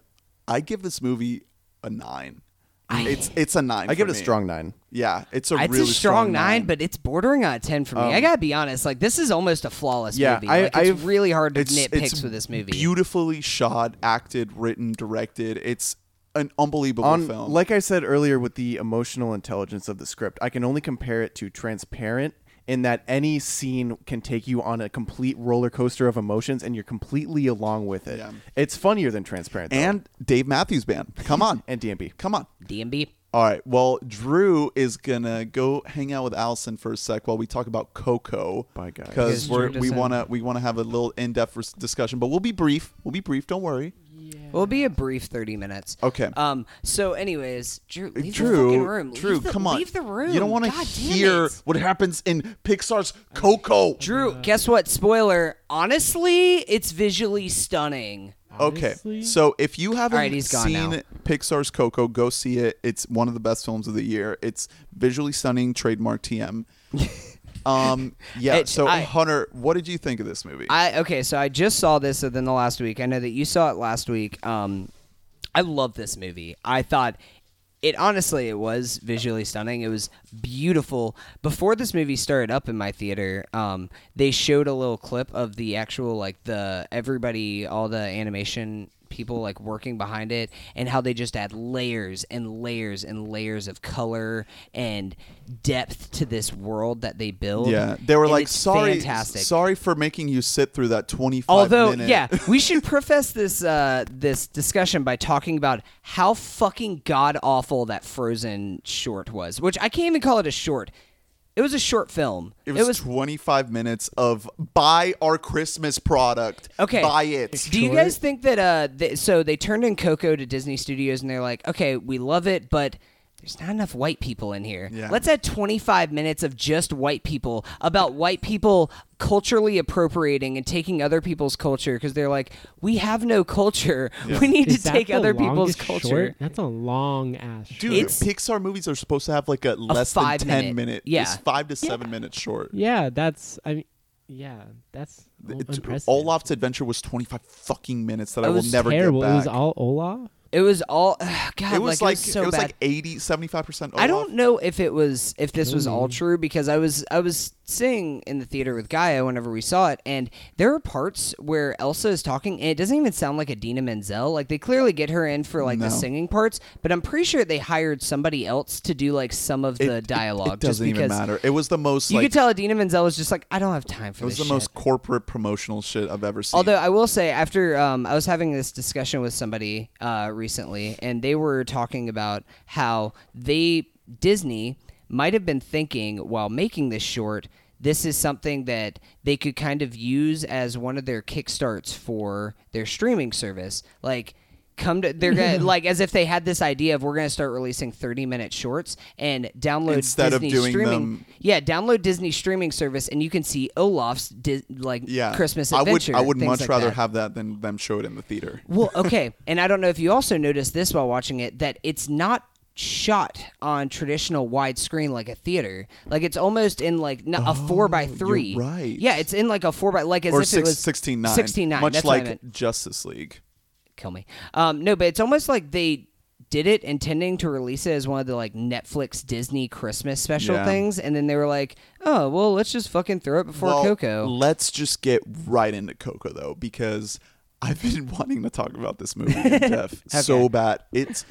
I give this movie a nine. I, it's it's a nine. I give it me. a strong nine. Yeah, it's a it's really a strong, strong nine, nine, but it's bordering on a ten for me. Um, I gotta be honest. Like this is almost a flawless yeah, movie. Like, I, it's I've, really hard to nitpick with this movie. Beautifully shot, acted, written, directed. It's an unbelievable on, film. Like I said earlier, with the emotional intelligence of the script, I can only compare it to Transparent. In that any scene can take you on a complete roller coaster of emotions, and you're completely along with it. Yeah. It's funnier than Transparent, though. And Dave Matthews Band. Come on. And D M B. Come on. D M B. All right. Well, Drew is going to go hang out with Allison for a sec while we talk about Coco. Bye, guys. Because we want to we want to have a little in-depth discussion, but we'll be brief. We'll be brief. Don't worry. Yeah. We'll be a brief thirty minutes. Okay. Um. So, anyways, Drew, leave Drew, the fucking room. Drew, the, come on. Leave the room. You don't want to hear what happens in Pixar's Coco. Drew, guess what? Spoiler. Honestly, it's visually stunning. Honestly? Okay. So, if you haven't right, seen now. Pixar's Coco, go see it. It's one of the best films of the year. It's visually stunning. Trademark T M. Um. Yeah. It, so I, Hunter, what did you think of this movie? I okay. So I just saw this within the last week. I know that you saw it last week. Um, I love this movie. I thought it honestly. It was visually stunning. It was beautiful. Before this movie started up in my theater, um, they showed a little clip of the actual like the everybody, all the animation people like working behind it, and how they just add layers and layers and layers of color and depth to this world that they build. Yeah, they were and like, sorry, fantastic. sorry for making you sit through that twenty-five Although, minute. yeah, we should preface this uh, this discussion by talking about how fucking god-awful that Frozen short was, which I can't even call it a short. It was a short film. It was, it was twenty-five minutes of buy our Christmas product. Okay. Buy it. Do you guys think that... Uh, th- so they turned in Coco to Disney Studios and they're like, okay, we love it, but there's not enough white people in here. Yeah. Let's add twenty-five minutes of just white people, about white people culturally appropriating and taking other people's culture, because they're like, we have no culture. Yeah. We need Is to take other people's culture. Short? That's a long ass short. Dude, it's, Pixar movies are supposed to have like a, a less than ten minute. minute yeah. It's five to yeah. seven minutes short. Yeah, that's... I mean, Yeah, that's impressive. Olaf's Adventure was twenty-five fucking minutes that it I will never terrible. get back. It was all Olaf? It was all uh, God. It was like, like it was, so it was bad. like eighty, seventy-five percent Olaf. I don't know if it was if this was all true, because I was I was sitting in the theater with Gaia whenever we saw it, and there are parts where Elsa is talking and it doesn't even sound like Idina Menzel. Like they clearly get her in for like no. the singing parts, but I'm pretty sure they hired somebody else to do like some of the it, dialogue. It, it doesn't just even matter. It was the most. You like, could tell Idina Menzel was just like, I don't have time for. It was this the shit. most corporate promotional shit I've ever seen. Although I will say, after um, I was having this discussion with somebody Uh, recently, and they were talking about how they Disney might have been thinking while making this short, this is something that they could kind of use as one of their kickstarts for their streaming service. Like, come to they're gonna like as if they had this idea of we're gonna start releasing thirty minute shorts and download instead Disney of doing streaming. Them, yeah, download Disney streaming service and you can see Olaf's Di- like yeah, Christmas Adventure. I would I would much like rather that. have that than them show it in the theater. Well, okay, and I don't know if you also noticed this while watching it, that it's not shot on traditional widescreen like a theater. Like it's almost in like not, oh, a four by three. You're right. Yeah, it's in like a four by like as or if six, it was sixteen nine. Sixteen nine. Much that's like what I meant. Justice League. Kill me. Um, no, but it's almost like they did it intending to release it as one of the like Netflix Disney Christmas special yeah. things, and then they were like, "Oh, well, let's just fucking throw it before well, Coco." Let's just get right into Coco though, because I've been wanting to talk about this movie in depth okay. so bad. It's,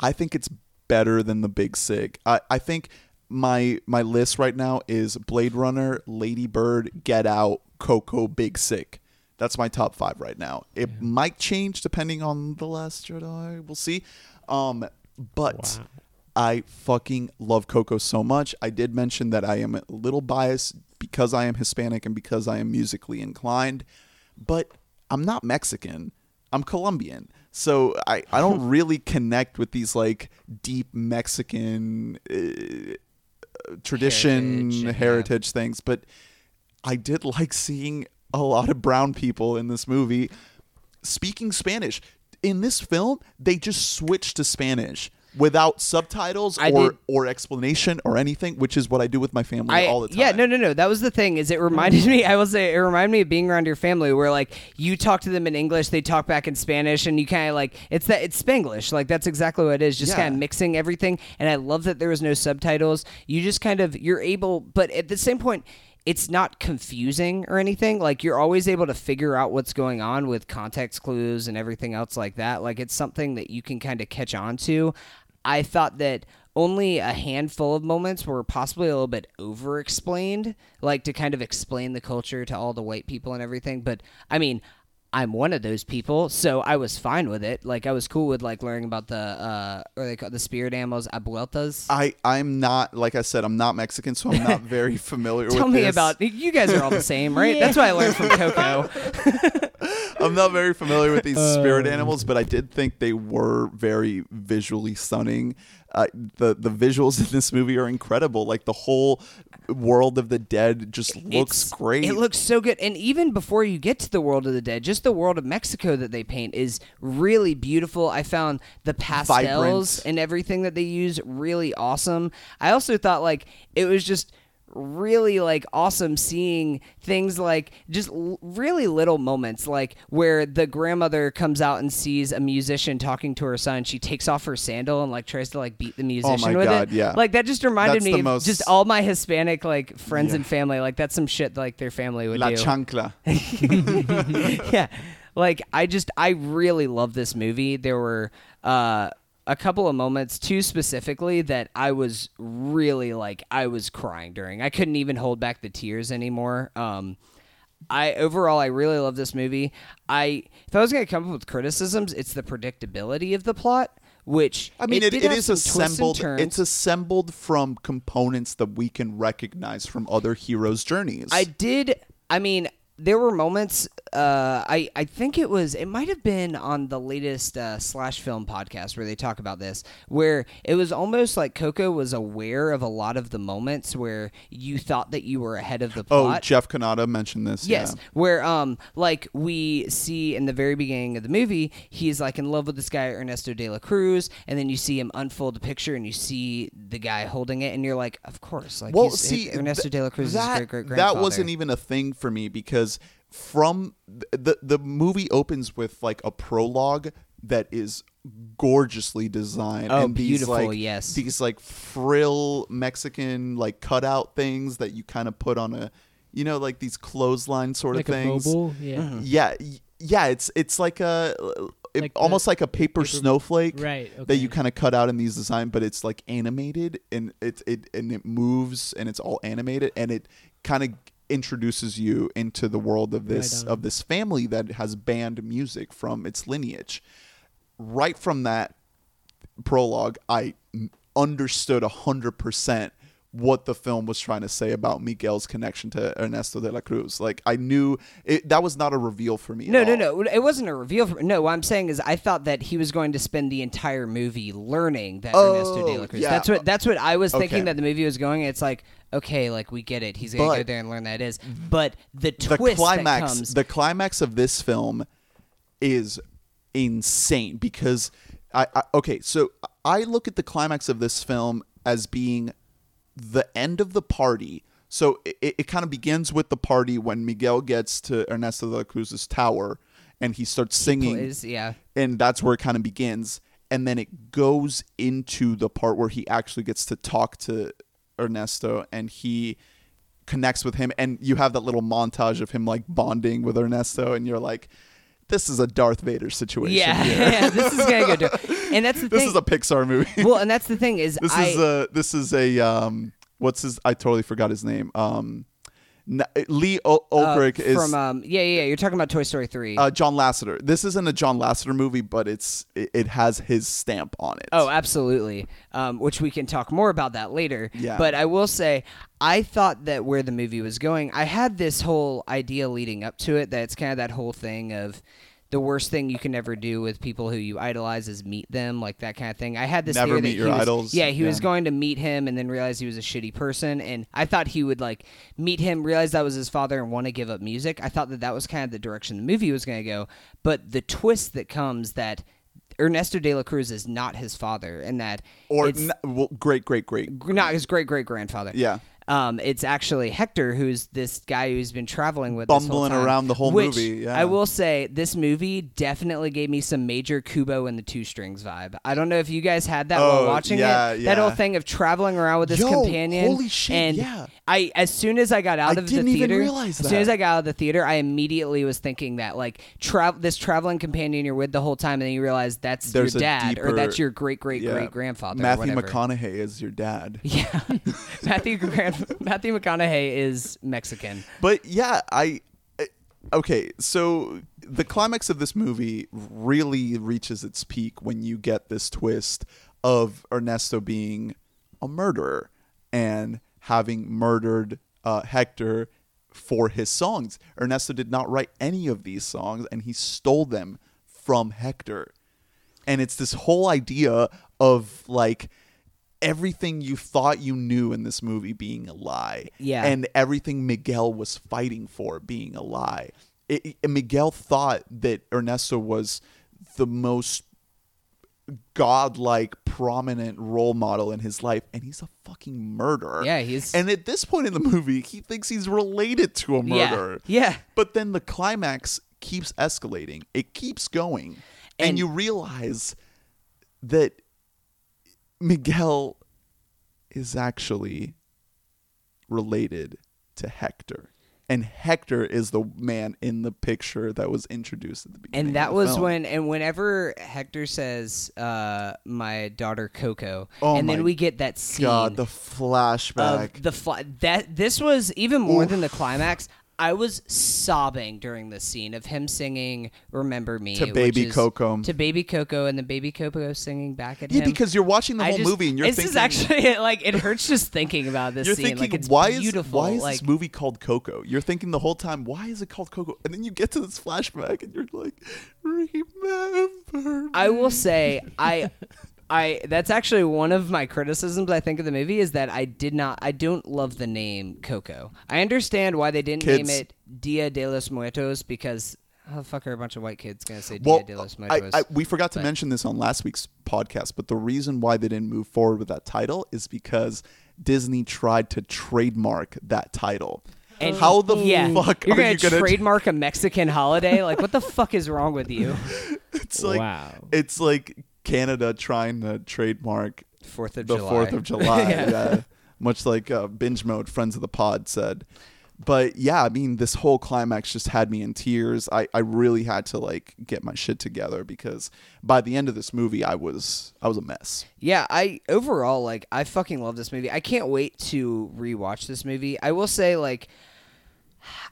I think it's better than The Big Sick. I, I think my my list right now is Blade Runner, Lady Bird, Get Out, Coco, Big Sick. That's my top five right now. It yeah. might change depending on The Last Jedi. We'll see. Um, but wow. I fucking love Coco so much. I did mention that I am a little biased because I am Hispanic and because I am musically inclined, but I'm not Mexican. I'm Colombian. So I, I don't really connect with these like deep Mexican uh, tradition, heritage, heritage yeah. things. But I did like seeing a lot of brown people in this movie speaking Spanish. In this film, they just switched to Spanish without subtitles I or did. or explanation or anything, which is what I do with my family I, all the time. Yeah, no, no, no. That was the thing, is it reminded me, I will say, it reminded me of being around your family where, like, you talk to them in English, they talk back in Spanish, and you kind of, like, it's that it's Spanglish. Like, that's exactly what it is, just yeah. kind of mixing everything. And I love that there was no subtitles. You just kind of, you're able, but at the same point, it's not confusing or anything. Like, you're always able to figure out what's going on with context clues and everything else like that. Like, it's something that you can kind of catch on to. I thought that only a handful of moments were possibly a little bit over-explained, like to kind of explain the culture to all the white people and everything. But, I mean, I'm one of those people, so I was fine with it. Like, I was cool with, like, learning about the uh, or they call the spirit animals, abueltas. I, I'm not, like I said, I'm not Mexican, so I'm not very familiar Tell with me this. About, you guys are all the same, right? Yeah. That's what I learned from Coco. I'm not very familiar with these spirit um. animals, but I did think they were very visually stunning. Uh, the the visuals in this movie are incredible. Like, the whole world of the dead just looks it's, great. It looks so good. And even before you get to the world of the dead, just the world of Mexico that they paint is really beautiful. I found the pastels Vibrant. And everything that they use really awesome. I also thought, like, it was just really, like, awesome seeing things like just l- really little moments, like where the grandmother comes out and sees a musician talking to her son. She takes off her sandal and, like, tries to, like, beat the musician oh my with God, it. Yeah. Like, that just reminded that's me of most... just all my Hispanic, like, friends yeah. and family. Like, that's some shit, like, their family would La do. La chancla. Yeah. Like, I just, I really love this movie. There were, uh, a couple of moments, two specifically, that I was really, like, I was crying during. I couldn't even hold back the tears anymore. Um, I overall, I really love this movie. I if I was going to come up with criticisms, it's the predictability of the plot, which I mean, it, it, it is assembled. It's assembled from components that we can recognize from other heroes' journeys. I did. I mean. There were moments, uh, I, I think it was, it might have been on the latest uh, Slash Film podcast where they talk about this, where it was almost like Coco was aware of a lot of the moments where you thought that you were ahead of the plot. Oh, Jeff Cannata mentioned this. Yes, yeah. Where um, like we see in the very beginning of the movie, he's like in love with this guy, Ernesto de la Cruz, and then you see him unfold the picture and you see the guy holding it and you're like, of course. Like, well, see, Ernesto th- de la Cruz that, is his great-great-grandfather. That wasn't even a thing for me because from the the movie opens with like a prologue that is gorgeously designed oh, and these beautiful, like yes. these like frill Mexican like cutout things that you kind of put on a, you know, like these clothesline sort like of things. Yeah. Mm-hmm. yeah, yeah, it's it's like a it, like almost the, like a paper, paper snowflake, right? Okay. That you kind of cut out in these designs, but it's like animated and it it and it moves and it's all animated and it kind of introduces you into the world of this of this family that has banned music from its lineage. Right from that prologue, I understood a hundred percent what the film was trying to say about Miguel's connection to Ernesto de la Cruz. Like, I knew it, that was not a reveal for me. No, no, no. It wasn't a reveal for me. No, what I'm saying is I thought that he was going to spend the entire movie learning that oh, Ernesto de la Cruz. Yeah. That's what that's what I was okay. thinking that the movie was going. It's like, okay, like, we get it. He's going to go there and learn that is. But the twist the climax, that comes... The climax of this film is insane because... I, I Okay, so I look at the climax of this film as being... the end of the party. So it, it, it kind of begins with the party when Miguel gets to Ernesto de la Cruz's tower and he starts singing. He plays, yeah. And that's where it kind of begins. And then it goes into the part where he actually gets to talk to Ernesto and he connects with him. And you have that little montage of him like bonding with Ernesto and you're like, this is a Darth Vader situation. Yeah, yeah, this is gonna go dark. And that's the thing. This is a Pixar movie. Well, and that's the thing is, this I, is a this is a um, what's his? I totally forgot his name. Um, Lee o- Ulbrich uh, is from um, yeah yeah you're talking about Toy Story three. Uh, John Lasseter. This isn't a John Lasseter movie, but it's it has his stamp on it. Oh, absolutely. Um, which we can talk more about that later. Yeah. But I will say, I thought that where the movie was going, I had this whole idea leading up to it that it's kind of that whole thing of the worst thing you can ever do with people who you idolize is meet them, like that kind of thing. I had this never meet your was, idols. Yeah, he yeah. was going to meet him and then realize he was a shitty person. And I thought he would like meet him, realize that was his father, and want to give up music. I thought that that was kind of the direction the movie was going to go. But the twist that comes that Ernesto de la Cruz is not his father, and that or it's, n- well, great, great, great, not his great great grandfather. Yeah. Um, it's actually Hector, who's this guy who's been traveling with us, bumbling around the whole which, movie. Yeah. I will say, this movie definitely gave me some major Kubo and the Two Strings vibe. I don't know if you guys had that oh, while watching yeah, it. Yeah. That whole thing of traveling around with this Yo, companion. Holy shit! And yeah. I, as soon as I got out I of the theater, as soon as I got out of the theater, I immediately was thinking that like travel this traveling companion you're with the whole time, and then you realize that's There's your dad deeper, or that's your great great yeah, great grandfather. Matthew or McConaughey is your dad. Yeah, Matthew grandfather. Matthew McConaughey is Mexican. But yeah, I, I... Okay, so the climax of this movie really reaches its peak when you get this twist of Ernesto being a murderer and having murdered uh, Hector for his songs. Ernesto did not write any of these songs, and he stole them from Hector. And it's this whole idea of, like... everything you thought you knew in this movie being a lie. Yeah. And everything Miguel was fighting for being a lie. It, it, Miguel thought that Ernesto was the most godlike, prominent role model in his life, and he's a fucking murderer. Yeah, he's... And at this point in the movie, he thinks he's related to a murderer. Yeah. yeah. But then the climax keeps escalating. It keeps going. And, and you realize that... Miguel is actually related to Hector. And Hector is the man in the picture that was introduced at the beginning. And that was film. when, and whenever Hector says, uh, "My daughter Coco," oh and then we get that scene. God, the flashback. The fl- that this was even more Oof. than the climax. I was sobbing during the scene of him singing "Remember Me" to Baby Coco, to Baby Coco, and the Baby Coco singing back at yeah, him. Yeah, because you're watching the I whole just, movie and you're this thinking, "This is actually like it hurts just thinking about this." You're scene. thinking, like, it's "Why beautiful. is why is like, this movie called Coco?" You're thinking the whole time, "Why is it called Coco?" And then you get to this flashback and you're like, "Remember Me." I will say, I. I that's actually one of my criticisms I think of the movie is that I did not I don't love the name Coco. I understand why they didn't kids. name it Dia de los Muertos because how the fuck are a bunch of white kids gonna say well, Dia de los Muertos? I, I, we forgot to but. mention this on last week's podcast, but the reason why they didn't move forward with that title is because Disney tried to trademark that title. And how the yeah, fuck you're are gonna you gonna trademark tra- a Mexican holiday? Like what the fuck is wrong with you? It's like wow. It's like Canada trying to trademark Fourth of the July. Fourth of July, yeah. Yeah. Much like uh, Binge Mode, Friends of the Pod said. But yeah, I mean, this whole climax just had me in tears. I, I really had to like get my shit together because by the end of this movie, I was I was a mess. Yeah, I overall like I fucking love this movie. I can't wait to rewatch this movie. I will say like.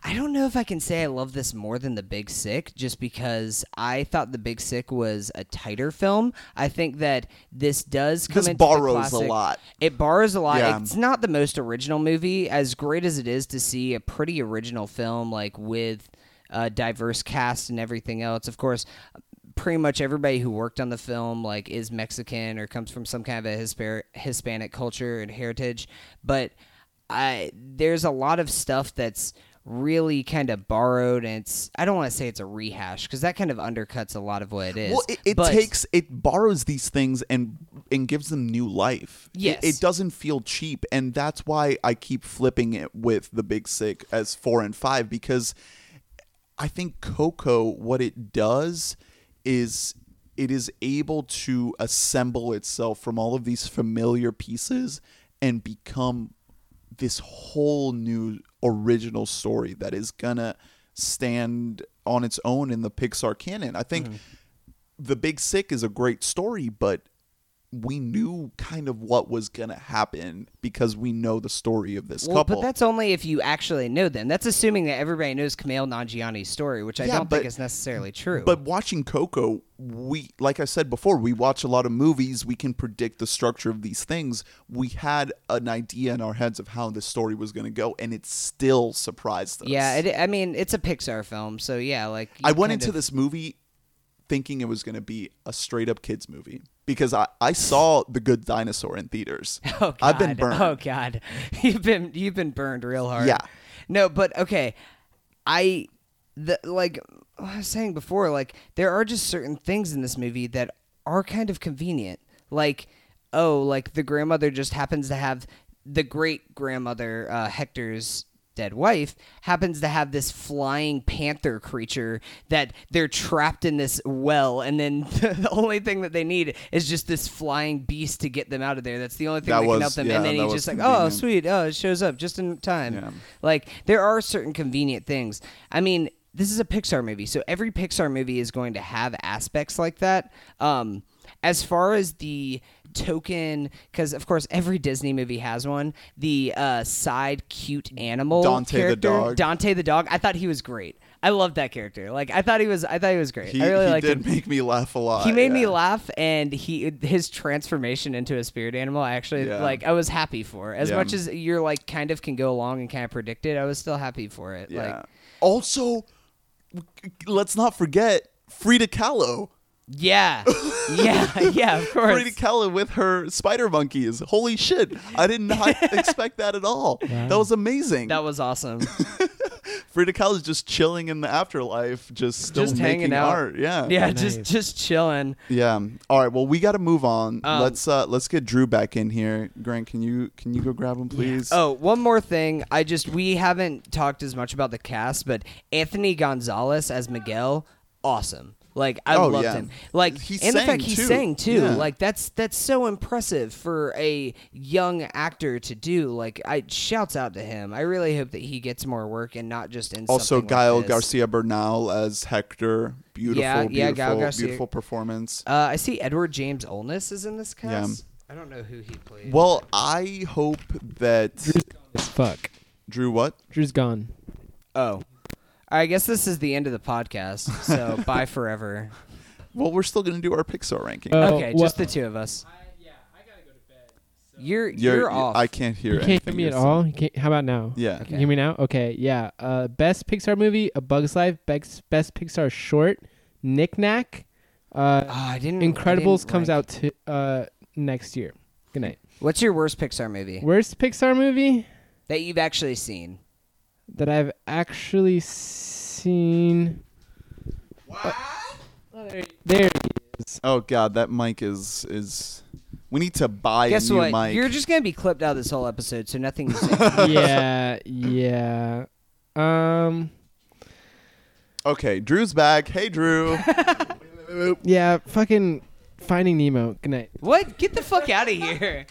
I don't know if I can say I love this more than The Big Sick just because I thought The Big Sick was a tighter film. I think that this does come this into the classic. This borrows a lot. It borrows a lot. Yeah. It's not the most original movie. As great as it is to see a pretty original film like with a diverse cast and everything else, of course... pretty much everybody who worked on the film like is Mexican or comes from some kind of a Hispa- Hispanic culture and heritage. But I, there's a lot of stuff that's... really kind of borrowed and it's I don't want to say it's a rehash because that kind of undercuts a lot of what it is. Well, it, it but, takes it borrows these things and and gives them new life. Yes. It, it doesn't feel cheap and that's why I keep flipping it with The Big Sick as four and five because I think Coco what it does is it is able to assemble itself from all of these familiar pieces and become this whole new original story that is gonna stand on its own in the Pixar canon. I think mm. The Big Sick is a great story, but we knew kind of what was going to happen because we know the story of this well, couple. But that's only if you actually know them. That's assuming that everybody knows Kumail Nanjiani's story, which I yeah, don't but, think is necessarily true. But watching Coco, we, like I said before, we watch a lot of movies. We can predict the structure of these things. We had an idea in our heads of how this story was going to go, and it still surprised us. Yeah, it, I mean, it's a Pixar film, so yeah. like I went into of... this movie thinking it was going to be a straight-up kids movie. Because I, I saw The Good Dinosaur in theaters. Oh, God. I've been burned. Oh, God. You've been you've been burned real hard. Yeah. No, but okay. I the like I was saying before, like there are just certain things in this movie that are kind of convenient. Like, oh, like the grandmother just happens to have the great grandmother uh, Hector's dead wife happens to have this flying panther creature that they're trapped in this well, and then the only thing that they need is just this flying beast to get them out of there. That's the only thing that, that was, can help them. Yeah, and then he's just convenient. Like, oh, sweet. Oh, it shows up just in time. Yeah. Like, there are certain convenient things. I mean, this is a Pixar movie, so every Pixar movie is going to have aspects like that. Um, as far as the token, because of course every Disney movie has one, the uh side cute animal Dante character, the dog Dante the dog I thought he was great. I loved that character. Like, I thought he was I thought he was great. He, I really he liked did him. Make me laugh a lot. He made yeah. me laugh, and he his transformation into a spirit animal, I actually yeah. like I was happy for. As yeah. much as you're like kind of can go along and kind of predict it, I was still happy for it. Yeah. Like, also, let's not forget Frida Kahlo. Yeah, yeah, yeah, of course. Frida Kahlo with her spider monkeys. Holy shit. I did not expect that at all. Yeah. That was amazing. That was awesome. Frida Kahlo's just chilling in the afterlife, just still just making hanging out. Art. Yeah, yeah, nice. just just chilling. Yeah. All right. Well, we got to move on. Um, let's uh, let's get Drew back in here. Grant, can you can you go grab him, please? Yeah. Oh, one more thing. I just we haven't talked as much about the cast, but Anthony Gonzalez as Miguel, awesome. Like, I oh, loved yeah. him. Like, he and the fact he too. sang too. Yeah. Like, that's that's so impressive for a young actor to do. Like, I shouts out to him. I really hope that he gets more work and not just in. Also, Gael like Garcia Bernal as Hector. Beautiful, yeah, yeah, beautiful, Gael beautiful performance. Uh, I see Edward James Olmos is in this cast. Yeah. I don't know who he played. Well, I hope that Drew's gone as fuck. Drew what? Drew's gone. Oh. I guess this is the end of the podcast, so bye forever. Well, we're still going to do our Pixar ranking. Uh, okay, well, just the two of us. I, yeah, I got to go to bed. So. You're, you're you're off. I can't hear you anything. You can't hear me at all? You can't, how about now? Yeah. Okay. Can you hear me now? Okay, yeah. Uh, best Pixar movie, A Bug's Life. Best, best Pixar short, Knick Knack. Uh, oh, I didn't, Incredibles I didn't comes like... out t- uh, next year. Good night. What's your worst Pixar movie? Worst Pixar movie? That you've actually seen. That I've actually seen. What? Oh, there, there it is. Oh, God, that mic is... is. We need to buy Guess a new what? mic. You're just going to be clipped out of this whole episode, so nothing to say. Yeah, yeah. Um. Okay, Drew's back. Hey, Drew. Yeah, fucking Finding Nemo. Good night. What? Get the fuck out of here.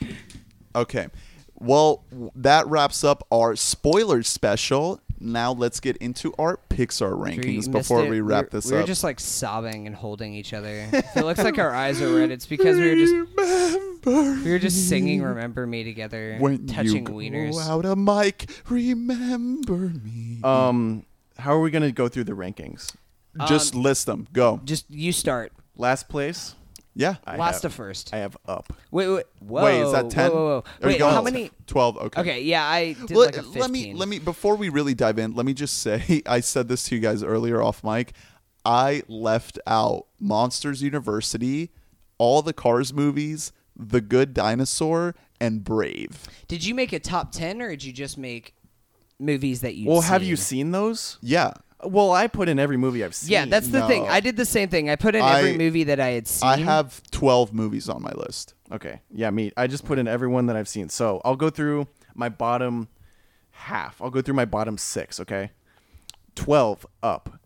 Okay. Well, that wraps up our spoilers special. Now let's get into our Pixar rankings before we wrap this up. We were just like sobbing and holding each other. So it looks like our eyes are red. It's because we were just we were just singing "Remember Me" together, when touching you wieners. Go out a mic, remember me. Um, how are we gonna go through the rankings? Um, just list them. Go. Just you start. Last place. Yeah. I Last to first. I have up. Wait, wait. Whoa, wait, is that ten? Whoa, whoa, whoa. Wait, how many? twelve, okay. Okay, yeah, I did let, like a fifteen. Let me, let me, before we really dive in, let me just say, I said this to you guys earlier off mic, I left out Monsters University, all the Cars movies, The Good Dinosaur, and Brave. Did you make a top ten, or did you just make movies that you've Well, seen? Have you seen those? Yeah. Well, I put in every movie I've seen. Yeah, that's the no. thing. I did the same thing. I put in I, every movie that I had seen. I have twelve movies on my list. Okay. Yeah, me. I just put in every one that I've seen. So I'll go through my bottom half. I'll go through my bottom six, okay? twelve up.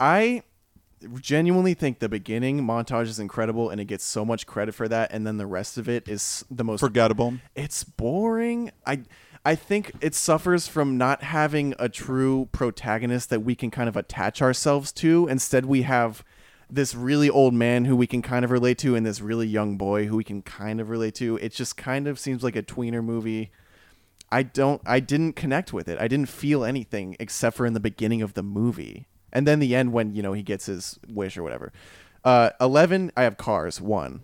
I genuinely think the beginning montage is incredible, and it gets so much credit for that, and then the rest of it is the most... forgettable. It's boring. I... I think it suffers from not having a true protagonist that we can kind of attach ourselves to. Instead, we have this really old man who we can kind of relate to and this really young boy who we can kind of relate to. It just kind of seems like a tweener movie. I don't, I didn't connect with it. I didn't feel anything except for in the beginning of the movie. And then the end when, you know, he gets his wish or whatever. Uh, eleven, I have Cars, one.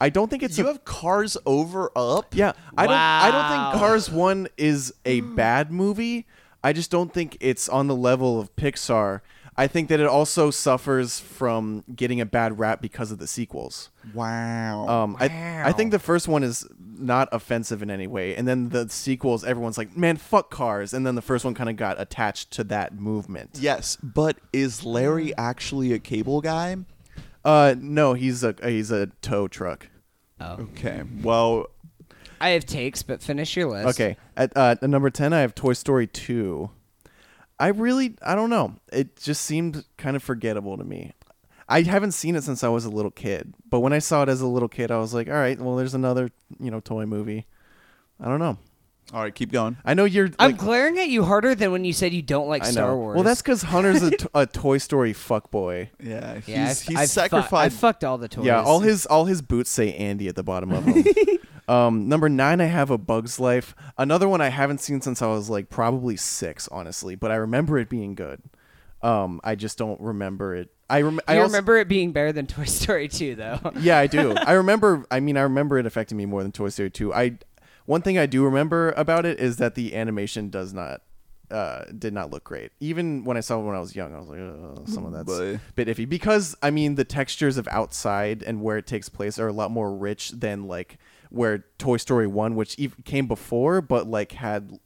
I don't think it's... You a, have Cars over Up? Yeah. I wow. don't I don't think Cars one is a bad movie. I just don't think it's on the level of Pixar. I think that it also suffers from getting a bad rap because of the sequels. Wow. Um, wow. I, I think the first one is not offensive in any way. And then the sequels, everyone's like, man, fuck Cars. And then the first one kind of got attached to that movement. Yes. But is Larry actually a cable guy? Uh, no, he's a he's a tow truck. Oh. Okay. Well, I have takes, but finish your list. Okay. At, uh, at number ten, I have Toy Story two. I really, I don't know. It just seemed kind of forgettable to me. I haven't seen it since I was a little kid. But when I saw it as a little kid, I was like, all right, well, there's another, you know, toy movie. I don't know. All right, keep going. I know you're... Like, I'm glaring at you harder than when you said you don't like Star Wars. Well, that's because Hunter's a, t- a Toy Story fuckboy. Yeah, he's, yeah, I've, he's I've sacrificed... Fu- I fucked all the toys. Yeah, all his all his boots say Andy at the bottom of them. um, number nine, I have A Bug's Life. Another one I haven't seen since I was like probably six, honestly, but I remember it being good. Um, I just don't remember it. I, rem- I also- remember it being better than Toy Story two, though. Yeah, I do. I remember... I mean, I remember it affecting me more than Toy Story two. I... One thing I do remember about it is that the animation does not, uh, did not look great. Even when I saw it when I was young, I was like, oh, some of that's Boy. a bit iffy. Because, I mean, the textures of outside and where it takes place are a lot more rich than, like, where Toy Story one, which even came before, but, like, had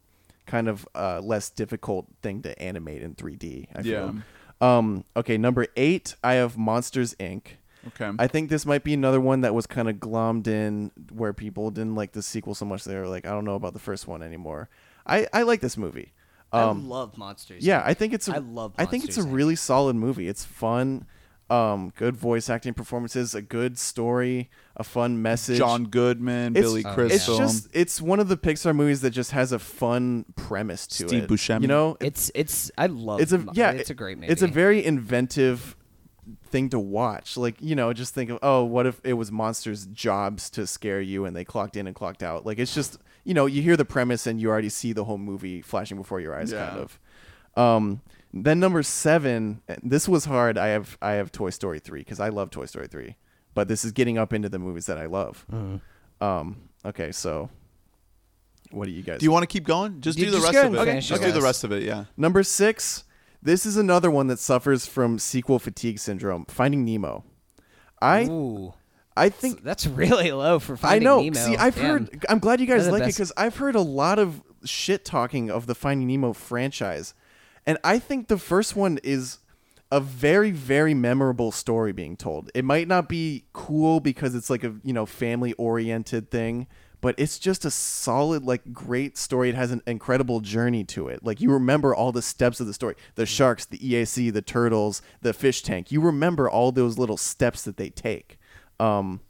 kind of a less difficult thing to animate in three D, I feel. Yeah. Um, okay, number eight, I have Monsters, Incorporated. Okay. I think this might be another one that was kind of glommed in where people didn't like the sequel so much. They were like, I don't know about the first one anymore. I, I like this movie. Um, I love Monsters. Yeah, I think it's a, I love I think it's a really solid movie. It's fun. Um, good voice acting performances, a good story, a fun message. John Goodman, it's, Billy oh, Crystal. It's just it's one of the Pixar movies that just has a fun premise to Steve it. Buscemi. You know, it's it's I love it's a Mon- yeah, it's a great movie. It's a very inventive thing to watch, like, you know, just think of, oh, what if it was monsters' jobs to scare you and they clocked in and clocked out? Like, it's just, you know, you hear the premise and you already see the whole movie flashing before your eyes. Yeah. Kind of. Um then number seven, this was hard. I have I have Toy Story three because I love Toy Story three, but this is getting up into the movies that I love. Mm-hmm. Um okay, so what do you guys do? You want to keep going? Just do the rest of it. Okay, just do the rest of it. Yeah. Number six, this is another one that suffers from sequel fatigue syndrome. Finding Nemo. I Ooh. I think... That's really low for Finding I know. Nemo. See, I've Damn. heard... I'm glad you guys like best. it because I've heard a lot of shit talking of the Finding Nemo franchise. And I think the first one is a very, very memorable story being told. It might not be cool because it's like a, you know, family-oriented thing, but it's just a solid, like, great story. It has an incredible journey to it. Like, you remember all the steps of the story, the sharks, the E A C, the turtles, the fish tank. You remember all those little steps that they take. Um,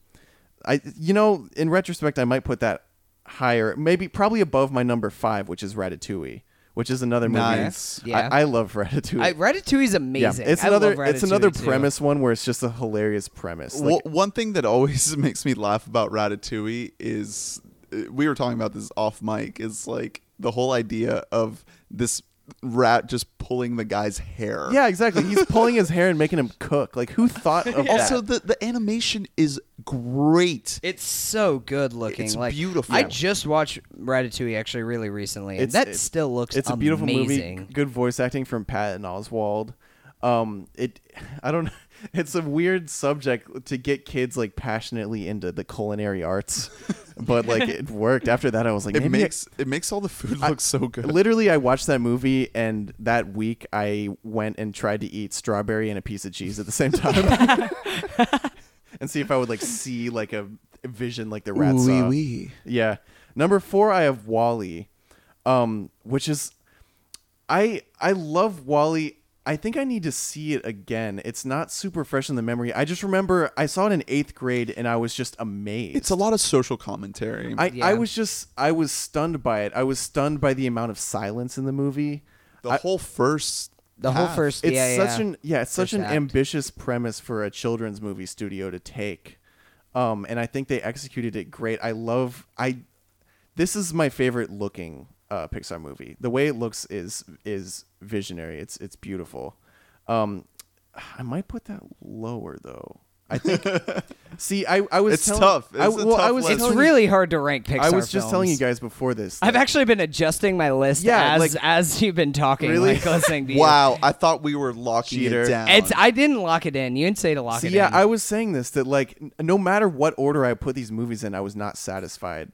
I, you know, in retrospect, I might put that higher, maybe probably above my number five, which is Ratatouille, which is another movie. Nice. Yeah. I, I love Ratatouille. I, Ratatouille's amazing. Yeah. It's I another, love Ratatouille it's another too. premise one where it's just a hilarious premise. Like, w- one thing that always makes me laugh about Ratatouille is, we were talking about this off mic, is like the whole idea of this rat just pulling the guy's hair. Yeah, exactly. He's pulling his hair and making him cook. Like, who thought of yeah. that? Also, the, the animation is great. It's so good looking. It's like, beautiful. I just watched Ratatouille actually really recently, and it's, that it's, still looks it's amazing. It's a beautiful movie. Good voice acting from Patton Oswalt. Um, it, I don't know. It's a weird subject to get kids like passionately into the culinary arts, but like it worked. After that, I was like, it makes I, it makes all the food I, look so good. Literally, I watched that movie, and that week I went and tried to eat strawberry and a piece of cheese at the same time, and see if I would like see like a vision like the rat saw. Oui. Yeah. Number four, I have WALL-E, um, which is, I I love WALL-E. I think I need to see it again. It's not super fresh in the memory. I just remember I saw it in eighth grade and I was just amazed. It's a lot of social commentary. I, yeah. I was just, I was stunned by it. I was stunned by the amount of silence in the movie. The I, whole first The half. whole first. It's yeah, such yeah. an yeah, it's such first an act. ambitious premise for a children's movie studio to take, um, and I think they executed it great. I love I. This is my favorite looking uh, Pixar movie. The way it looks is is visionary. It's it's beautiful. Um, I might put that lower though. I think. see, I, I was. It's telling, tough. It's I, well, tough I was. It's really you, hard to rank Pixar. I was just films. telling you guys before this. I've actually been adjusting my list yeah, as like, as you've been talking. Really? Like, listening to wow, you. I thought we were locking Cheater. it down. It's, I didn't lock it in. You didn't say to lock see, it yeah, in. Yeah, I was saying this that like no matter what order I put these movies in, I was not satisfied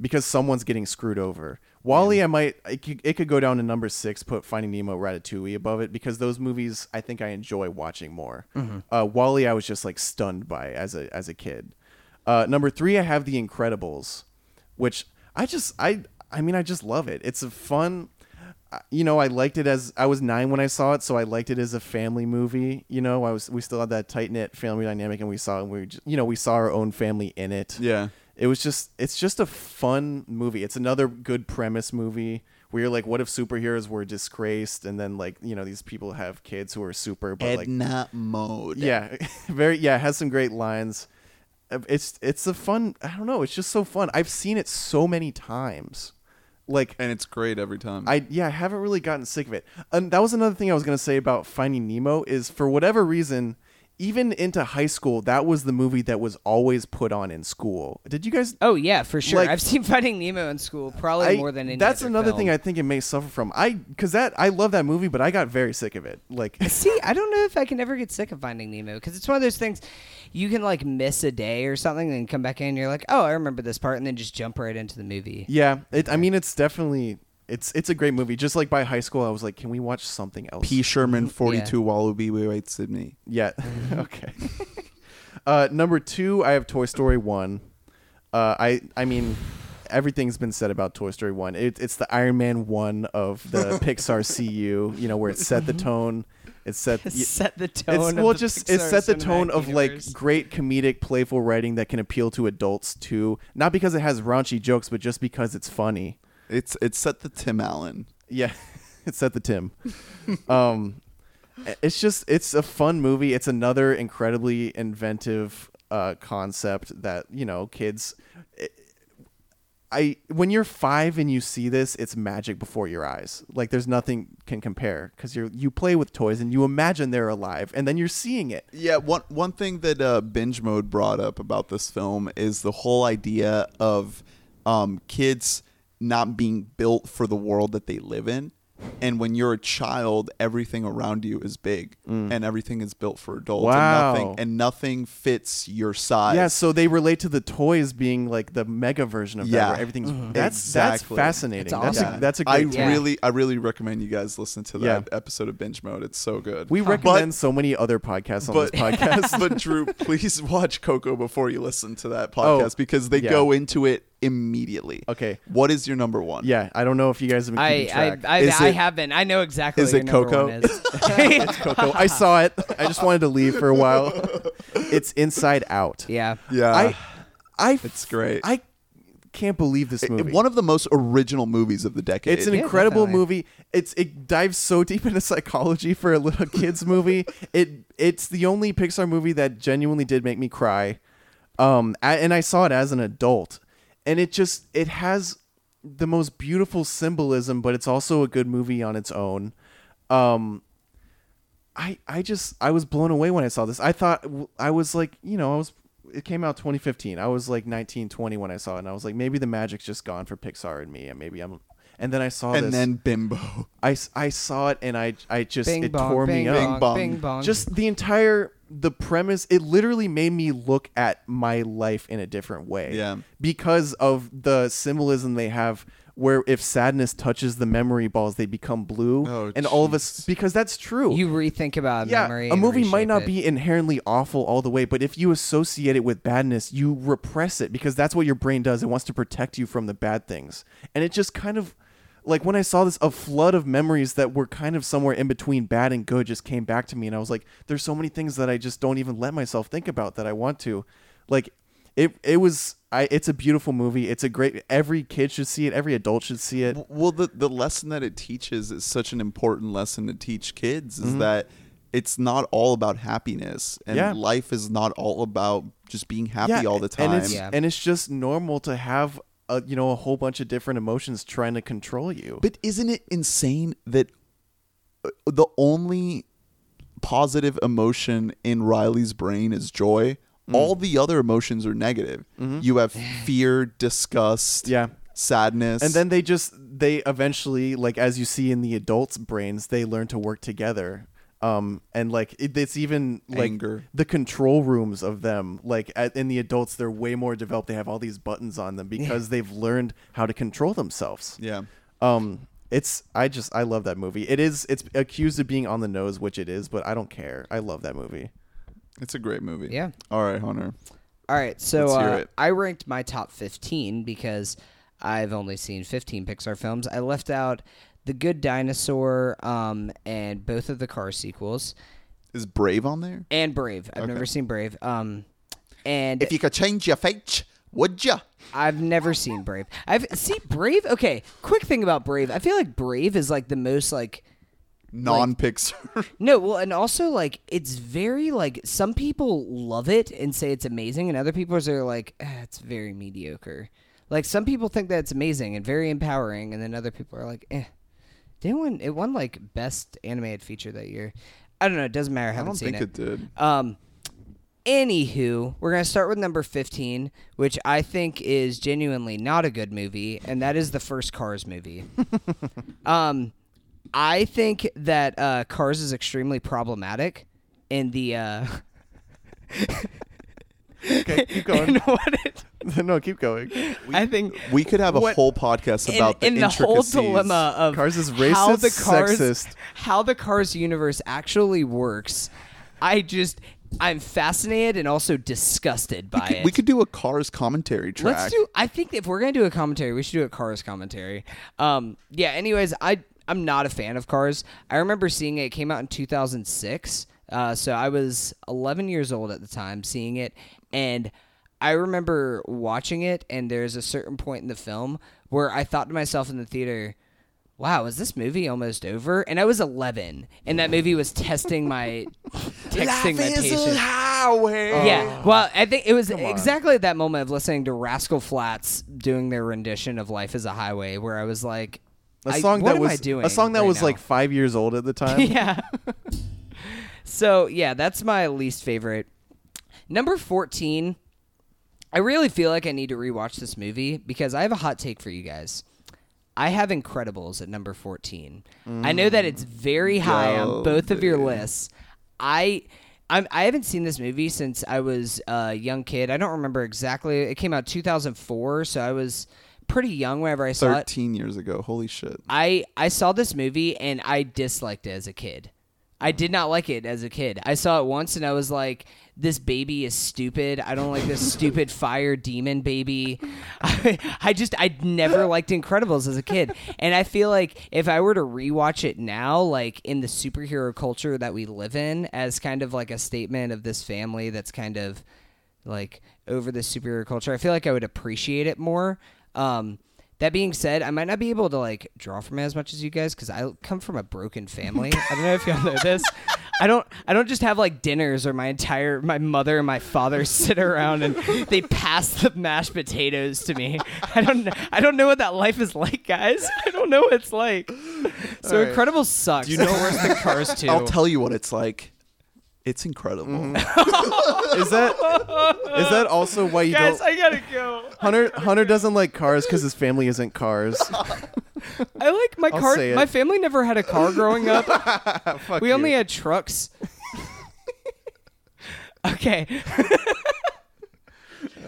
because someone's getting screwed over. Wall-E, yeah. I might it could, it could go down to number six. Put Finding Nemo, Ratatouille above it because those movies I think I enjoy watching more. Mm-hmm. Uh, Wall-E, I was just like stunned by as a as a kid. Uh, number three, I have The Incredibles, which I just I I mean I just love it. It's a fun, you know. I liked it as I was nine when I saw it, so I liked it as a family movie. You know, I was we still had that tight knit family dynamic, and we saw and we just, you know we saw our own family in it. Yeah. It was just, it's just a fun movie. It's another good premise movie where you're like, what if superheroes were disgraced? And then like, you know, these people have kids who are super, but Edna like mode. Yeah. Very, yeah. It has some great lines. It's, it's a fun, I don't know. It's just so fun. I've seen it so many times. Like, and it's great every time. I, yeah, I haven't really gotten sick of it. And that was another thing I was going to say about Finding Nemo is for whatever reason, even into high school, that was the movie that was always put on in school. Did you guys? Oh yeah, for sure. Like, I've seen Finding Nemo in school probably I, more than any. That's other another film. thing I think it may suffer from. I because that I love that movie, but I got very sick of it. Like, see, I don't know if I can ever get sick of Finding Nemo because it's one of those things you can like miss a day or something and come back in and you're like, oh, I remember this part, and then just jump right into the movie. Yeah, it, I mean, it's definitely. It's it's a great movie. Just like by high school, I was like, can we watch something else? P. Sherman, forty-two, yeah. Wallaby, we wait, Sydney. Yeah. Okay. uh, number two, I have Toy Story one. Uh, I I mean, everything's been said about Toy Story one. It, it's the Iron Man one of the Pixar C U, you know, where it set the tone. It set, set the tone. It's, of well, the just Pixar it set the tone of universe. Like great comedic, playful writing that can appeal to adults too. Not because it has raunchy jokes, but just because it's funny. It's it's set the Tim Allen. Yeah, it's set the Tim. um, it's just it's a fun movie. It's another incredibly inventive uh, concept that, you know, kids. It, I when you're five and you see this, it's magic before your eyes. Like there's nothing can compare because you you play with toys and you imagine they're alive and then you're seeing it. Yeah. One one thing that uh, Binge Mode brought up about this film is the whole idea of um, kids not being built for the world that they live in. And when you're a child, everything around you is big mm. and everything is built for adults. Wow. And nothing, and nothing fits your size. Yeah, so they relate to the toys being like the mega version of yeah. that. Where everything's mm-hmm. that's exactly. that's fascinating. It's awesome. That's, yeah. a, that's a great I yeah. really I really recommend you guys listen to that yeah. episode of Binge Mode. It's so good. We huh. recommend but, so many other podcasts on but, this podcast. But Drew, please watch Coco before you listen to that podcast oh, because they yeah. go into it immediately. Okay. What is your number one? Yeah, I don't know if you guys have been keeping track. I, I, I, I have been. I know exactly what your number Coco? one is. It's Coco. I saw it. I just wanted to leave for a while. It's Inside Out. Yeah. Yeah. I, I, it's great. I can't believe this movie. It, one of the most original movies of the decade. It's an yeah, incredible definitely. movie. It's It dives so deep into psychology for a little kid's movie. It It's the only Pixar movie that genuinely did make me cry. Um, I, And I saw it as an adult. And it just, it has the most beautiful symbolism, but it's also a good movie on its own. Um, I I just, I was blown away when I saw this. I thought, I was like, you know, I was it came out twenty fifteen. I was like nineteen, twenty when I saw it. And I was like, maybe the magic's just gone for Pixar and me. And maybe I'm, and then I saw and this. And then Bimbo. I, I saw it and I, I just, bing it bong, tore bing me bong, up. Bong. Bing bong. Just the entire... The premise, it literally made me look at my life in a different way. Yeah. Because of the symbolism they have where if sadness touches the memory balls, they become blue. Oh, and geez. all of us, because that's true. You rethink about yeah, memory. A movie might not it. be inherently awful all the way, but if you associate it with badness, you repress it because that's what your brain does. It wants to protect you from the bad things. And it just kind of, like when I saw this, a flood of memories that were kind of somewhere in between bad and good just came back to me. And I was like, there's so many things that I just don't even let myself think about that I want to. Like it, it was, I, it's a beautiful movie. It's a great, every kid should see it. Every adult should see it. Well, the, the lesson that it teaches is such an important lesson to teach kids is mm-hmm. that it's not all about happiness, and yeah. life is not all about just being happy yeah. all the time. And it's, yeah. and it's just normal to have a, you know, a whole bunch of different emotions trying to control you. But isn't it insane that the only positive emotion in Riley's brain is joy? Mm. All the other emotions are negative. Mm-hmm. You have fear, disgust, yeah. sadness. And then they just, they eventually, like as you see in the adults' brains, they learn to work together. Um, and like, it, it's even like anger. The control rooms of them, like at, in the adults, they're way more developed. They have all these buttons on them because yeah. they've learned how to control themselves. Yeah. Um, It's I just I love that movie. It is it's accused of being on the nose, which it is, but I don't care. I love that movie. It's a great movie. Yeah. All right, Hunter. All right. So uh, I ranked my top fifteen because I've only seen fifteen Pixar films. I left out The Good Dinosaur um, and both of the Car sequels. Is Brave on there? And Brave. I've okay. never seen Brave. Um, and if you could change your fate. Would ya? I've never seen Brave. I've see Brave. Okay, quick thing about Brave. I feel like Brave is like the most like non-Pixar. Like, no, well, and also like it's very like some people love it and say it's amazing, and other people are like ah, it's very mediocre. Like some people think that it's amazing and very empowering, and then other people are like, eh. It won. It won like best animated feature that year. I don't know. It doesn't matter. I haven't I don't seen think it. it did. Um. Anywho, we're going to start with number fifteen, which I think is genuinely not a good movie, and that is the first Cars movie. um, I think that uh, Cars is extremely problematic in the... Uh... okay, keep going. It... no, keep going. We, I think... We could have a what, whole podcast about in, the in intricacies. In the whole dilemma of Cars is racist, how the Cars, sexist. How the Cars universe actually works, I just... I'm fascinated and also disgusted by we could, it. We could do a Cars commentary track. Let's do. I think if we're gonna do a commentary, we should do a Cars commentary. Um, yeah. Anyways, I I'm not a fan of Cars. I remember seeing it. It came out in two thousand six. Uh, so I was eleven years old at the time seeing it, and I remember watching it. And there's a certain point in the film where I thought to myself in the theater, wow, is this movie almost over? And I was eleven, and that movie was testing my texting my patience. Life is a highway. Oh. Yeah, well, I think it was exactly at that moment of listening to Rascal Flatts doing their rendition of "Life Is a Highway," where I was like, a song I, "What that am was, I doing?" A song that right was now? Like five years old at the time. Yeah. So yeah, that's my least favorite. Number fourteen. I really feel like I need to rewatch this movie because I have a hot take for you guys. I have Incredibles at number fourteen. Mm. I know that it's very high Yo, on both dude. of your lists. I I'm, I haven't seen this movie since I was a young kid. I don't remember exactly. It came out two thousand four, so I was pretty young whenever I saw it. thirteen years ago. Holy shit. I, I saw this movie, and I disliked it as a kid. I did not like it as a kid. I saw it once, and I was like, this baby is stupid. I don't like this stupid fire demon baby. I, I just, I never liked Incredibles as a kid. And I feel like if I were to rewatch it now, like in the superhero culture that we live in, as kind of like a statement of this family that's kind of like over the superhero culture, I feel like I would appreciate it more. Um, That being said, I might not be able to like draw from it as much as you guys because I come from a broken family. I don't know if y'all know this. I don't. I don't just have like dinners or my entire my mother and my father sit around and they pass the mashed potatoes to me. I don't. I don't know what that life is like, guys. I don't know what it's like. So right. Incredibles sucks. Do you know where's the Cars two? I'll tell you what it's like. It's incredible. Mm-hmm. is that is that also why you Guys, don't? Guys, I gotta go. Hunter gotta Hunter go. doesn't like Cars because his family isn't Cars. I like my I'll car. My family never had a car growing up. Fuck we you. only had trucks. Okay.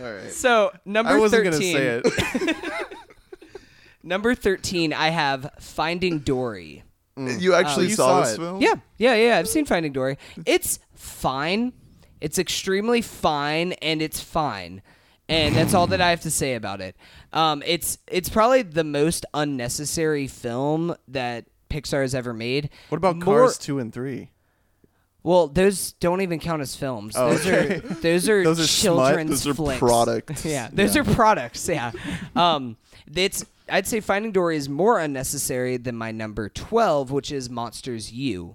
All right. So number I wasn't thirteen. Gonna say it. Number thirteen, I have Finding Dory. Mm. You actually um, you saw, saw this film? Yeah, yeah, yeah. I've seen Finding Dory. It's fine. It's extremely fine, and it's fine, and that's all that I have to say about it. Um, it's it's probably the most unnecessary film that Pixar has ever made. What about More, Cars two and three? Well, those don't even count as films. Oh, those, okay. are, those are those are children's those are flicks. Products. yeah, those yeah. are products. Yeah, um, it's. I'd say Finding Dory is more unnecessary than my number twelve, which is Monsters U.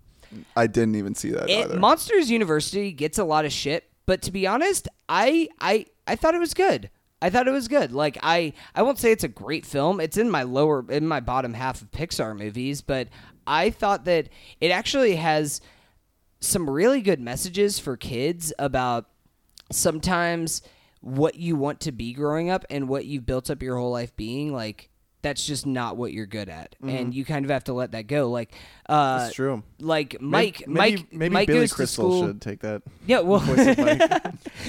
I didn't even see that it, either. Monsters University gets a lot of shit, but to be honest, I I I thought it was good. I thought it was good. Like I, I won't say it's a great film. It's in my lower, in my bottom half of Pixar movies, but I thought that it actually has some really good messages for kids about sometimes what you want to be growing up and what you've built up your whole life being. Like that's just not what you're good at, mm-hmm. and you kind of have to let that go. Like, uh, that's true. Like Mike, maybe, Mike, maybe, maybe Mike Billy goes Crystal to school. Should take that. Yeah, well,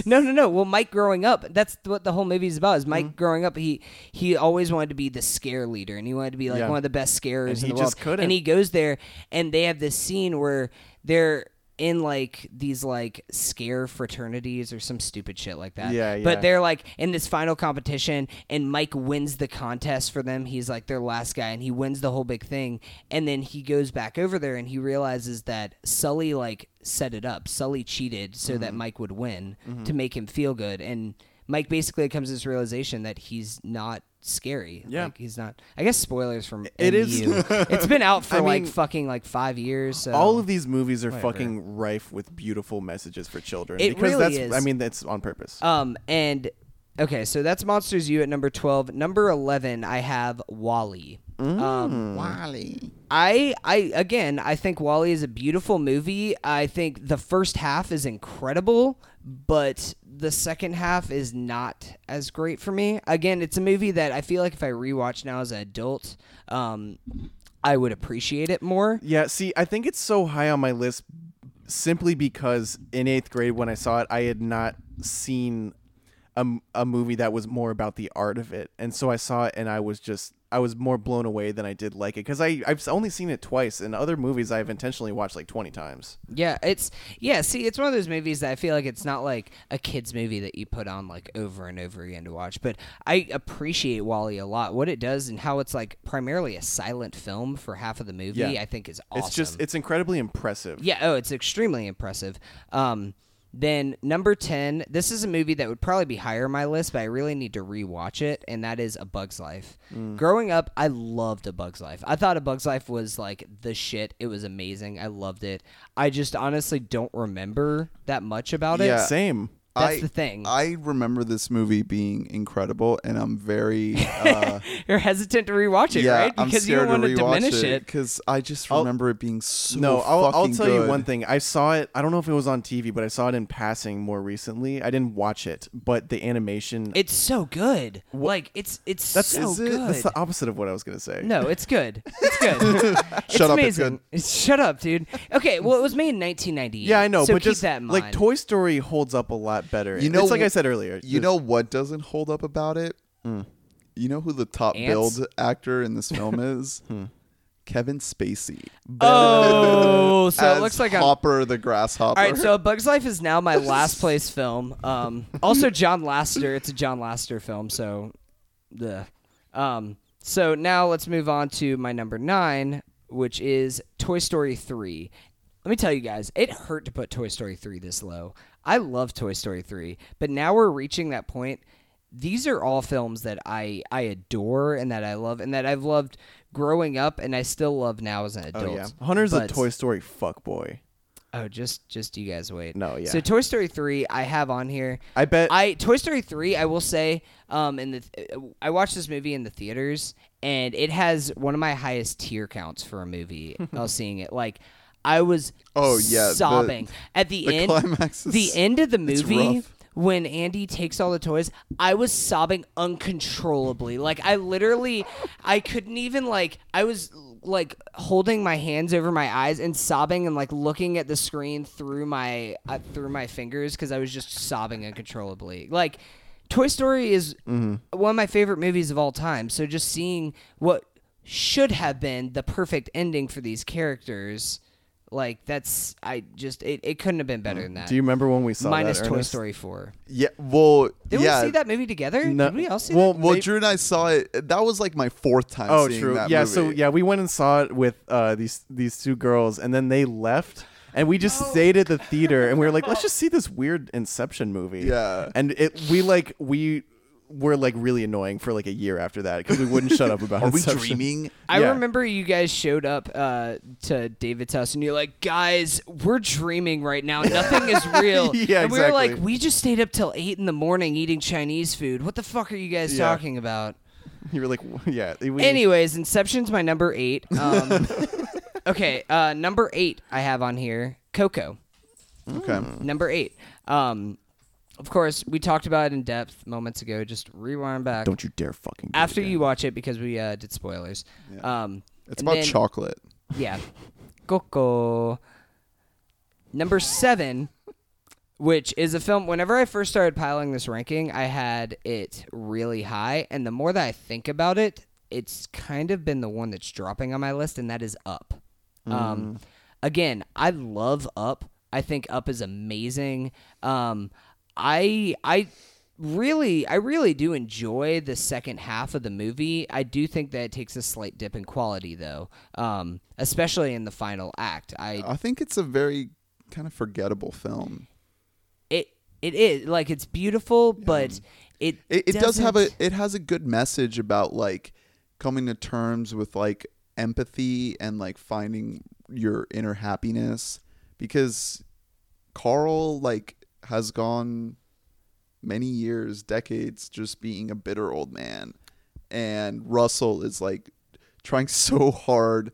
no, no, no. Well, Mike growing up, that's what the whole movie is about. Is Mike mm-hmm. growing up? He he always wanted to be the scare leader, and he wanted to be like yeah. one of the best scarers and in he the world. Just couldn't. And he goes there, and they have this scene where they're in like these like scare fraternities or some stupid shit like that. Yeah, yeah. But they're like in this final competition and Mike wins the contest for them. He's like their last guy and he wins the whole big thing. And then he goes back over there and he realizes that Sully like set it up. Sully cheated so mm-hmm. that Mike would win mm-hmm. to make him feel good. And Mike basically comes to this realization that he's not scary. Yeah. Like he's not, I guess spoilers from it M U. Is. It's been out for I like mean, fucking like five years. So. All of these movies are Whatever. fucking rife with beautiful messages for children. It because really that's, is. I mean, that's on purpose. Um, and okay, so that's Monsters U at number twelve. Number eleven, I have WALL-E. Mm. Um, WALL-E. I, I, again, I think WALL-E is a beautiful movie. I think the first half is incredible, but the second half is not as great for me. Again, it's a movie that I feel like if I rewatch now as an adult, um, I would appreciate it more. Yeah, see, I think it's so high on my list simply because in eighth grade when I saw it, I had not seen a, a movie that was more about the art of it. And so I saw it and I was just, I was more blown away than I did like it. Because I've only seen it twice, and other movies I've intentionally watched like twenty times. Yeah, it's... Yeah, see, it's one of those movies that I feel like it's not like a kid's movie that you put on like over and over again to watch. But I appreciate WALL-E a lot. What it does and how it's like primarily a silent film for half of the movie, yeah. I think is awesome. It's just... It's incredibly impressive. Yeah, oh, it's extremely impressive. Um... Then number ten, this is a movie that would probably be higher on my list, but I really need to rewatch it, and that is A Bug's Life. Mm. Growing up, I loved A Bug's Life. I thought A Bug's Life was like the shit. It was amazing. I loved it. I just honestly don't remember that much about yeah. it. Yeah, same. That's I, the thing. I remember this movie being incredible, and I'm very... Uh, You're hesitant to rewatch it, yeah, right? Because I'm scared you don't to want to diminish it. Because I just remember I'll, it being so no, fucking I'll, I'll tell good. you one thing. I saw it... I don't know if it was on T V, but I saw it in passing more recently. I didn't watch it, but the animation... It's so good. Wh- like, it's it's that's, so good. It? That's the opposite of what I was going to say. No, it's good. It's good. It's Shut amazing. Up, it's good. Shut up, dude. Okay, well, it was made in nineteen ninety-eight. Yeah, I know, so but keep just... that in mind. Like, Toy Story holds up a lot better. You know, it's like wh- I said earlier. You know what doesn't hold up about it? Mm. You know who the top Ants? billed actor in this film is? hmm. Kevin Spacey. Oh, so as it looks like Hopper I'm... the Grasshopper. All right, so Bug's Life is now my last place film. Um, also John Lasseter. It's a John Lasseter film, so the um so now let's move on to my number nine, which is Toy Story three. Let me tell you guys, it hurt to put Toy Story three this low. I love Toy Story three, but now we're reaching that point. These are all films that I, I adore and that I love and that I've loved growing up and I still love now as an adult. Oh, yeah. Hunter's but, a Toy Story fuckboy. Oh, just just you guys wait. No, yeah. So Toy Story three, I have on here. I bet. I Toy Story three, I will say, um, in the th- I watched this movie in the theaters, and it has one of my highest tear counts for a movie while seeing it. Like, I was oh, yeah, sobbing. The, At the, the end climax is, the end of the movie when Andy takes all the toys, I was sobbing uncontrollably. Like I literally I couldn't even like I was like holding my hands over my eyes and sobbing and like looking at the screen through my uh, through my fingers cuz I was just sobbing uncontrollably. Like Toy Story is mm-hmm. one of my favorite movies of all time. So just seeing what should have been the perfect ending for these characters, like that's I just it, it couldn't have been better than that. Do you remember when we saw minus that, Toy Ernest? Story four? Yeah, well, did yeah. we see that movie together? No. Did we all see well, that? Well, well, Drew and I saw it. That was like my fourth time. Oh, seeing true. That yeah, movie. so yeah, we went and saw it with uh, these these two girls, and then they left. And we just no. stayed at the theater and we were like, let's just see this weird Inception movie. Yeah. And it we like we were like really annoying for like a year after that because we wouldn't shut up about Are Inception. Are we dreaming? I yeah. remember you guys showed up uh, to David's house and you're like, guys, we're dreaming right now. Nothing is real. Yeah, and we exactly. were like, we just stayed up till eight in the morning eating Chinese food. What the fuck are you guys yeah. talking about? You were like, yeah. We... Anyways, Inception's my number eight. Um, okay, uh, number eight I have on here, Coco. Okay. Number eight. Um, of course, we talked about it in depth moments ago. Just rewind back. Don't you dare fucking do After it you watch it, because we uh, did spoilers. Yeah. Um, it's about then, chocolate. Yeah. Coco. Number seven, which is a film, whenever I first started piling this ranking, I had it really high. And the more that I think about it, it's kind of been the one that's dropping on my list, and that is Up. Mm. Um, again, I love Up. I think Up is amazing. Um, I I really I really do enjoy the second half of the movie. I do think that it takes a slight dip in quality, though, um, especially in the final act. I I think it's a very kind of forgettable film. It is like it's beautiful, but yeah. it it, it does have a it has a good message about like coming to terms with like empathy and like finding your inner happiness, because Carl like has gone many years, decades just being a bitter old man, and Russell is like trying so hard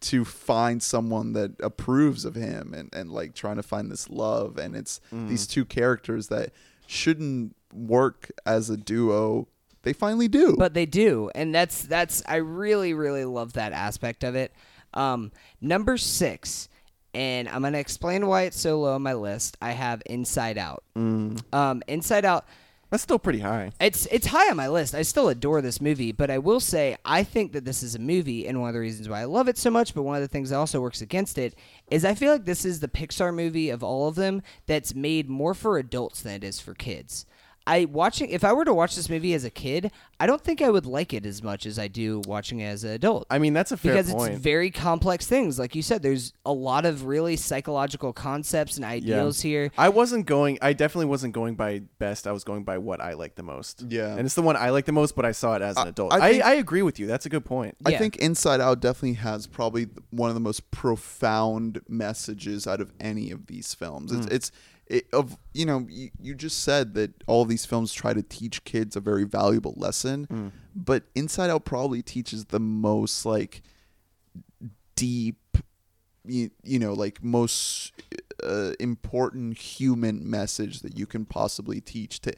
to find someone that approves of him and, and like trying to find this love. And it's mm. these two characters that shouldn't work as a duo. They finally do. But they do. And that's, that's, I really, really love that aspect of it. Um, number six, and I'm going to explain why it's so low on my list. I have Inside Out. Mm. Um, Inside Out. That's still pretty high. It's it's high on my list. I still adore this movie, but I will say I think that this is a movie, and one of the reasons why I love it so much, but one of the things that also works against it, is I feel like this is the Pixar movie of all of them that's made more for adults than it is for kids. I watching if I were to watch this movie as a kid, I don't think I would like it as much as I do watching it as an adult. I mean, that's a fair because point. Because it's very complex things. Like you said, there's a lot of really psychological concepts and ideals yeah. here. I wasn't going I definitely wasn't going by best. I was going by what I like the most. Yeah. And it's the one I like the most, but I saw it as an I, adult. I, think, I, I agree with you. That's a good point. I yeah. think Inside Out definitely has probably one of the most profound messages out of any of these films. Mm. It's it's It, of you know you, you just said that all these films try to teach kids a very valuable lesson, mm. but Inside Out probably teaches the most like deep you, you know like most uh, important human message that you can possibly teach to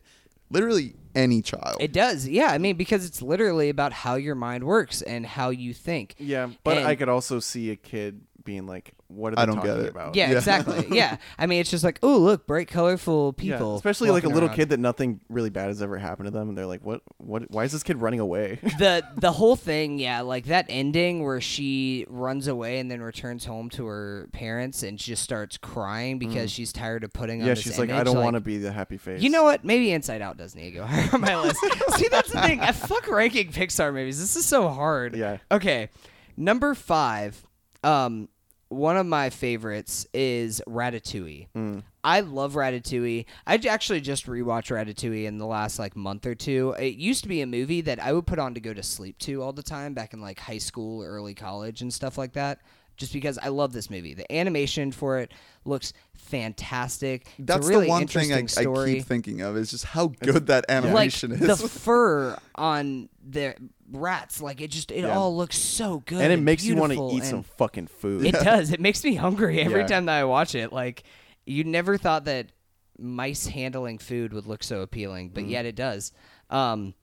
literally any child. It does, yeah. I mean, because it's literally about how your mind works and how you think. Yeah, but and I could also see a kid being like, what are they I don't talking about? Yeah, yeah, exactly. Yeah. I mean, it's just like, oh, look, bright, colorful people. Yeah, especially like a little around. Kid that nothing really bad has ever happened to them. And they're like, what, what, why is this kid running away? The, the whole thing. Yeah. Like that ending where she runs away and then returns home to her parents and she just starts crying because mm. she's tired of putting on yeah, this she's image. Like, I don't like, want to be the happy face. You know what? Maybe Inside Out doesn't need to go higher on my list. See, that's the thing. I fuck ranking Pixar movies. This is so hard. Yeah. Okay. Number five. Um, one of my favorites is Ratatouille. Mm. I love Ratatouille. I actually just rewatched Ratatouille in the last like month or two. It used to be a movie that I would put on to go to sleep to all the time back in like high school, early college, and stuff like that. Just because I love this movie, the animation for it looks fantastic. That's it's a really the one thing I, I keep thinking of is just how good it's, that animation like, is. The fur on the rats, like it just it yeah. all looks so good, and it and makes you want to eat some fucking food. It yeah. does. It makes me hungry every yeah. time that I watch it. Like you never thought that mice handling food would look so appealing, but mm. yet it does. Um,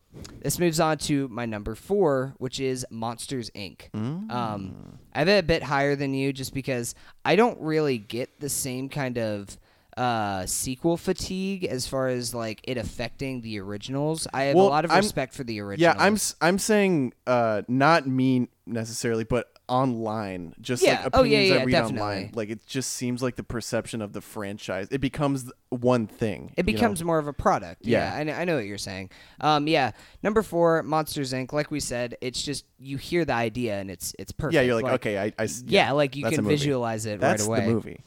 This moves on to my number four, which is Monsters, Incorporated. Mm. Um, I have it a bit higher than you just because I don't really get the same kind of uh, sequel fatigue as far as like it affecting the originals. I have well, a lot of respect I'm, for the originals. Yeah, I'm I'm saying uh, not me necessarily, but online. Just yeah. like opinions oh, yeah, yeah, I read definitely. Online. Like it just seems like the perception of the franchise. It becomes one thing. It becomes know? More of a product. Yeah. yeah I, know, I know what you're saying. Um, yeah. Number four, Monsters, Incorporated. Like we said, it's just you hear the idea and it's it's perfect. Yeah, you're like, like okay. I, I yeah, yeah, like you can visualize it that's right away. That's the movie.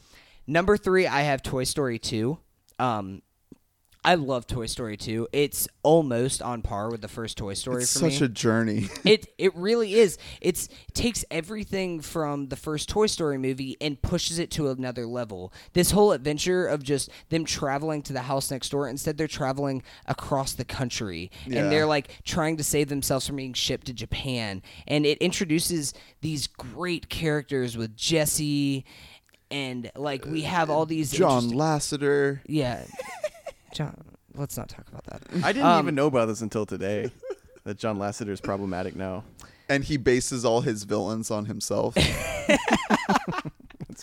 Number three, I have Toy Story two. Um, I love Toy Story two. It's almost on par with the first Toy Story it's for me. It's such a journey. it it really is. It's, it takes everything from the first Toy Story movie and pushes it to another level. This whole adventure of just them traveling to the house next door. Instead, they're traveling across the country. Yeah. And they're like trying to save themselves from being shipped to Japan. And it introduces these great characters with Jesse. And like we have all these... John Lasseter. Yeah. John, let's not talk about that. I didn't um, even know about this until today, that John Lasseter is problematic now. And he bases all his villains on himself. That's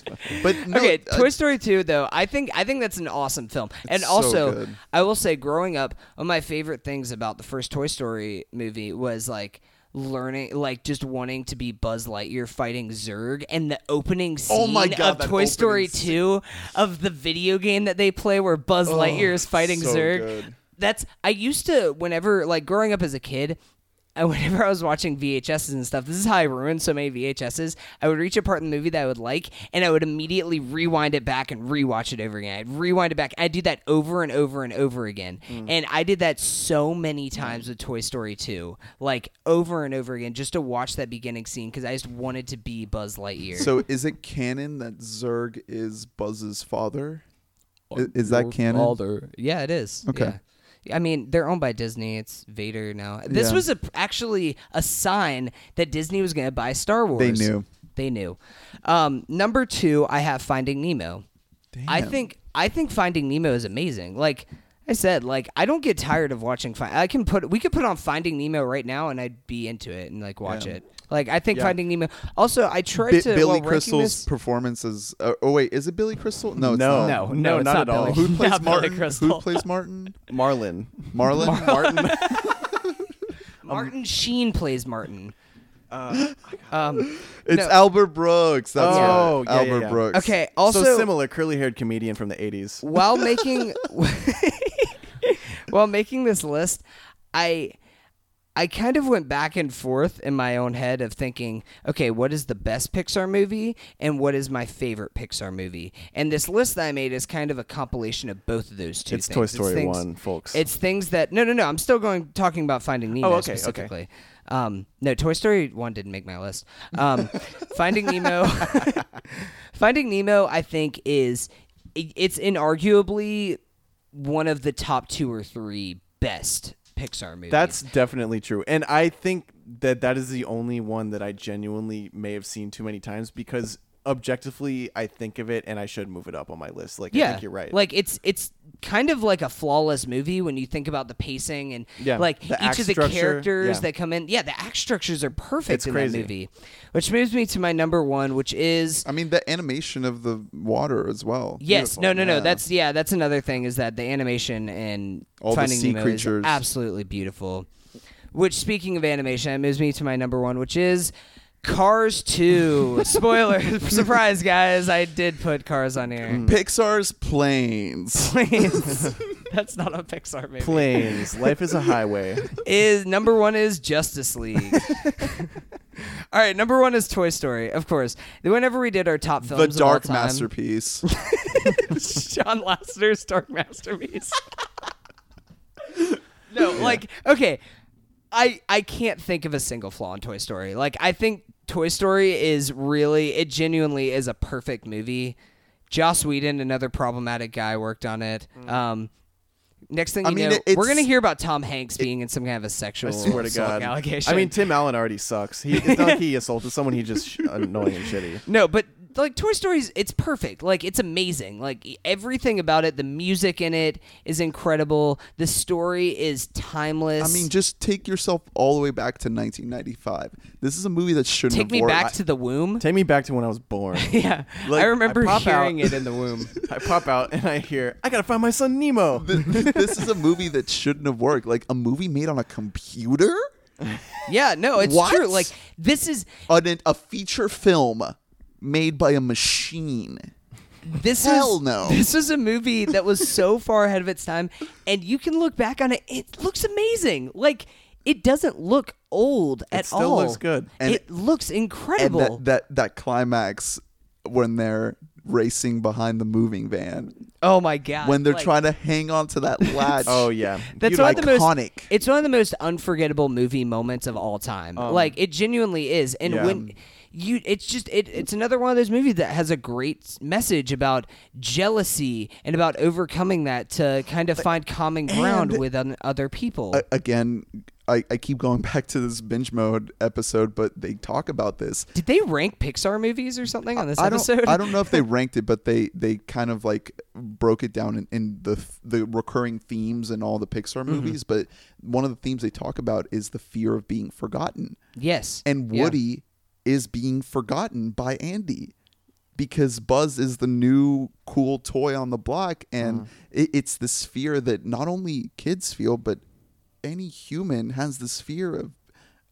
funny. But no, okay, uh, Toy Story two, though, I think I think that's an awesome film. And also, so I will say, growing up, one of my favorite things about the first Toy Story movie was like, learning, like just wanting to be Buzz Lightyear fighting Zurg, and the opening scene oh my God, of Toy Story two of the video game that they play where Buzz oh, Lightyear is fighting so Zurg. Good. That's I used to whenever like growing up as a kid, I, whenever I was watching V H S's and stuff, this is how I ruined so many V H S's. I would reach a part in the movie that I would like, and I would immediately rewind it back and rewatch it over again. I'd rewind it back. I'd do that over and over and over again. Mm. And I did that so many times with Toy Story two, like over and over again, just to watch that beginning scene because I just wanted to be Buzz Lightyear. So is it canon that Zurg is Buzz's father? Is, is that canon? Alder. Yeah, it is. Okay. Yeah. I mean, they're owned by Disney. It's Vader now. This yeah. was a, actually a sign that Disney was going to buy Star Wars. They knew. They knew. Um, number two, I have Finding Nemo. Damn. I think I think Finding Nemo is amazing. Like I said, like I don't get tired of watching. Fi- I can put we could put on Finding Nemo right now, and I'd be into it and like watch yeah. it. Like I think yeah. Finding Nemo. Also, I tried B- to Billy well, Crystal's performances. Uh, oh wait, is it Billy Crystal? No, it's no, not. no, no, no it's not, not at all. Billy. Who plays not Martin? Billy Crystal. Who plays Martin? Marlon. Marlon. Marlon. Martin. Martin Sheen plays Martin. Uh, um, it's no. Albert Brooks. That's oh, right. yeah, Albert yeah, yeah. Brooks. Okay. Also, so similar curly-haired comedian from the eighties. While making, while making this list, I. I kind of went back and forth in my own head of thinking, okay, what is the best Pixar movie and what is my favorite Pixar movie? And this list that I made is kind of a compilation of both of those two it's things. Toy Story it's things, one, folks. It's things that... No, no, no. I'm still going talking about Finding Nemo oh, okay, specifically. Okay. Um, no, Toy Story one didn't make my list. Um, Finding Nemo... Finding Nemo, I think, is... It, it's inarguably one of the top two or three best Pixar movie. That's definitely true. And I think that that is the only one that I genuinely may have seen too many times because objectively I think of it and I should move it up on my list. Like, yeah. I think you're right. Like, it's it's kind of like a flawless movie when you think about the pacing and yeah. like the each of the structure, characters yeah. that come in. Yeah, the act structures are perfect it's in crazy. That movie. Which moves me to my number one, which is... I mean, the animation of the water as well. Yes. Beautiful. No, no, yeah. no. That's, yeah, that's another thing is that the animation and all Finding the sea Nemo creatures. Is absolutely beautiful. Which, speaking of animation, that moves me to my number one, which is... Cars two. Spoiler. Surprise, guys. I did put Cars on here. Pixar's Planes. Planes. That's not a Pixar movie. Planes. Life is a highway. Is number one is Justice League. All right. Number one is Toy Story, of course. Whenever we did our top films, the dark of all time, masterpiece. John Lasseter's dark masterpiece. No, yeah. like okay. I, I can't think of a single flaw in Toy Story. Like, I think Toy Story is really, it genuinely is a perfect movie. Joss Whedon, another problematic guy, worked on it. Mm. Um, next thing you I mean, know, we're going to hear about Tom Hanks being it, in some kind of a sexual I swear to God. Allegation. I mean, Tim Allen already sucks. He, it's not like he assaulted someone. He's just annoying and shitty. No, but... Like, Toy Story's, it's perfect. Like, it's amazing. Like, everything about it, the music in it is incredible. The story is timeless. I mean, just take yourself all the way back to nineteen ninety-five. This is a movie that shouldn't take have me worked. Back I, to the womb. Take me back to when I was born. Yeah. Like, I remember I hearing out. It in the womb. I pop out and I hear, I gotta find my son Nemo. This is a movie that shouldn't have worked. Like, a movie made on a computer? Yeah, no, it's what? True. Like, this is... An, a feature film. Made by a machine. This Hell is, no. This is a movie that was so far ahead of its time, and you can look back on it. It looks amazing. Like, it doesn't look old at all. It still all. Looks good. And it looks incredible. And that, that, that climax when they're racing behind the moving van. Oh my god! When they're like, trying to hang on to that latch. Oh yeah, that's one of the most. It's one of the most unforgettable movie moments of all time. Um, like it genuinely is, and yeah. when. You, it's just it, it's another one of those movies that has a great message about jealousy and about overcoming that to kind of find common ground and with un- other people. Again, I, I keep going back to this binge mode episode, but they talk about this. Did they rank Pixar movies or something on this I episode? Don't, I don't know if they ranked it, but they, they kind of like broke it down in, in the the recurring themes in all the Pixar movies. Mm-hmm. But one of the themes they talk about is the fear of being forgotten. Yes, and Woody. Yeah. is being forgotten by Andy because Buzz is the new cool toy on the block. And mm. it, it's this fear that not only kids feel, but any human has this fear of,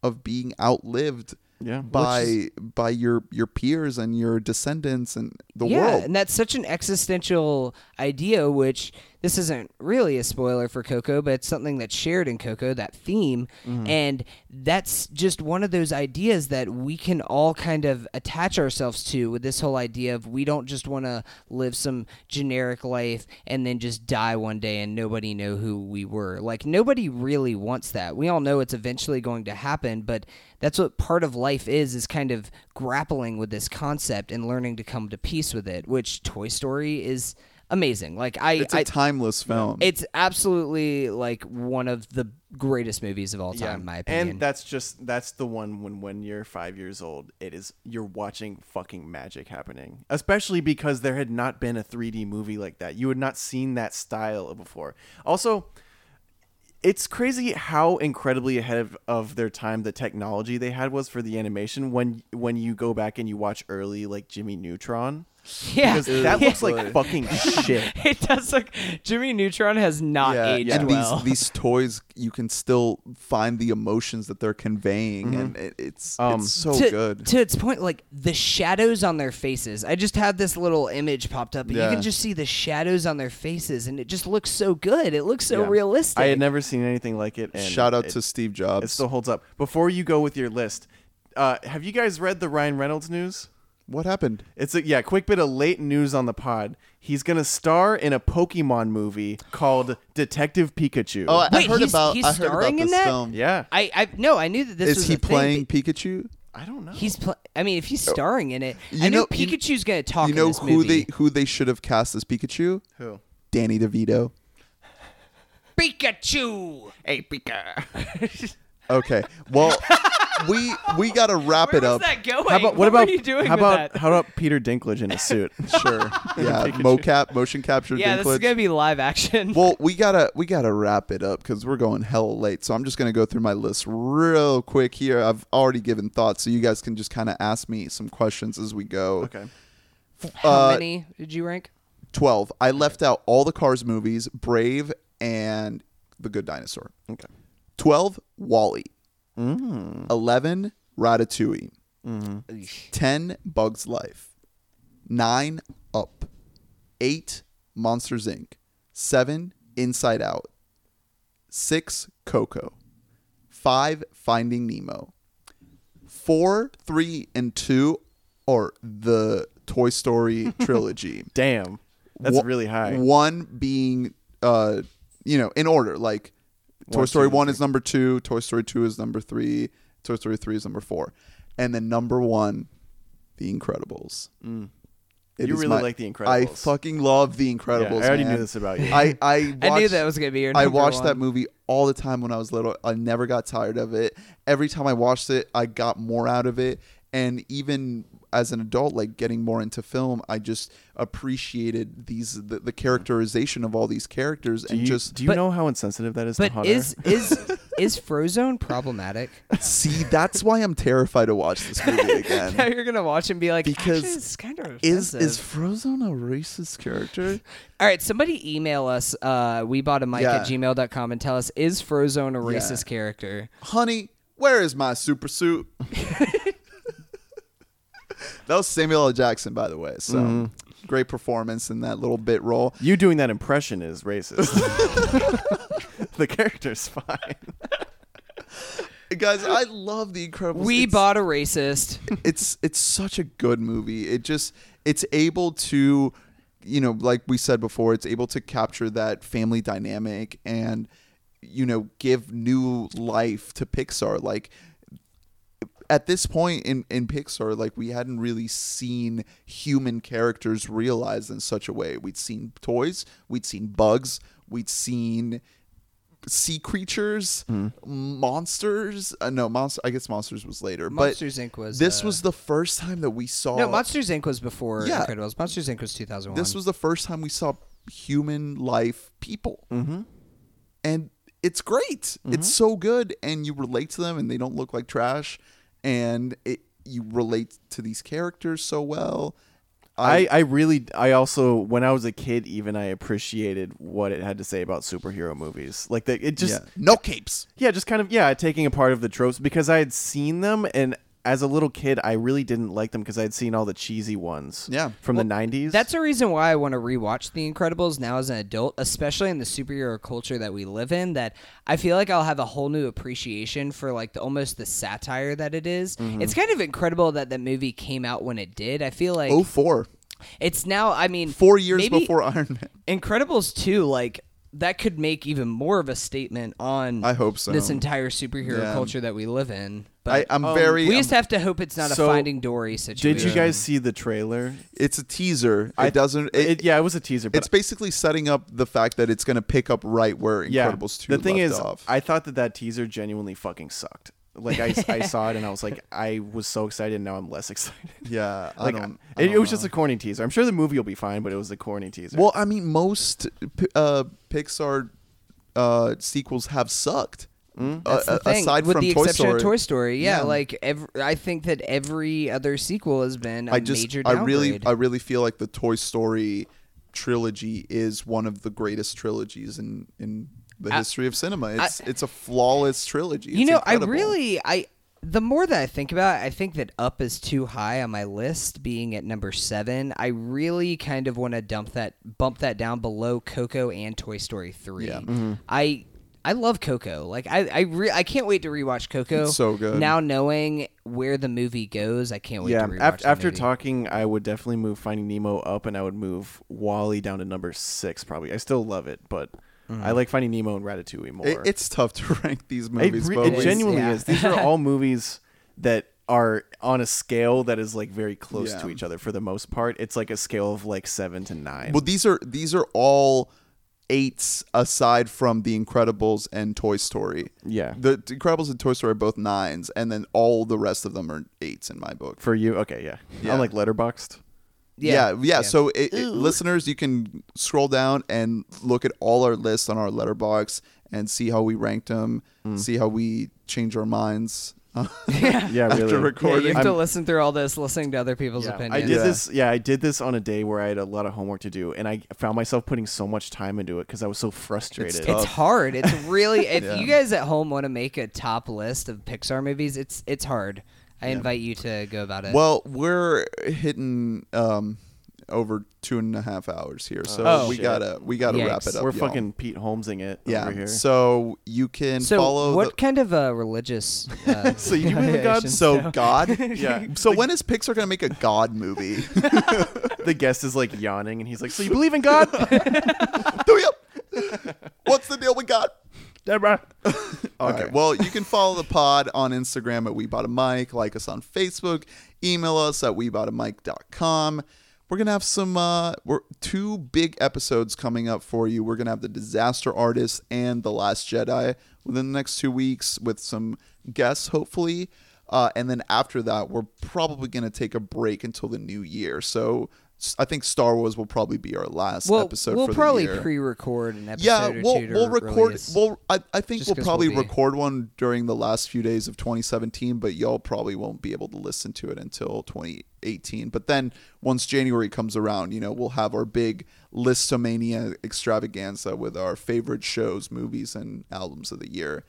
of being outlived yeah. by, is, by your, your peers and your descendants and the yeah, world. And that's such an existential idea, which this isn't really a spoiler for Coco, but it's something that's shared in Coco, that theme. Mm-hmm. And that's just one of those ideas that we can all kind of attach ourselves to with this whole idea of we don't just want to live some generic life and then just die one day and nobody know who we were. Like, nobody really wants that. We all know it's eventually going to happen, but that's what part of life is, is kind of grappling with this concept and learning to come to peace with it, which Toy Story is... amazing. Like I, it's a I, timeless film. It's absolutely like one of the greatest movies of all time, yeah. in my opinion. And that's just that's the one when when you're five years old, it is you're watching fucking magic happening. Especially because there had not been a three D movie like that. You had not seen that style before. Also, it's crazy how incredibly ahead of, of their time the technology they had was for the animation. When when you go back and you watch early like Jimmy Neutron. Yeah, because that yeah. looks like fucking shit. It does look. Jimmy Neutron has not yeah, aged and well. And these these toys, you can still find the emotions that they're conveying, mm-hmm. and it, it's um, it's so to, good. To its point, like the shadows on their faces. I just had this little image popped up, and yeah. you can just see the shadows on their faces, and it just looks so good. It looks so yeah. realistic. I had never seen anything like it. And shout out it, to Steve Jobs. It still holds up. Before you go with your list, uh, have you guys read the Ryan Reynolds news? What happened? It's a yeah, quick bit of late news on the pod. He's gonna star in a Pokemon movie called Detective Pikachu. Oh, I've heard he's, about. He's I heard starring about this in that. Film. Yeah, I, I no, I knew that this. Is was he a playing thing. Pikachu? I don't know. He's. Pl- I mean, if he's starring in it, you I know, know Pikachu's gonna talk. You know in this who movie. they who they should have cast as Pikachu? Who? Danny DeVito. Pikachu. Hey, Pika. Okay. Well. We we gotta wrap Where it up. Was that going? How about, what, what about, are you doing how about, that? How about Peter Dinklage in a suit? Sure. Yeah. Mocap, motion capture. Yeah, Dinklage. This is gonna be live action. Well, we gotta we gotta wrap it up because we're going hell late. So I'm just gonna go through my list real quick here. I've already given thoughts, so you guys can just kind of ask me some questions as we go. Okay. How uh, many did you rank? Twelve. I left out all the Cars movies, Brave, and The Good Dinosaur. Okay. Twelve. WALL-E. Mm. eleven Ratatouille, mm. ten Bug's Life, nine Up, eight Monsters Incorporated, seven Inside Out, six Coco, five Finding Nemo, four, three, and two are the Toy Story trilogy. Damn, that's one, really high. One being, uh, you know, in order, like Toy Story one is number two, Toy Story two is number three, Toy Story three is number four. And then number one, The Incredibles. Mm. You really my, like The Incredibles. I fucking love The Incredibles, yeah, I already man. knew this about you. I, I, watched, I knew that was going to be your number I watched one. That movie all the time when I was little. I never got tired of it. Every time I watched it, I got more out of it. And even as an adult, like getting more into film, I just appreciated these the, the characterization of all these characters. Do and you, just do you but, know how insensitive that is? But to Hunter? is is is Frozone problematic? See, that's why I'm terrified to watch this movie again. Now you're gonna watch and be like, because it's kind of offensive. is is Frozone a racist character? All right, somebody email us. Uh, we bought a mic yeah. at gmail dot com and tell us, is Frozone a racist yeah. character? Honey, where is my super suit? That was Samuel L. Jackson, by the way. So mm. great performance in that little bit role. You doing that impression is racist. The character's fine. Guys, I love The Incredibles. We it's, bought a racist. It's it's such a good movie. It just it's able to, you know, like we said before, it's able to capture that family dynamic and, you know, give new life to Pixar. Like, at this point in, in Pixar, like, we hadn't really seen human characters realized in such a way. We'd seen toys, we'd seen bugs, we'd seen sea creatures, mm. monsters. Uh, no, monster. I guess Monsters was later. Monsters but Incorporated was. This uh, was the first time that we saw. No, Monsters Incorporated was before yeah. Incredibles. Monsters Incorporated was two thousand one. This was the first time we saw human life people. Mm-hmm. And it's great. Mm-hmm. It's so good. And you relate to them and they don't look like trash. And it, you relate to these characters so well. I, I really, I also, when I was a kid, even I appreciated what it had to say about superhero movies. Like, the, it just... Yeah. No capes. Yeah, just kind of, yeah, taking a part of the tropes, because I had seen them, and as a little kid, I really didn't like them because I'd seen all the cheesy ones yeah. from well, the nineties. That's the reason why I want to rewatch The Incredibles now as an adult, especially in the superhero culture that we live in, that I feel like I'll have a whole new appreciation for, like, the, almost the satire that it is. Mm-hmm. It's kind of incredible that the movie came out when it did. I feel like... Oh, four. It's now, I mean... Four years before Iron Man. Incredibles two, like... That could make even more of a statement on I hope so. this entire superhero yeah. culture that we live in. But I, I'm um, very. We I'm, just have to hope it's not so a Finding Dory situation. Did you guys see the trailer? It's a teaser. I, it doesn't. It, it, yeah, it was a teaser. But it's basically setting up the fact that it's going to pick up right where Incredibles yeah, two. The thing left is, off. I thought that that teaser genuinely fucking sucked. Like, I, I saw it and I was like, I was so excited, and now I'm less excited. Yeah. I like don't, I, I don't it was know. just a corny teaser. I'm sure the movie will be fine, but it was a corny teaser. Well, I mean, most uh, Pixar uh, sequels have sucked. Mm. That's uh, the thing. Aside With from the Toy exception Story. of Toy Story, yeah. yeah. Like every, I think that every other sequel has been a I just, major downgrade. I really, I really feel like the Toy Story trilogy is one of the greatest trilogies in in. the history of cinema. It's I, it's a flawless trilogy. It's you know, incredible. I really, I the more that I think about it, I think that Up is too high on my list, being at number seven. I really kind of want to dump that, bump that down below Coco and Toy Story three. Yeah. Mm-hmm. I I love Coco. Like I I, re- I can't wait to rewatch Coco. It's so good. Now knowing where the movie goes, I can't wait yeah, to rewatch af- the after movie. Talking, I would definitely move Finding Nemo up, and I would move WALL-E down to number six probably. I still love it, but... Mm-hmm. I like Finding Nemo and Ratatouille more. It, it's tough to rank these movies. It, re- it genuinely yeah. is. These are all movies that are on a scale that is like very close yeah. to each other for the most part. It's like a scale of like seven to nine. Well, these are these are all eights aside from The Incredibles and Toy Story. Yeah, The Incredibles and Toy Story are both nines, and then all the rest of them are eights in my book. For you, okay, yeah, yeah. I'm like Letterboxd. Yeah. yeah, yeah. So, it, it, listeners, you can scroll down and look at all our lists on our Letterboxd and see how we ranked them, mm. see how we change our minds. yeah, yeah, really. After recording, yeah, you have to I'm, listen through all this, listening to other people's yeah, opinions. I did yeah. this. Yeah, I did this on a day where I had a lot of homework to do, and I found myself putting so much time into it because I was so frustrated. It's, it's hard. It's really. If yeah. you guys at home want to make a top list of Pixar movies, it's it's hard. I invite yeah. you to go about it. Well, we're hitting um, over two and a half hours here, so oh, we shit. gotta we gotta Yikes. wrap it up. We're y'all. fucking Pete Holmesing it yeah. over here. So you can so follow. What the... kind of a religious? Uh, so you believe in God? So know. God? Yeah. So like, when is Pixar gonna make a God movie? The guest is like yawning, and he's like, "So you believe in God? Do you? What's the deal with God?" Deborah. Okay. Right. Well, you can follow the pod on Instagram at WeBoughtAMic. Like us on Facebook. Email us at we bought a mic dot com. We're going to have some uh, we're, two big episodes coming up for you. We're going to have The Disaster Artist and The Last Jedi within the next two weeks with some guests, hopefully. Uh, and then after that, we're probably going to take a break until the new year. So I think Star Wars will probably be our last well, episode. We'll for probably the year. pre-record an episode. Yeah, we'll or two we'll record. We'll I, I think Just we'll probably we'll record one during the last few days of twenty seventeen, but y'all probably won't be able to listen to it until twenty eighteen. But then once January comes around, you know, we'll have our big Listomania extravaganza with our favorite shows, movies, and albums of the year.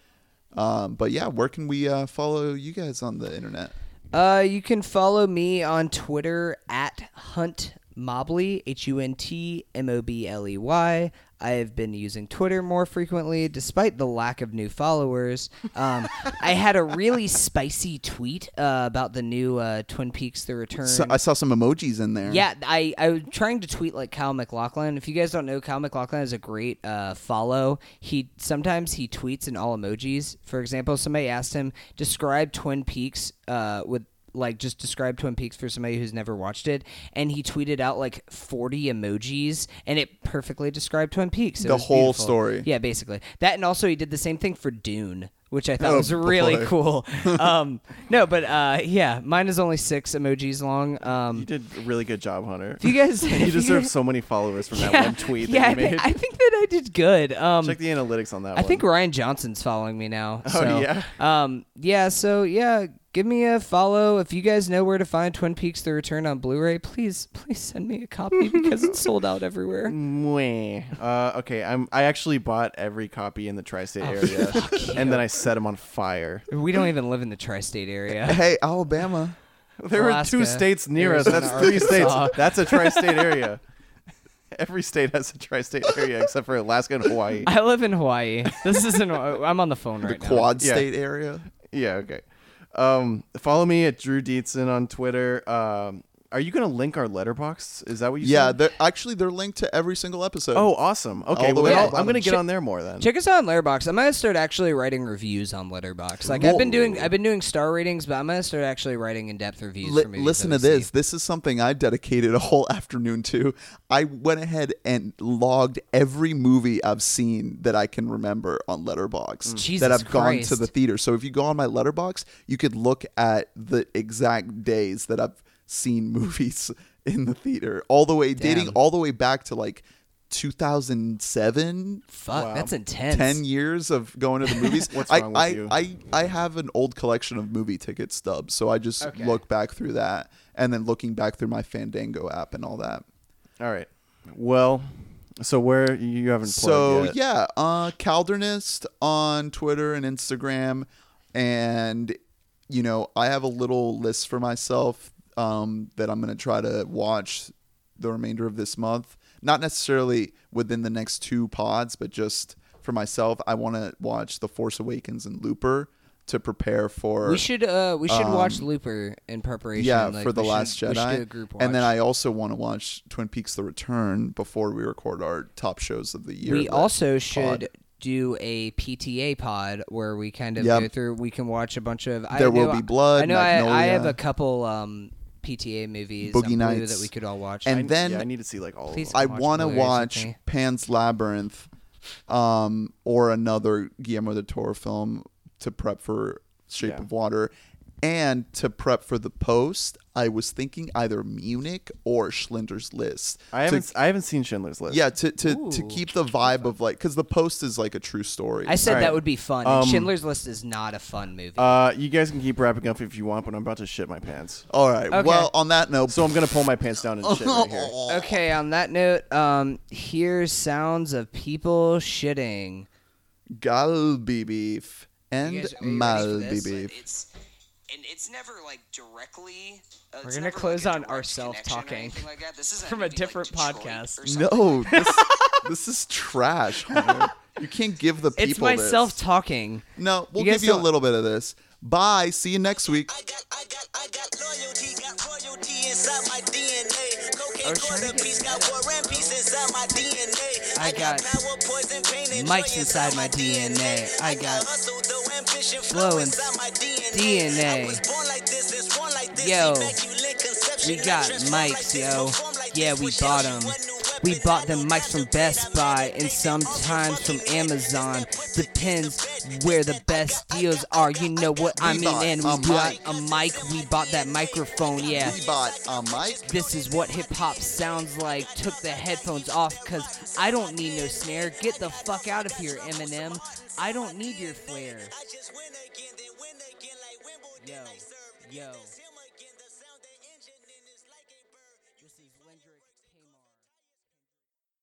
Um, but yeah, where can we uh, follow you guys on the internet? Uh, you can follow me on Twitter at Hunt Mobley, H U N T M O B L E Y. I have been using Twitter more frequently, despite the lack of new followers. Um, I had a really spicy tweet uh, about the new uh, Twin Peaks: The Return. So I saw some emojis in there. Yeah, I, I was trying to tweet like Kyle MacLachlan. If you guys don't know, Kyle MacLachlan is a great uh, follow. He sometimes he tweets in all emojis. For example, somebody asked him, describe Twin Peaks uh, with like just describe Twin Peaks for somebody who's never watched it, and he tweeted out like forty emojis, and it perfectly described Twin Peaks. It the whole beautiful. Story. Yeah, basically. That, and also he did the same thing for Dune, which I thought oh, was really boy. cool. Um, no, but uh, yeah, mine is only six emojis long. Um, you did a really good job, Hunter. You guys, you deserve so many followers from yeah, that one tweet yeah, that you made. I, th- I think that I did good. Um, Check the analytics on that I one. I think Ryan Johnson's following me now. Oh, so, yeah? Um, yeah, so yeah, give me a follow. If you guys know where to find Twin Peaks: The Return on Blu-ray, please, please send me a copy because it's sold out everywhere. Uh, okay, I'm. I actually bought every copy in the tri-state oh, area, and then I set them on fire. We don't even live in the tri-state area. Hey, Alabama. There Alaska, were two states near Arizona, us. That's three Arkansas. States. That's a tri-state area. Every state has a tri-state area except for Alaska and Hawaii. I live in Hawaii. This isn't. I'm on the phone right the now. The quad state yeah. area. Yeah. Okay. Um, follow me at Drew Dietzen on Twitter. Um, are you going to link our Letterboxd? Is that what you yeah, said? Yeah, actually, they're linked to every single episode. Oh, awesome. Okay, well, yeah. I'm going to get check, on there more then. Check us out on Letterboxd. I'm going to start actually writing reviews on Letterboxd. Like Whoa. I've been doing, I've been doing star ratings, but I'm going to start actually writing in-depth reviews. L- for movies listen to this. Seen. This is something I dedicated a whole afternoon to. I went ahead and logged every movie I've seen that I can remember on Letterboxd mm. Jesus that I've gone Christ. to the theater. So if you go on my Letterboxd, you could look at the exact days that I've seen movies in the theater, all the way Damn. dating all the way back to like two thousand seven. Fuck, wow. That's intense. ten years of going to the movies. What's I, wrong with I, you? I, I have an old collection of movie ticket stubs, so I just okay. look back through that, and then looking back through my Fandango app and all that. All right. Well, so where you haven't so yet. yeah, uh, Caldernist on Twitter and Instagram, and you know I have a little list for myself. Um, that I'm going to try to watch the remainder of this month. Not necessarily within the next two pods, but just for myself, I want to watch The Force Awakens and Looper to prepare for... We should uh, we should um, watch Looper in preparation. Yeah, like, for The Last should, Jedi. We should do a group watch. And then I also want to watch Twin Peaks: The Return before we record our top shows of the year. We also should... Pod. do a P T A pod where we kind of yep. go through, we can watch a bunch of... I there know, Will Be Blood, I know I, I have a couple... Um, P T A movies Boogie Nights that we could all watch, and I, then yeah, I need to see like all of them. I want to watch Pan's Labyrinth um or another Guillermo del Toro film to prep for Shape yeah. of Water, and to prep for The Post I was thinking either Munich or Schindler's List. I haven't to, I haven't seen Schindler's List. Yeah, to to, Ooh, to keep the vibe of like, because The Post is like a true story. I said right. that would be fun. Um, Schindler's List is not a fun movie. Uh, you guys can keep wrapping up if you want, but I'm about to shit my pants. All right. Okay. Well, on that note, so I'm gonna pull my pants down and shit right here. Okay. On that note, um, here's sounds of people shitting. Galbi beef and malbi beef. And it's never like directly. Uh, We're gonna close like on ourselves talking like from a different like podcast. No, this, this is trash. Hunter. You can't give the people. It's myself this. talking. No, we'll you give you don't... a little bit of this. Bye. See you next week. I got, I got, I got loyalty, got royalty inside my D N A. Cocaine, quarter piece, got war and peace inside my D N A. I got power, poison, pain, and mics inside my D N A. I got hustle, though, ambition, flow inside my D N A. D N A. Yo, we got mics, yo. Yeah, we bought them. We bought them mics from Best Buy and sometimes from Amazon. Depends where the best deals are. You know what I mean? And we bought a mic. We bought that microphone, yeah. We bought a mic. This is what hip-hop sounds like. Took the headphones off because I don't need no snare. Get the fuck out of here, Eminem. I don't need your flair. Yo, yo.